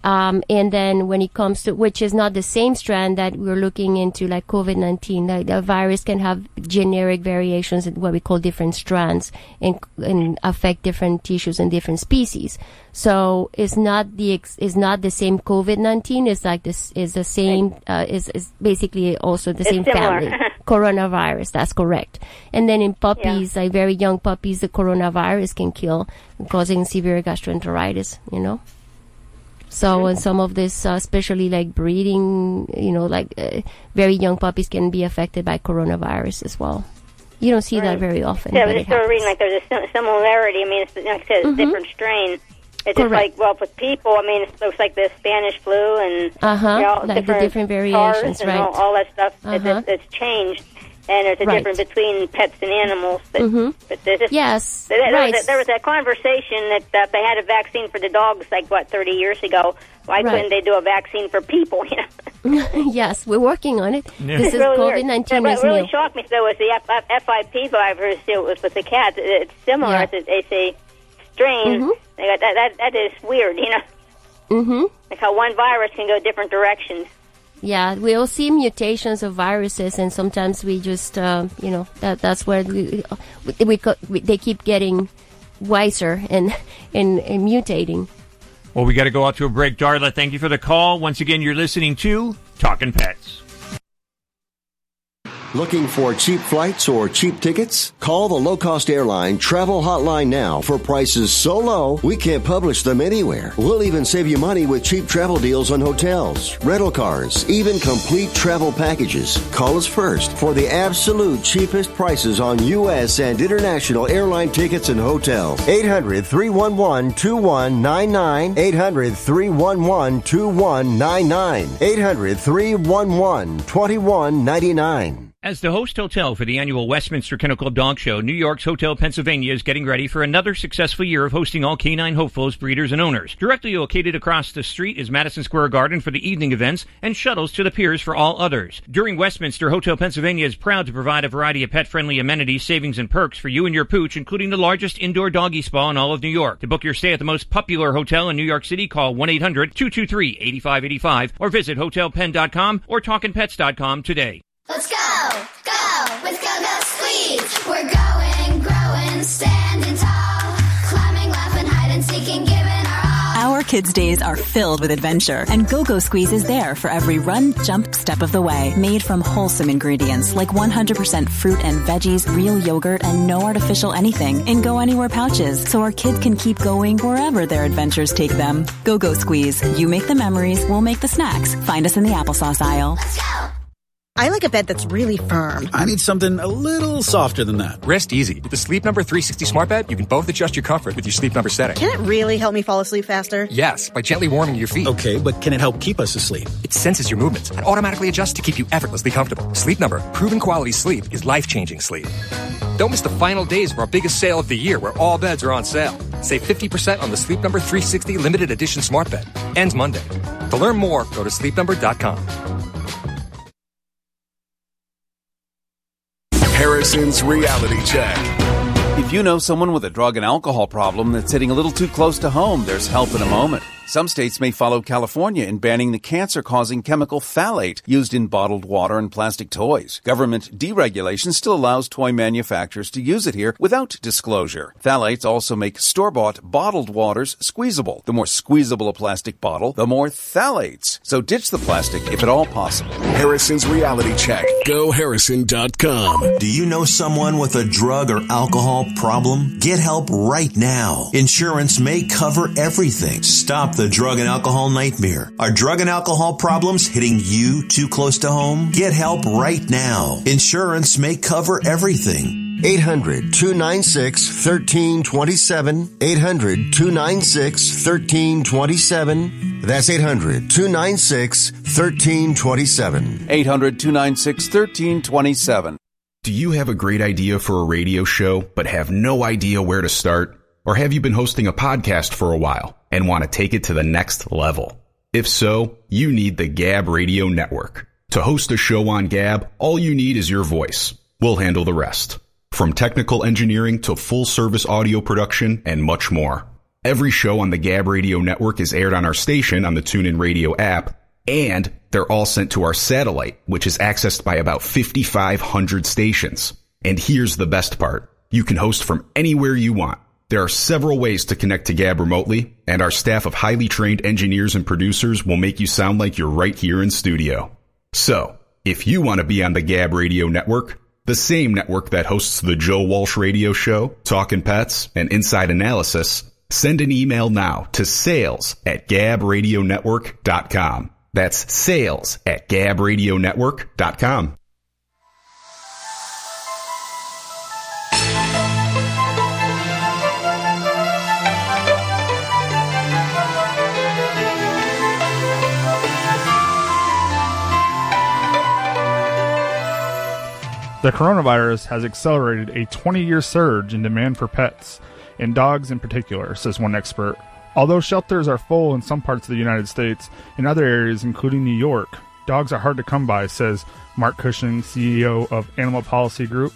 Um, and then when it comes to, which is not the same strand that we're looking into, like covid nineteen, like the virus can have generic variations in what we call different strands and, and affect different tissues and different species. So it's not the, it's not the same covid nineteen. It's like this is the same, uh, is, is basically also the it's same similar. Family. Coronavirus, that's correct. And then in puppies, yeah. like very young puppies, the coronavirus can kill, causing severe gastroenteritis, you know? So, and some of this, uh, especially like breeding, you know, like uh, very young puppies can be affected by coronavirus as well. You don't see right. that very often. Yeah, but it's still reading like there's a similarity. I mean, it's, like I said, it's mm-hmm. a different strain. It's just like, well, with people, I mean, it looks like the Spanish flu and uh-huh. you know, like different, the different variations, and right? all, all that stuff. Uh-huh. It's, it's changed. And there's a right. difference between pets and animals. But, mm-hmm. but just, yes, there, there, right. was a, there was that conversation that uh, they had a vaccine for the dogs, like, what, thirty years ago. Why right. couldn't they do a vaccine for people, you know? Yes, we're working on it. Yeah. This it's is really covid nineteen so, What really new. Shocked me, though, was the F- F- F I P virus with, with the cats. It's similar. Yeah. It's, it's a strain. Mm-hmm. That, that, that is weird, you know? Mm-hmm. Like how one virus can go different directions. Yeah, we all see mutations of viruses, and sometimes we just, uh, you know, that that's where we, we, we they keep getting wiser and, and, and mutating. Well, we got to go out to a break. Darla, thank you for the call. Once again, you're listening to Talkin' Pets. Looking for cheap flights or cheap tickets? Call the low-cost airline travel hotline now for prices so low we can't publish them anywhere. We'll even save you money with cheap travel deals on hotels, rental cars, even complete travel packages. Call us first for the absolute cheapest prices on U S and international airline tickets and hotels. eight hundred three one one two one nine nine. eight hundred three one one two one nine nine. eight hundred three one one two one nine nine. As the host hotel for the annual Westminster Kennel Club Dog Show, New York's Hotel Pennsylvania is getting ready for another successful year of hosting all canine hopefuls, breeders, and owners. Directly located across the street is Madison Square Garden for the evening events and shuttles to the piers for all others. During Westminster, Hotel Pennsylvania is proud to provide a variety of pet-friendly amenities, savings, and perks for you and your pooch, including the largest indoor doggy spa in all of New York. To book your stay at the most popular hotel in New York City, call one eight hundred two two three eight five eight five or visit hotel pen dot com or talkin pets dot com today. Let's go, go, with Go-Go Squeeze. We're going, growing, standing tall, climbing, laughing, hide and seeking, giving our all. Our kids' days are filled with adventure, and Go-Go Squeeze is there for every run, jump, step of the way. Made from wholesome ingredients like one hundred percent fruit and veggies, real yogurt, and no artificial anything in Go Anywhere pouches, so our kids can keep going wherever their adventures take them. Go-Go Squeeze. You make the memories, we'll make the snacks. Find us in the applesauce aisle. Let's go! I like a bed that's really firm. I need something a little softer than that. Rest easy. With the Sleep Number three sixty Smart Bed, you can both adjust your comfort with your Sleep Number setting. Can it really help me fall asleep faster? Yes, by gently warming your feet. Okay, but can it help keep us asleep? It senses your movements and automatically adjusts to keep you effortlessly comfortable. Sleep Number, proven quality sleep is life-changing sleep. Don't miss the final days of our biggest sale of the year where all beds are on sale. Save fifty percent on the Sleep Number three sixty Limited Edition Smart Bed. Ends Monday. To learn more, go to sleep number dot com. Harrison's Reality Check. If you know someone with a drug and alcohol problem that's hitting a little too close to home, there's help in a moment. Some states may follow California in banning the cancer-causing chemical phthalate used in bottled water and plastic toys. Government deregulation still allows toy manufacturers to use it here without disclosure. Phthalates also make store-bought bottled waters squeezable. The more squeezable a plastic bottle, the more phthalates. So ditch the plastic if at all possible. Harrison's Reality Check. Go Harrison dot com. Do you know someone with a drug or alcohol problem? Get help right now. Insurance may cover everything. Stop the drug and alcohol nightmare. Are drug and alcohol problems hitting you too close to home? Get help right now. Insurance may cover everything. eight hundred two nine six one three two seven. eight hundred two nine six one three two seven. That's eight hundred two nine six one three two seven. eight hundred two nine six one three two seven. Do you have a great idea for a radio show but have no idea where to start? Or have you been hosting a podcast for a while and want to take it to the next level? If so, you need the Gab Radio Network. To host a show on Gab, all you need is your voice. We'll handle the rest. From technical engineering to full-service audio production and much more. Every show on the Gab Radio Network is aired on our station on the TuneIn Radio app, and they're all sent to our satellite, which is accessed by about fifty-five hundred stations. And here's the best part. You can host from anywhere you want. There are several ways to connect to Gab remotely, and our staff of highly trained engineers and producers will make you sound like you're right here in studio. So, if you want to be on the Gab Radio Network, the same network that hosts the Joe Walsh Radio Show, Talkin' Pets, and Inside Analysis, send an email now to sales at gab radio network dot com. That's sales at gab radio network dot com. The coronavirus has accelerated a twenty-year surge in demand for pets, and dogs in particular, says one expert. Although shelters are full in some parts of the United States, in other areas, including New York, dogs are hard to come by, says Mark Cushing, C E O of Animal Policy Group.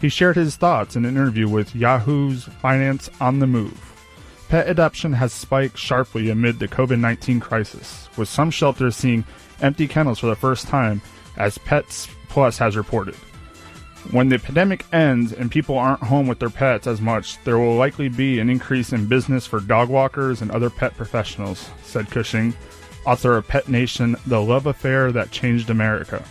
He shared his thoughts in an interview with Yahoo's Finance on the Move. Pet adoption has spiked sharply amid the covid nineteen crisis, with some shelters seeing empty kennels for the first time, as Pets Plus has reported. When the pandemic ends and people aren't home with their pets as much, there will likely be an increase in business for dog walkers and other pet professionals, said Cushing, author of Pet Nation, The Love Affair That Changed America.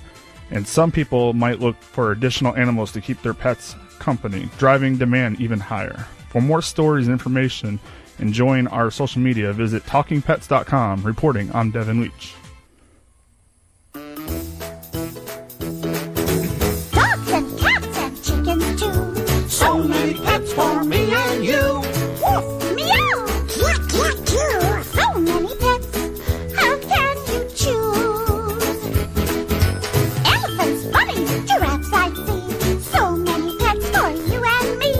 And some people might look for additional animals to keep their pets company, driving demand even higher. For more stories and information and join our social media, visit talking pets dot com. Reporting, I'm Devin Leach. For me and you. Woof, meow, cluck, cluck, coo. So many pets, how can you choose? Elephants, bunnies, giraffes I see. So many pets for you and me.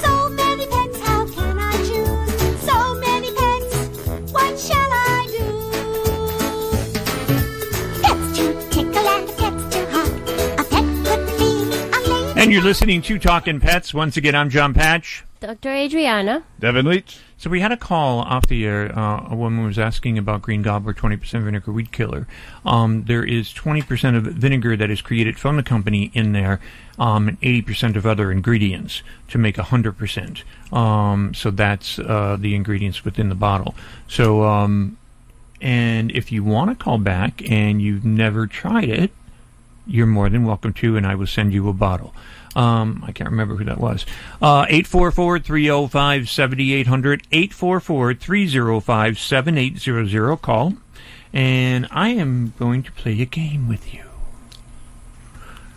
So many pets, how can I choose? So many pets, what shall I do? Pets to tickle and pets to hug. A pet would be amazing. And you're listening to Talkin' Pets. Once again, I'm John Patch. Doctor Adriana. Devin Leach. So we had a call off the air. Uh, a woman was asking about Green Gobbler twenty percent vinegar weed killer. Um, there is twenty percent of vinegar that is created from the company in there, um, and eighty percent of other ingredients to make one hundred percent. Um, so that's uh, the ingredients within the bottle. So, um, and if you want to call back and you've never tried it, you're more than welcome to, and I will send you a bottle. Um, I can't remember who that was. Uh, eight four four, three oh five, seven eight hundred, eight four four, three oh five, seven eight hundred, call. And I am going to play a game with you.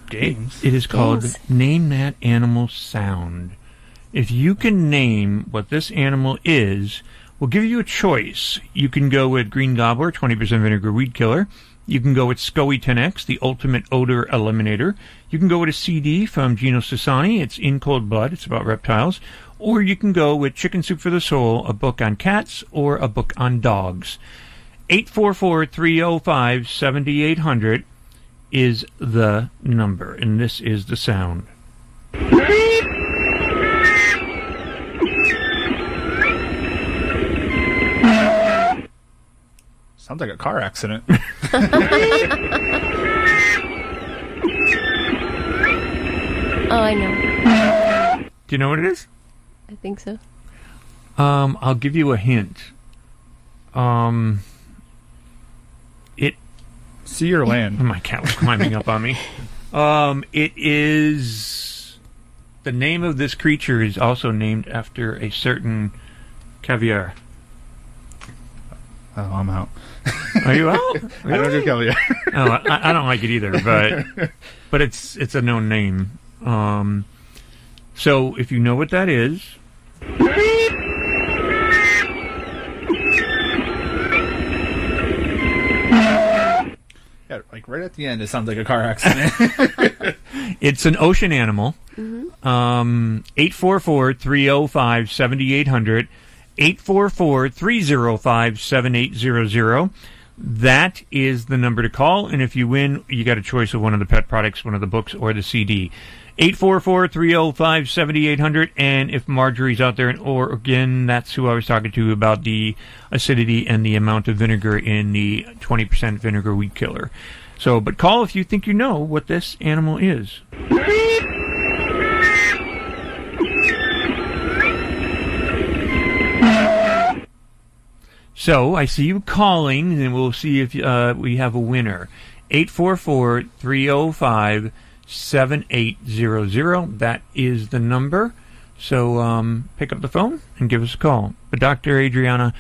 Games? It, it is called Games. Name That Animal Sound. If you can name what this animal is, we'll give you a choice. You can go with Green Gobbler, twenty percent vinegar weed killer. You can go with S C O E ten X, the ultimate odor eliminator. You can go with a C D from Gino Sassani. It's In Cold Blood. It's about reptiles. Or you can go with Chicken Soup for the Soul, a book on cats or a book on dogs. eight four four, three oh five, seven eight hundred is the number, and this is the sound. Sounds like a car accident. Oh, I know. Do you know what it is? I think so. Um, I'll give you a hint. Um, it. Sea or land? My cat was climbing up on me. Um, it is. The name of this creature is also named after a certain caviar. Oh, I'm out. Are you out? Really? I don't do caviar. Oh, I, I don't like it either, but but it's it's a known name. Um, so if you know what that is, yeah, like right at the end, it sounds like a car accident. It's an ocean animal. Mm-hmm. Um, eight four four three zero five seventy eight hundred. eight four four, three oh five, seven eight hundred. That is the number to call, and if you win, you got a choice of one of the pet products, one of the books, or the C D. eight four four, three oh five, seven eight hundred, and if Marjorie's out there in Oregon, that's who I was talking to about the acidity and the amount of vinegar in the twenty percent vinegar weed killer. So, but call if you think you know what this animal is. So, I see you calling, and we'll see if uh, we have a winner. eight four four, three oh five, seven eight hundred. That is the number. So, um, pick up the phone and give us a call. But, Doctor Adriana,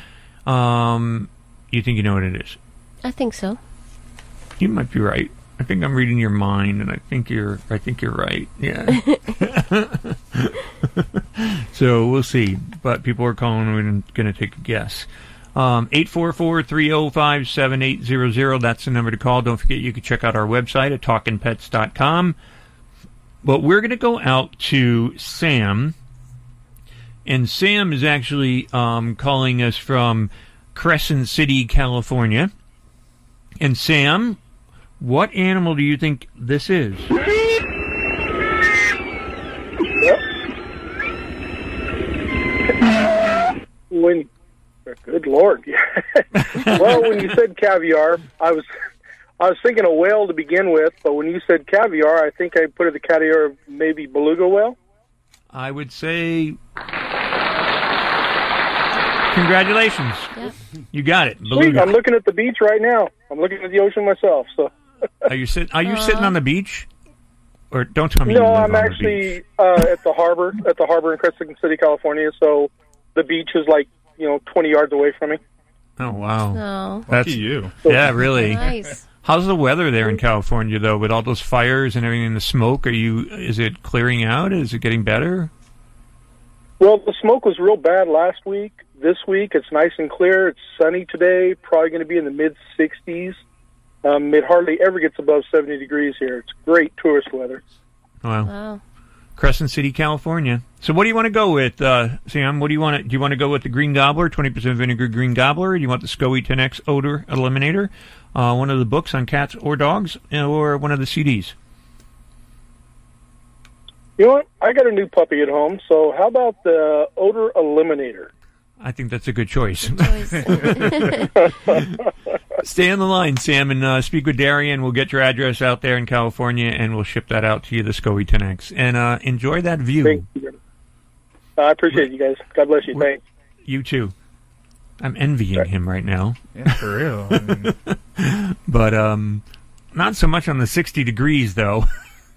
um, you think you know what it is? I think so. You might be right. I think I'm reading your mind, and I think you're, I think you're right. Yeah. So, we'll see. But people are calling, and we're going to take a guess. Um, eight four four, three oh five, seven eight hundred. That's the number to call. Don't forget, you can check out our website at talkin pets dot com. But we're going to go out to Sam. And Sam is actually um, calling us from Crescent City, California. And Sam, what animal do you think this is? Yep. When... Good Lord! Well, when you said caviar, I was I was thinking a whale to begin with, but when you said caviar, I think I put it the category of maybe beluga whale. I would say, congratulations! Yeah. You got it. Beluga. I'm looking at the beach right now. I'm looking at the ocean myself. So, are you sitting? Are you uh, sitting on the beach? Or don't tell me. No, you live I'm on actually the uh, at the harbor at the harbor in Crescent City, California. So the beach is like, you know, twenty yards away from me. Oh, wow. Oh. That's you. Yeah, really. Nice. How's the weather there in California, though, with all those fires and everything in the smoke? Are you? Is it clearing out? Is it getting better? Well, the smoke was real bad last week. This week, it's nice and clear. It's sunny today, probably going to be in the mid sixties. Um, it hardly ever gets above seventy degrees here. It's great tourist weather. Wow. Wow. Crescent City, California. So what do you want to go with, uh, Sam? What do you want to, do you want to go with the Green Gobbler, twenty percent vinegar Green Gobbler? Or do you want the S C O E ten X odor eliminator? Uh, one of the books on cats or dogs, or one of the C Ds? You know what? I got a new puppy at home, so how about the odor eliminator? I think that's a good choice. Good choice. Stay on the line, Sam, and uh, speak with Darian. We'll get your address out there in California, and we'll ship that out to you, the S C O E ten X. And uh, enjoy that view. Thank you. Uh, I appreciate you guys. God bless you. Thanks. You too. I'm envying right. him right now. Yeah, for real. I mean. But um, not so much on the sixty degrees, though.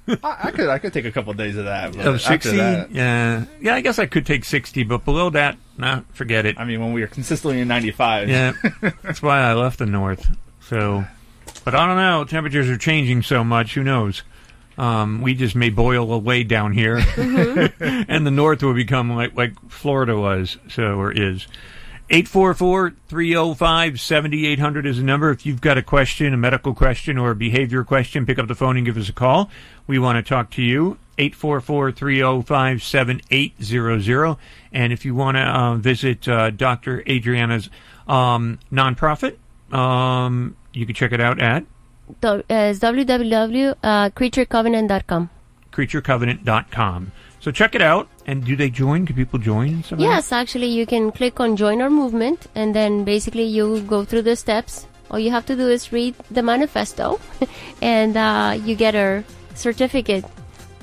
I, I could I could take a couple of days of that. But of sixty, that, yeah, yeah. I guess I could take sixty, but below that, nah, forget it. I mean, when we were consistently in ninety-five, yeah, that's why I left the north. So, but I don't know. Temperatures are changing so much. Who knows? Um, we just may boil away down here, mm-hmm. and the north will become like like Florida was, so or is. eight four four, three oh five, seven eight hundred is the number. If you've got a question, a medical question, or a behavior question, pick up the phone and give us a call. We want to talk to you. eight four four, three oh five, seven eight hundred. And if you want to uh, visit uh, Doctor Adriana's um, nonprofit, um, you can check it out at uh, w w w dot creature covenant dot com. creature covenant dot com. So check it out. And do they join? Can people join? Yes, like? Actually, you can click on Join Our Movement, and then basically you go through the steps. All you have to do is read the manifesto, and uh, you get a certificate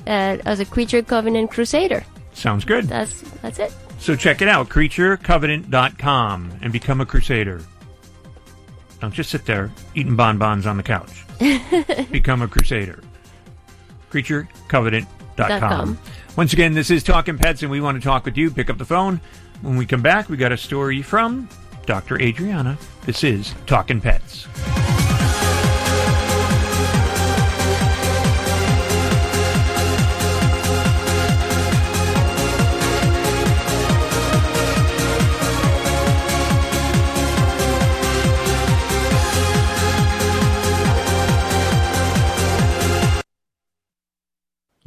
uh, as a Creature Covenant Crusader. Sounds good. That's that's it. So check it out, creature covenant dot com, and become a crusader. Don't just sit there eating bonbons on the couch. Become a crusader. creature covenant dot com. Once again, this is Talking Pets, and we want to talk with you. Pick up the phone. When we come back, we got a story from Doctor Adriana. This is Talking Pets.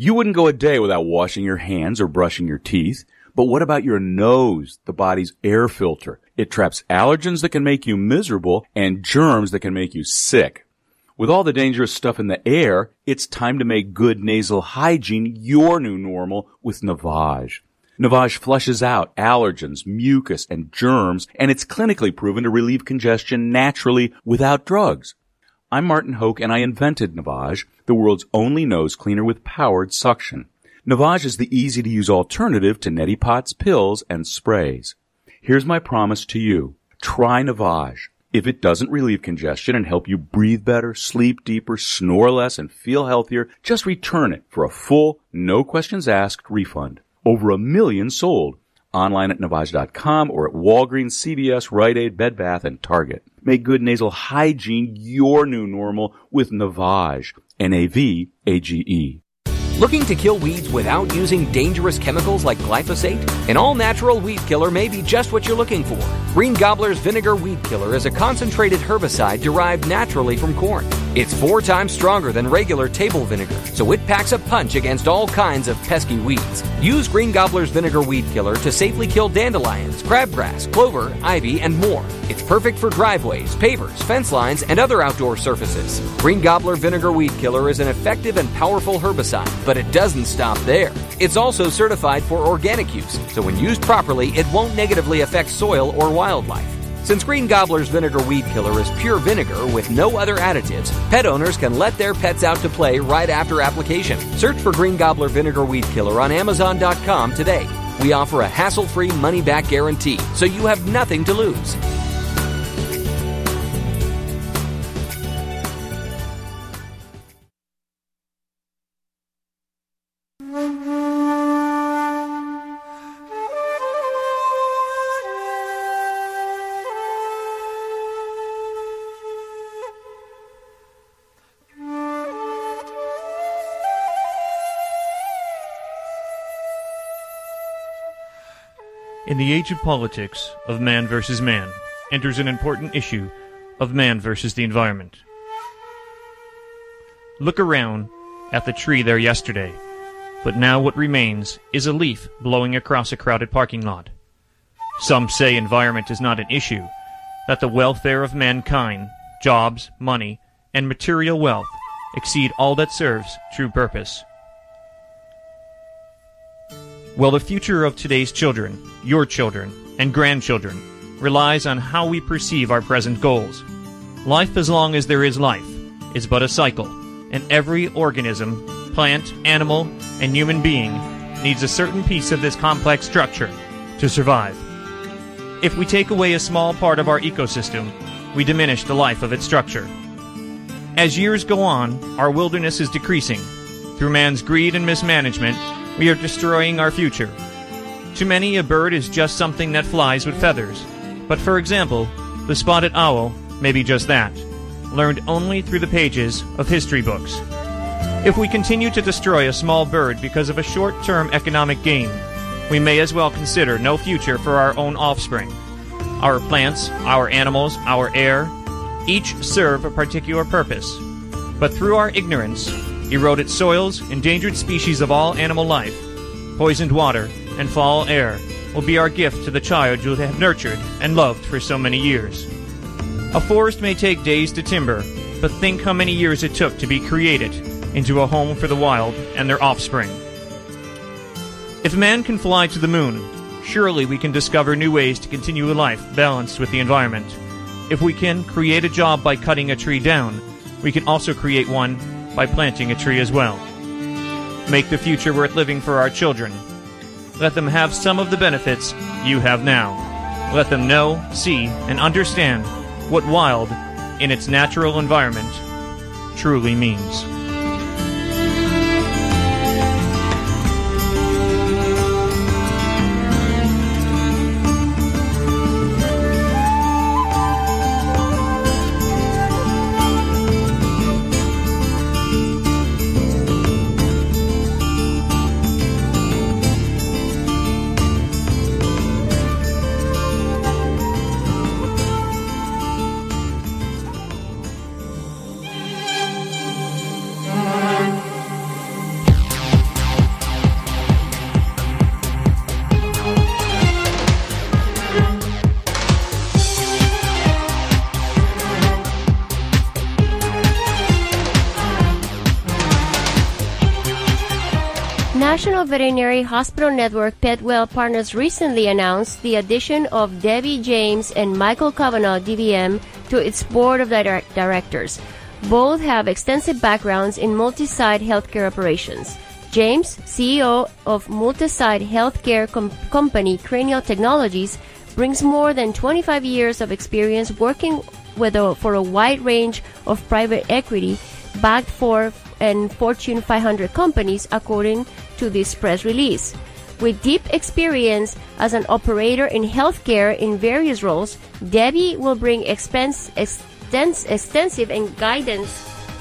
You wouldn't go a day without washing your hands or brushing your teeth. But what about your nose, the body's air filter? It traps allergens that can make you miserable and germs that can make you sick. With all the dangerous stuff in the air, it's time to make good nasal hygiene your new normal with Navage. Navage flushes out allergens, mucus, and germs, and it's clinically proven to relieve congestion naturally without drugs. I'm Martin Hoke, and I invented Navage, the world's only nose cleaner with powered suction. Navage is the easy-to-use alternative to neti pots, pills, and sprays. Here's my promise to you. Try Navage. If it doesn't relieve congestion and help you breathe better, sleep deeper, snore less, and feel healthier, just return it for a full, no-questions-asked refund. Over a million sold. Online at navage dot com or at Walgreens, C V S, Rite Aid, Bed Bath, and Target. Make good nasal hygiene your new normal with Navage. N A V A G E. Looking to kill weeds without using dangerous chemicals like glyphosate? An all-natural weed killer may be just what you're looking for. Green Gobbler's Vinegar Weed Killer is a concentrated herbicide derived naturally from corn. It's four times stronger than regular table vinegar, so it packs a punch against all kinds of pesky weeds. Use Green Gobbler's Vinegar Weed Killer to safely kill dandelions, crabgrass, clover, ivy, and more. It's perfect for driveways, pavers, fence lines, and other outdoor surfaces. Green Gobbler Vinegar Weed Killer is an effective and powerful herbicide, but it doesn't stop there. It's also certified for organic use, so when used properly, it won't negatively affect soil or wildlife. Since Green Gobbler's Vinegar Weed Killer is pure vinegar with no other additives, pet owners can let their pets out to play right after application. Search for Green Gobbler Vinegar Weed Killer on amazon dot com today. We offer a hassle-free money-back guarantee, so you have nothing to lose. In the age of politics, of man versus man, enters an important issue of man versus the environment. Look around at the tree there yesterday, but now what remains is a leaf blowing across a crowded parking lot. Some say environment is not an issue, that the welfare of mankind, jobs, money, and material wealth exceed all that serves true purpose. Well, the future of today's children, your children, and grandchildren relies on how we perceive our present goals. Life as long as there is life is but a cycle, and every organism, plant, animal, and human being needs a certain piece of this complex structure to survive. If we take away a small part of our ecosystem, we diminish the life of its structure. As years go on, our wilderness is decreasing. Through man's greed and mismanagement, we are destroying our future. To many, a bird is just something that flies with feathers. But for example, the spotted owl may be just that, learned only through the pages of history books. If we continue to destroy a small bird because of a short-term economic gain, we may as well consider no future for our own offspring. Our plants, our animals, our air, each serve a particular purpose. But through our ignorance, eroded soils, endangered species of all animal life, poisoned water, and foul air will be our gift to the child you have nurtured and loved for so many years. A forest may take days to timber, but think how many years it took to be created into a home for the wild and their offspring. If man can fly to the moon, surely we can discover new ways to continue a life balanced with the environment. If we can create a job by cutting a tree down, we can also create one by planting a tree as well. Make the future worth living for our children. Let them have some of the benefits you have now. Let them know, see, and understand what wild, in its natural environment, truly means. National Veterinary Hospital Network PetWell Partners recently announced the addition of Debbie James and Michael Cavanaugh, D V M, to its board of dire- directors. Both have extensive backgrounds in multi-site healthcare operations. James, C E O of multi-site healthcare com- company Cranial Technologies, brings more than twenty-five years of experience working with a, for a wide range of private equity backed for and Fortune five hundred companies, according to this press release. With deep experience as an operator in healthcare in various roles, Debbie will bring expense, extens, extensive and guidance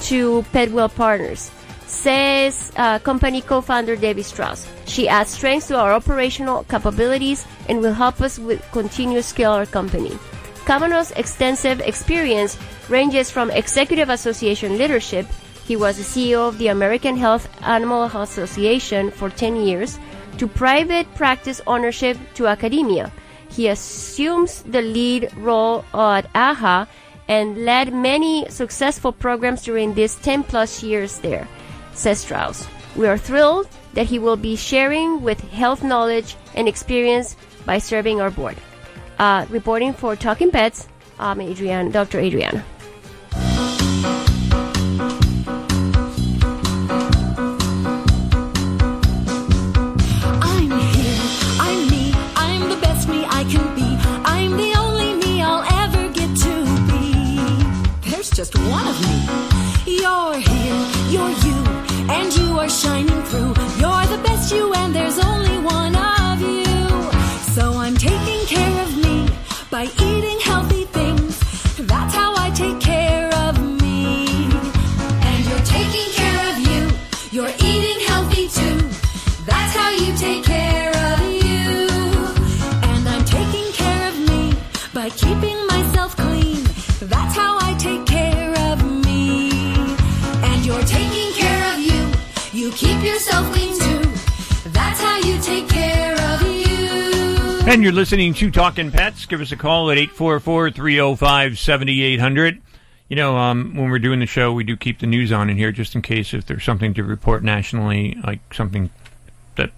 to PetWell Partners, says uh, company co-founder Debbie Strauss. She adds strengths to our operational capabilities and will help us with continue to scale our company. Kavanaugh's extensive experience ranges from executive association leadership. He was the C E O of the American Health Animal Association for ten years, to private practice ownership to academia. He assumes the lead role at A H A and led many successful programs during these ten plus years there, says Strauss. We are thrilled that he will be sharing with health knowledge and experience by serving our board. Uh, reporting for Talking Pets, I'm Adrienne, Doctor Adrienne. Just one of me. You're here, you're you, and you are shining through. You're the best you, and there's only one of you. So I'm taking care of me by eating healthy things. That's how I take care of me. And you're taking care of you. You're eating healthy too. That's how you take care of you. And I'm taking care of me by keeping myself clean. That's how I take care. Keep yourself clean too. That's how you take care of you. And you're listening to Talkin' Pets. Give us a call at eight four four, three oh five, seven eight hundred. You know, um, when we're doing the show, we do keep the news on in here just in case if there's something to report nationally, like something that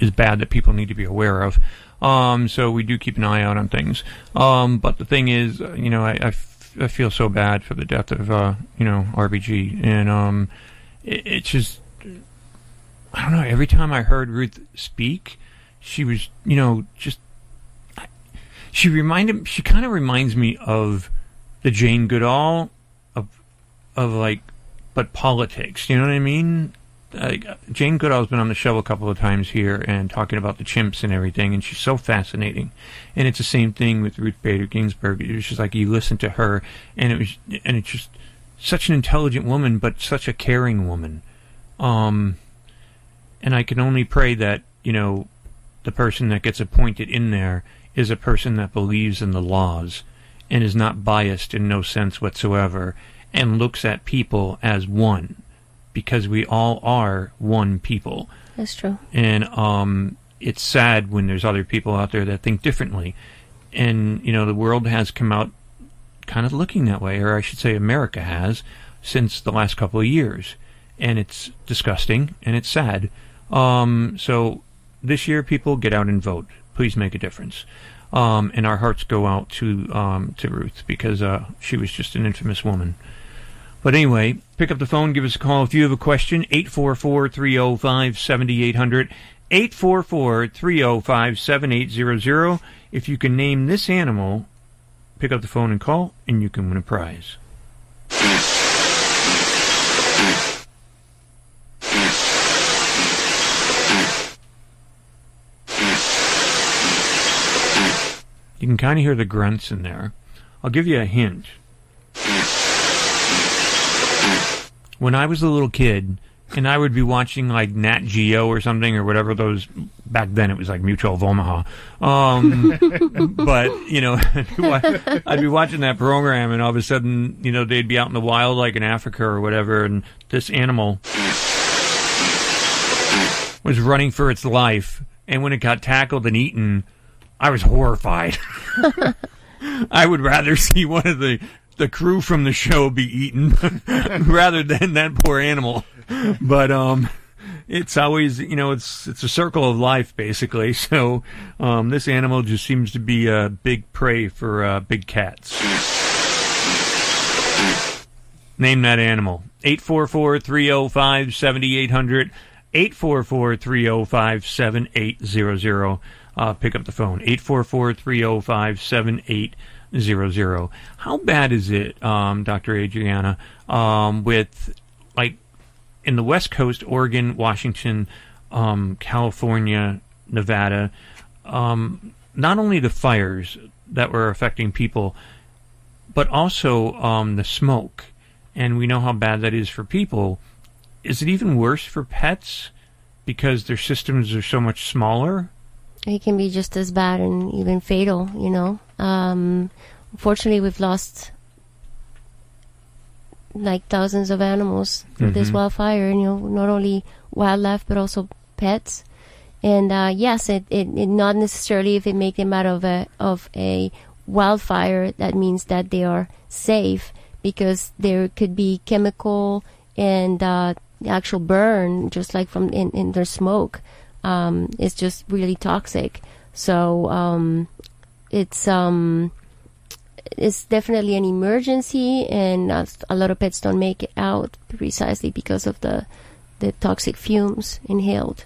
is bad that people need to be aware of. Um, so we do keep an eye out on things. Um, but the thing is, you know, I, I, f- I feel so bad for the death of, uh, you know, R B G. And um, it, it's just, I don't know, every time I heard Ruth speak, she was, you know, just, she reminded, she kind of reminds me of the Jane Goodall of, of like, but politics, you know what I mean? Like, Jane Goodall's been on the show a couple of times here and talking about the chimps and everything, and she's so fascinating. And it's the same thing with Ruth Bader Ginsburg. It was just like you listen to her, and it was, and it's just such an intelligent woman, but such a caring woman. Um, and I can only pray that, you know, the person that gets appointed in there is a person that believes in the laws and is not biased in no sense whatsoever, and looks at people as one, because we all are one people. That's true. And um, it's sad when there's other people out there that think differently. And, you know, the world has come out kind of looking that way, or I should say America has, since the last couple of years. And it's disgusting, and it's sad. Um, so this year, people, get out and vote. Please make a difference. Um, and our hearts go out to um, to Ruth, because uh, she was just an infamous woman. But anyway, pick up the phone, give us a call if you have a question, eight four four, three oh five, seven eight hundred, eight four four, three oh five, seven eight hundred. If you can name this animal, pick up the phone and call, and you can win a prize. You can kind of hear the grunts in there. I'll give you a hint. When I was a little kid, and I would be watching, like, Nat Geo or something, or whatever those... Back then, it was, like, Mutual of Omaha. Um, but, you know, I'd be watching that program, and all of a sudden, you know, they'd be out in the wild, like in Africa or whatever, and this animal was running for its life. And when it got tackled and eaten, I was horrified. I would rather see one of the... the crew from the show be eaten rather than that poor animal. But um, it's always, you know, it's it's a circle of life, basically. So um, this animal just seems to be a big prey for uh, big cats. Name that animal. eight four four, three oh five, seven eight hundred, eight four four, three oh five, seven eight hundred. Uh, pick up the phone. eight four four, three oh five, seven eight hundred. Zero zero. How bad is it, um, Doctor Adriana, um, with, like, in the West Coast, Oregon, Washington, um, California, Nevada, um, not only the fires that were affecting people, but also um, the smoke? And we know how bad that is for people. Is it even worse for pets because their systems are so much smaller? It can be just as bad and even fatal, you know. Um, unfortunately, we've lost, like, thousands of animals through mm-hmm. this wildfire, you know, not only wildlife, but also pets. And, uh, yes, it, it, it not necessarily if it make them out of a, of a wildfire, that means that they are safe, because there could be chemical and uh, actual burn, just like from in, in their smoke. Um, it's just really toxic. So um, it's um, it's definitely an emergency, and uh, a lot of pets don't make it out precisely because of the the toxic fumes inhaled.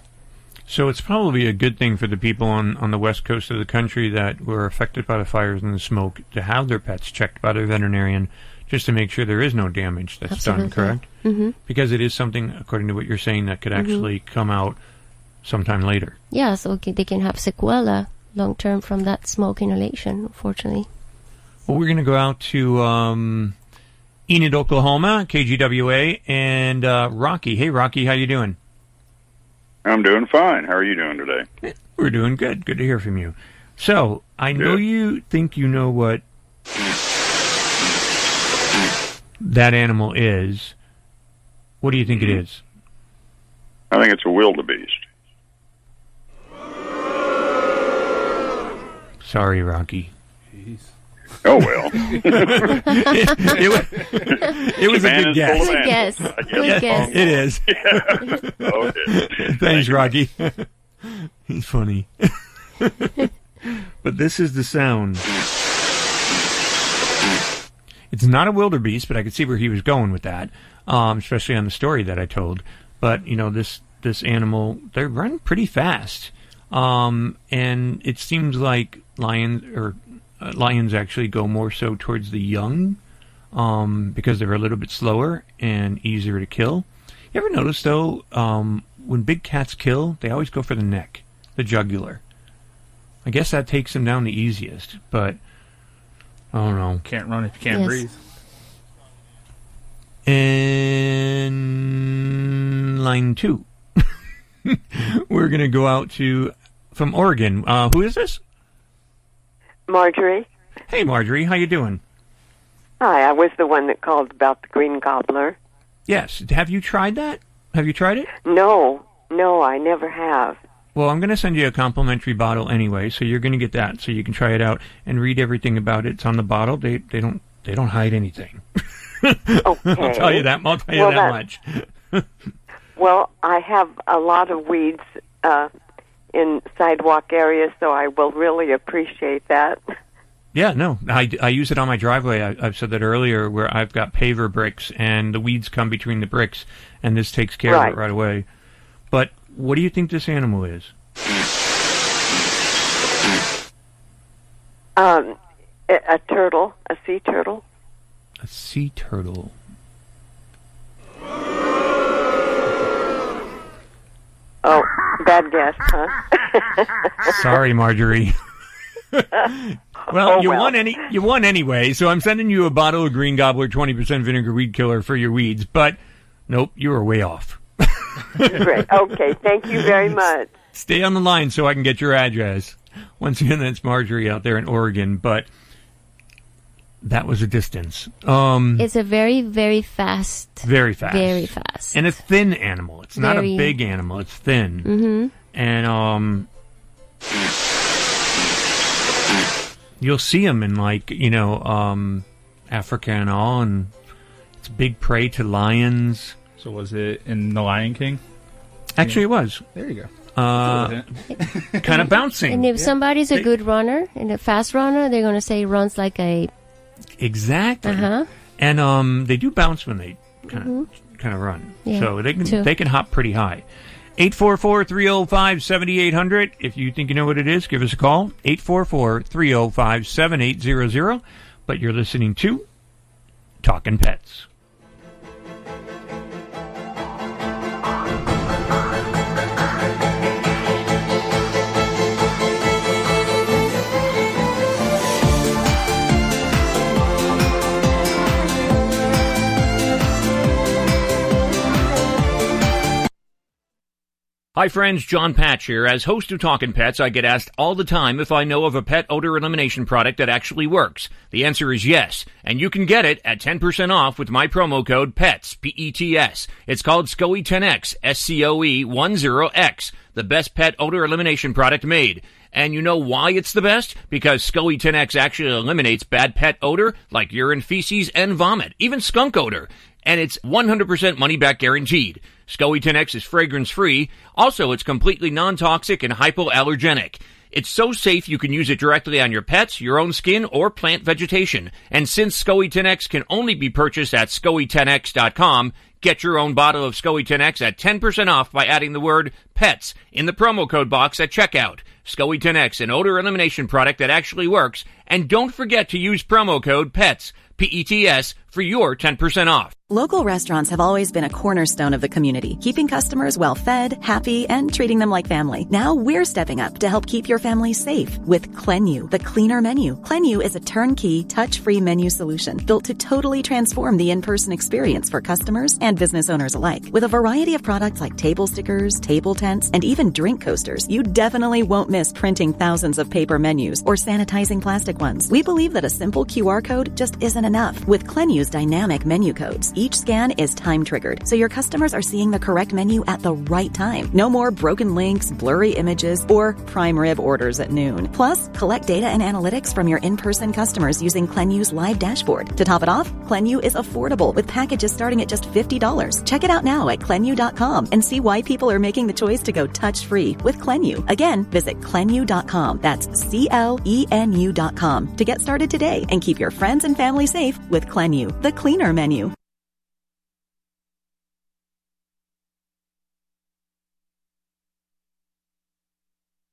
So it's probably a good thing for the people on, on the west coast of the country that were affected by the fires and the smoke to have their pets checked by their veterinarian, just to make sure there is no damage that's Absolutely. Done, correct? Mm-hmm. Because it is something, according to what you're saying, that could actually mm-hmm. come out sometime later. Yeah, so they can have sequela long-term from that smoke inhalation, unfortunately. Well, we're going to go out to um, Enid, Oklahoma, K G W A, and uh, Rocky. Hey, Rocky, how you doing? I'm doing fine. How are you doing today? We're doing good. Good to hear from you. So, I good. know you think you know what that animal is. What do you think mm-hmm. it is? I think it's a wildebeest. Sorry, Rocky. Jeez. Oh, well. it, it was, it was a good guess. Good guess. Good guess. guess. It is. Yeah. Okay. Thanks, Rocky. He's funny. But this is the sound. It's not a wildebeest, but I could see where he was going with that, um, especially on the story that I told. But, you know, this, this animal, they run pretty fast. Um, and it seems like lions, or uh, lions actually go more so towards the young, um, because they're a little bit slower and easier to kill. You ever notice, though, um, when big cats kill, they always go for the neck, the jugular. I guess that takes them down the easiest, but... I don't know. Can't run if you can't yes. breathe. And line two. We're going to go out to, from Oregon. Uh, who is this? Marjorie. Hey, Marjorie. How you doing? Hi. I was the one that called about the Green Gobbler. Yes. Have you tried that? Have you tried it? No. No, I never have. Well, I'm going to send you a complimentary bottle anyway, so you're going to get that, so you can try it out and read everything about it. It's on the bottle. They they don't they don't hide anything. Okay. I'll tell you that. I'll tell you well, that, that much. Well, I have a lot of weeds uh, in sidewalk areas, so I will really appreciate that. Yeah, no, I, I use it on my driveway. I, I've said that earlier, where I've got paver bricks, and the weeds come between the bricks, and this takes care right. of it right away. But what do you think this animal is? Um, a, a turtle, a sea turtle. A sea turtle. Oh, bad guess, huh? Sorry, Marjorie. Well, oh, you well. won any. You won anyway, so I'm sending you a bottle of Green Gobbler twenty percent vinegar weed killer for your weeds. But nope, you were way off. Great. Okay, thank you very much. Stay on the line so I can get your address. Once again, that's Marjorie out there in Oregon, but that was a distance. Um, it's a very, very fast. Very fast. Very fast. And a thin animal. It's very... not a big animal. It's thin. Mm-hmm. And um, you'll see them in, like, you know, um, Africa and all, and it's big prey to lions. So was it in The Lion King? Actually, it was. There you go. Uh, kind of bouncing. And if yeah. somebody's a good runner and a fast runner, they're going to say runs like a... Exactly. Uh-huh. And um, they do bounce when they kind of mm-hmm. kind of run. Yeah, so they can too. they can hop pretty high. eight four four, three oh five, seven eight hundred. If you think you know what it is, give us a call. eight four four, three oh five, seven eight hundred. But you're listening to Talkin' Pets. Hi friends, John Patch here. As host of Talkin' Pets, I get asked all the time if I know of a pet odor elimination product that actually works. The answer is yes, and you can get it at ten percent off with my promo code PETS, P E T S. It's called S C O E ten X, S C O E ten X, the best pet odor elimination product made. And you know why it's the best? Because S C O E ten X actually eliminates bad pet odor like urine, feces, and vomit, even skunk odor. And it's one hundred percent money-back guaranteed. S C O E ten X is fragrance-free. Also, it's completely non-toxic and hypoallergenic. It's so safe you can use it directly on your pets, your own skin, or plant vegetation. And since S C O E ten X can only be purchased at S C O E ten X dot com, get your own bottle of S C O E ten X at ten percent off by adding the word PETS in the promo code box at checkout. S C O E ten X, an odor elimination product that actually works. And don't forget to use promo code PETS, P E T S, for your ten percent off. Local restaurants have always been a cornerstone of the community, keeping customers well-fed, happy, and treating them like family. Now we're stepping up to help keep your family safe with Clenu, the cleaner menu. Clenu is a turnkey, touch-free menu solution built to totally transform the in-person experience for customers and business owners alike. With a variety of products like table stickers, table tents, and even drink coasters, you definitely won't miss printing thousands of paper menus or sanitizing plastic ones. We believe that a simple Q R code just isn't enough. With Clenu's dynamic menu codes, Each scan is time-triggered, so your customers are seeing the correct menu at the right time. No more broken links, blurry images, or prime rib orders at noon. Plus, collect data and analytics from your in-person customers using Clenu's live dashboard. To top it off, Clenu is affordable with packages starting at just fifty dollars. Check it out now at Clenu dot com and see why people are making the choice to go touch-free with Clenu. Again, visit Clenu dot com. That's C L E N U dot com to get started today and keep your friends and family safe with Clenu, the cleaner menu.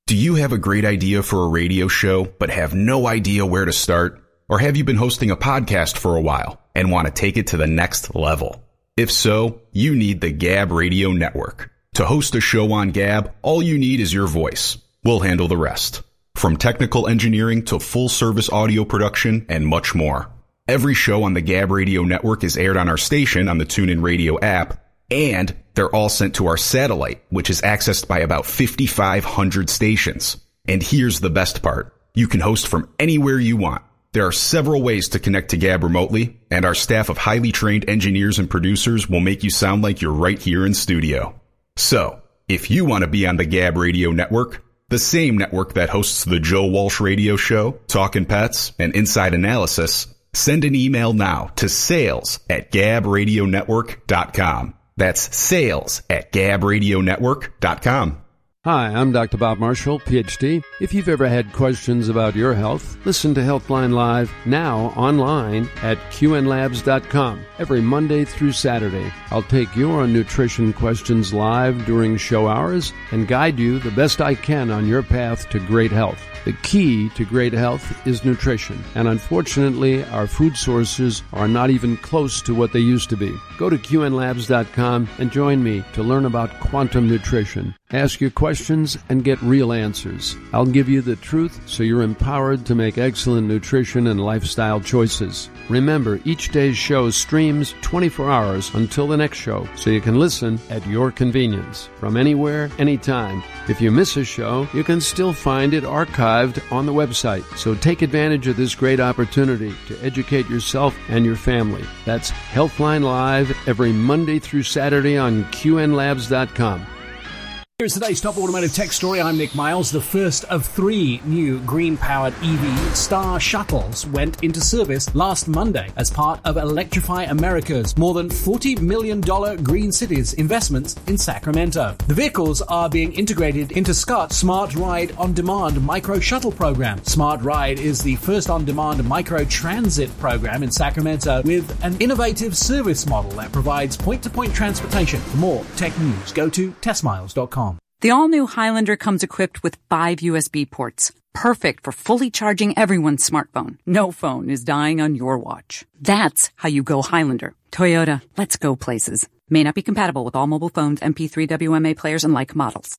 Do you have a great idea for a radio show but have no idea where to start? Or have you been hosting a podcast for a while and want to take it to the next level? If so, you need the Gab Radio Network. To host a show on Gab, all you need is your voice. We'll handle the rest. From technical engineering to full-service audio production and much more. Every show on the Gab Radio Network is aired on our station on the TuneIn Radio app, and they're all sent to our satellite, which is accessed by about fifty-five hundred stations. And here's the best part. You can host from anywhere you want. There are several ways to connect to Gab remotely, and our staff of highly trained engineers and producers will make you sound like you're right here in studio. So, if you want to be on the Gab Radio Network, the same network that hosts the Joe Walsh Radio Show, Talkin' Pets, and Inside Analysis, send an email now to sales at gab radio network dot com. That's sales at gab radio network dot com. Hi, I'm Doctor Bob Marshall, P H D. If you've ever had questions about your health, listen to Healthline Live now online at Q N labs dot com every Monday through Saturday. I'll take your nutrition questions live during show hours and guide you the best I can on your path to great health. The key to great health is nutrition, and unfortunately, our food sources are not even close to what they used to be. Go to Q N labs dot com and join me to learn about quantum nutrition. Ask your questions and get real answers. I'll give you the truth so you're empowered to make excellent nutrition and lifestyle choices. Remember, each day's show streams twenty-four hours until the next show, so you can listen at your convenience, from anywhere, anytime. If you miss a show, you can still find it archived on the website. So take advantage of this great opportunity to educate yourself and your family. That's Healthline Live every Monday through Saturday on Q N labs dot com. Here's today's top automotive tech story. I'm Nick Miles. The first of three new green-powered E V Star shuttles went into service last Monday as part of Electrify America's more than forty million dollars Green Cities investments in Sacramento. The vehicles are being integrated into Scott's Smart Ride On-Demand micro-shuttle program. Smart Ride is the first on-demand micro-transit program in Sacramento with an innovative service model that provides point-to-point transportation. For more tech news, go to test miles dot com. The all-new Highlander comes equipped with five U S B ports, perfect for fully charging everyone's smartphone. No phone is dying on your watch. That's how you go Highlander. Toyota, let's go places. May not be compatible with all mobile phones, M P three, W M A players, and like models.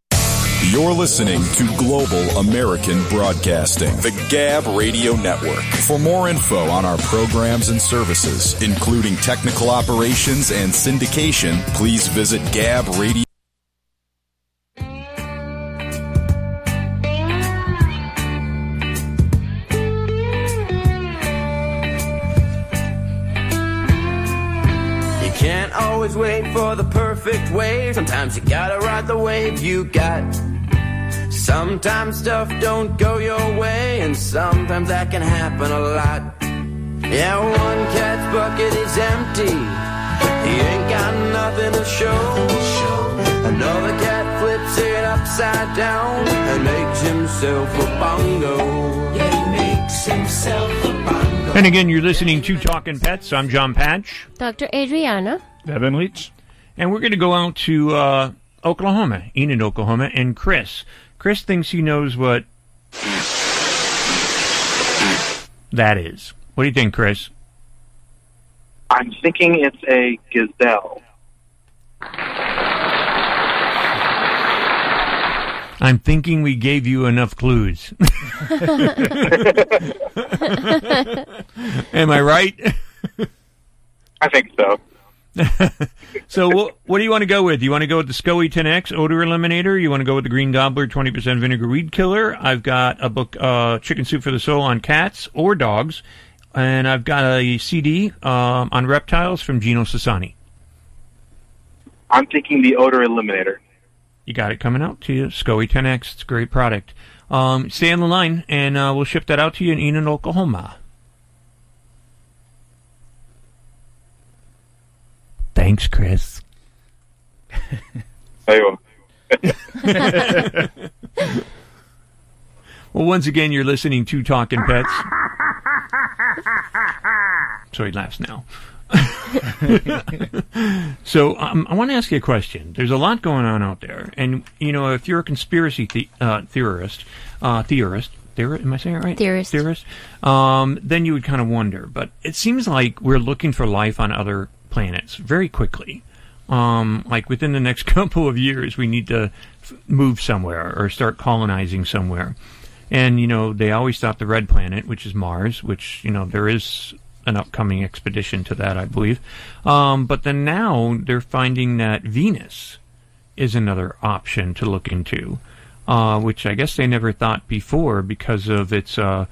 You're listening to Global American Broadcasting, the Gab Radio Network. For more info on our programs and services, including technical operations and syndication, please visit Gab Radio. Always wait for the perfect wave. Sometimes you gotta ride the wave you got. Sometimes stuff don't go your way, and sometimes that can happen a lot. Yeah, one cat's bucket is empty. He ain't got nothing to show. Another cat flips it upside down and makes himself a bongo. Yeah, he makes himself a bongo. And again, you're listening to Talkin' Pets. I'm John Patch. Doctor Adriana. Devin Leach. And we're going to go out to uh, Oklahoma, Enid, Oklahoma, and Chris. Chris thinks he knows what that is. What do you think, Chris? I'm thinking it's a gazelle. I'm thinking we gave you enough clues. Am I right? I think so. So what, what do you want to go with? You want to go with the S C O E ten X odor eliminator? You want to go with the Green Gobbler twenty percent vinegar weed killer? I've got a book, uh, Chicken Soup for the Soul on cats or dogs, and I've got a C D um, on reptiles from Gino Sassani. I'm thinking the odor eliminator. You got it coming out to you. S C O E ten X. It's a great product. Um, stay on the line, and uh, we'll ship that out to you in Enon, Oklahoma. Thanks, Chris. Hey, well, once again, you're listening to Talkin' Pets. So he laughs now. So um, I want to ask you a question. There's a lot going on out there, and you know, if you're a conspiracy the- uh, theorist, uh, theorist, theorist, am I saying it right? Theorist, theorist. Um, then you would kind of wonder. But it seems like we're looking for life on other planets very quickly. Um, like within the next couple of years, we need to f- move somewhere or start colonizing somewhere. And you know, they always thought the red planet, which is Mars, which you know there is an upcoming expedition to that, I believe. Um, but then now they're finding that Venus is another option to look into, uh, which I guess they never thought before because of its, uh,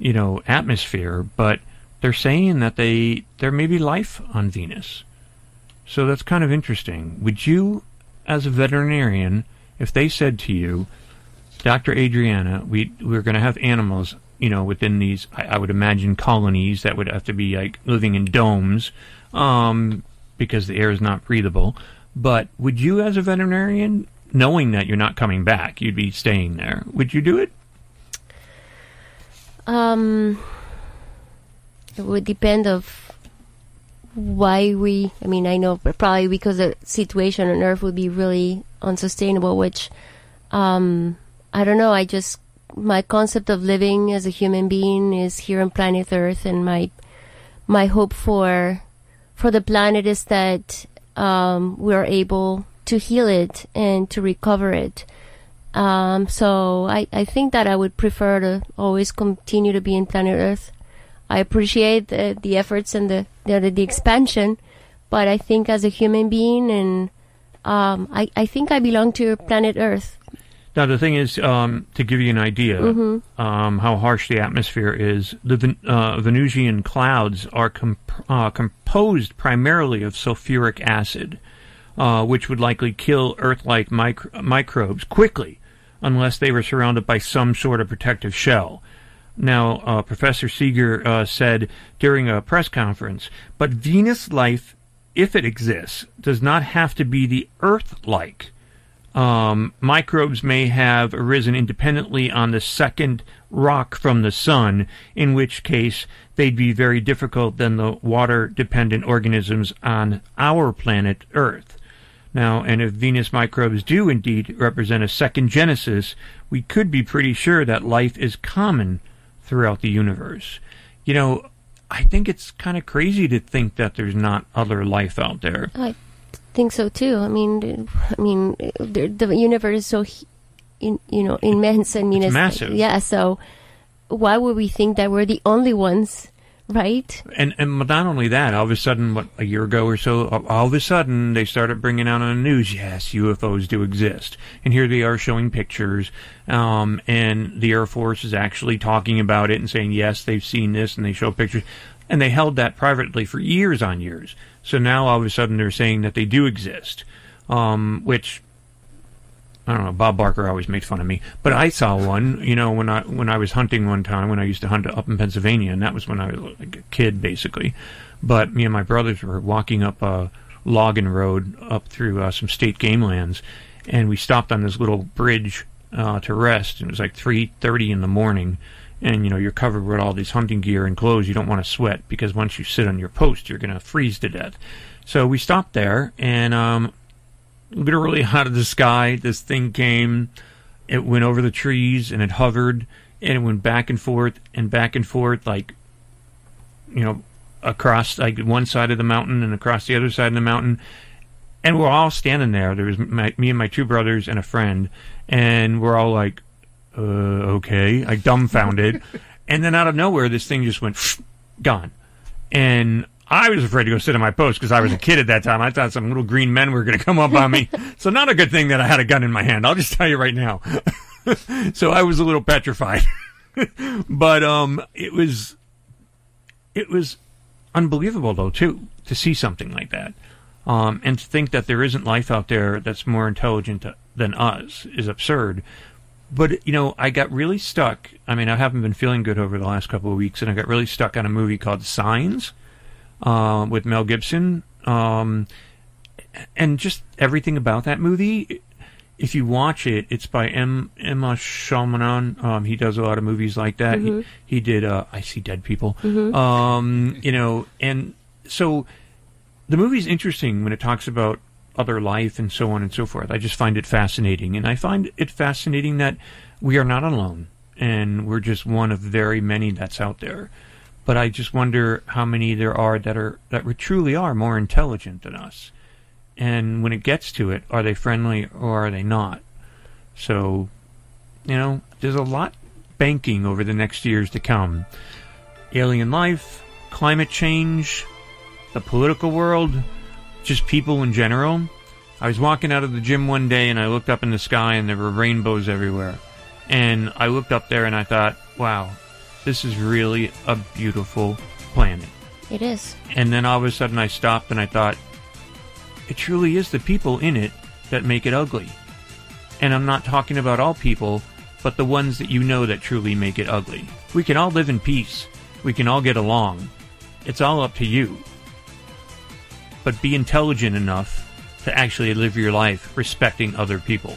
you know, atmosphere. But they're saying that they there may be life on Venus. So that's kind of interesting. Would you, as a veterinarian, if they said to you, Doctor Adriana, we, we're going to have animals, you know, within these, I, I would imagine, colonies that would have to be, like, living in domes um, because the air is not breathable. But would you, as a veterinarian, knowing that you're not coming back, you'd be staying there, would you do it? Um, it would depend of why we, I mean, I know probably because the situation on Earth would be really unsustainable, which, um, I don't know, I just, my concept of living as a human being is here on planet Earth, and my my hope for for the planet is that um, we're able to heal it and to recover it. Um, so I, I think that I would prefer to always continue to be in planet Earth. I appreciate the, the efforts and the, the the expansion, but I think as a human being, and um, I, I think I belong to planet Earth. Now, the thing is, um, to give you an idea, mm-hmm. um, how harsh the atmosphere is, the Ven- uh, Venusian clouds are comp- uh, composed primarily of sulfuric acid, uh, which would likely kill Earth-like micro- microbes quickly unless they were surrounded by some sort of protective shell. Now, uh, Professor Seeger uh, said during a press conference, but Venus life, if it exists, does not have to be the Earth-like. Um, microbes may have arisen independently on the second rock from the sun, in which case they'd be very difficult than the water-dependent organisms on our planet Earth. Now, and if Venus microbes do indeed represent a second genesis, we could be pretty sure that life is common throughout the universe. You know, I think it's kind of crazy to think that there's not other life out there. Hi. Think so too. I mean, I mean, the, the universe is so, in, you know, immense. I mean, it's, it's massive. Yeah. So, why would we think that we're the only ones, right? And and not only that, all of a sudden, what a year ago or so, all of a sudden they started bringing out on the news, yes, U F Os do exist, and here they are showing pictures, um, and the Air Force is actually talking about it and saying yes, they've seen this, and they show pictures. And they held that privately for years on years. So now all of a sudden they're saying that they do exist, um, which, I don't know, Bob Barker always made fun of me. But I saw one, you know, when I when I was hunting one time, when I used to hunt up in Pennsylvania, and that was when I was like a kid, basically. But me and my brothers were walking up a logging road up through uh, some state game lands, and we stopped on this little bridge uh, to rest, and it was like three thirty in the morning. And, you know, you're covered with all these hunting gear and clothes. You don't want to sweat because once you sit on your post, you're going to freeze to death. So we stopped there, and um, literally out of the sky, this thing came. It went over the trees, and it hovered, and it went back and forth and back and forth, like, you know, across like one side of the mountain and across the other side of the mountain. And we're all standing there. There was my, me and my two brothers and a friend, and we're all like, Uh, okay, I dumbfounded. And then out of nowhere, this thing just went, gone. And I was afraid to go sit on my post because I was a kid at that time. I thought some little green men were going to come up on me. So not a good thing that I had a gun in my hand. I'll just tell you right now. So I was a little petrified. But um, it was It was unbelievable, though, too, to see something like that. Um, and to think that there isn't life out there that's more intelligent than us is absurd. But, you know, I got really stuck. I mean, I haven't been feeling good over the last couple of weeks, and I got really stuck on a movie called Signs uh, with Mel Gibson. Um, and just everything about that movie, if you watch it, it's by M. Emma Shyamalan. Um, he does a lot of movies like that. Mm-hmm. He, he did uh, I See Dead People. Mm-hmm. Um, you know, and so... The movie's interesting when it talks about other life and so on and so forth. I just find it fascinating. And I find it fascinating that we are not alone, and we're just one of very many that's out there. But I just wonder how many there are that are that truly are more intelligent than us. And when it gets to it, are they friendly or are they not? So, you know, there's a lot banking over the next years to come. Alien life, climate change... the political world, just people in general. I was walking out of the gym one day and I looked up in the sky and there were rainbows everywhere. And I looked up there and I thought, wow, this is really a beautiful planet. It is. And then all of a sudden I stopped and I thought, it truly is the people in it that make it ugly. And I'm not talking about all people, but the ones that you know that truly make it ugly. We can all live in peace. We can all get along. It's all up to you. But be intelligent enough to actually live your life respecting other people.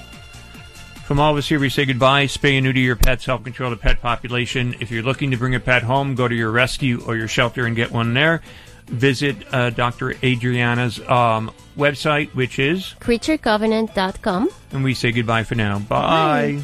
From all of us here, we say goodbye. Spay and neuter your pets. Help control the pet population. If you're looking to bring a pet home, go to your rescue or your shelter and get one there. Visit uh, Doctor Adriana's um, website, which is... creature covenant dot com. And we say goodbye for now. Bye. Bye.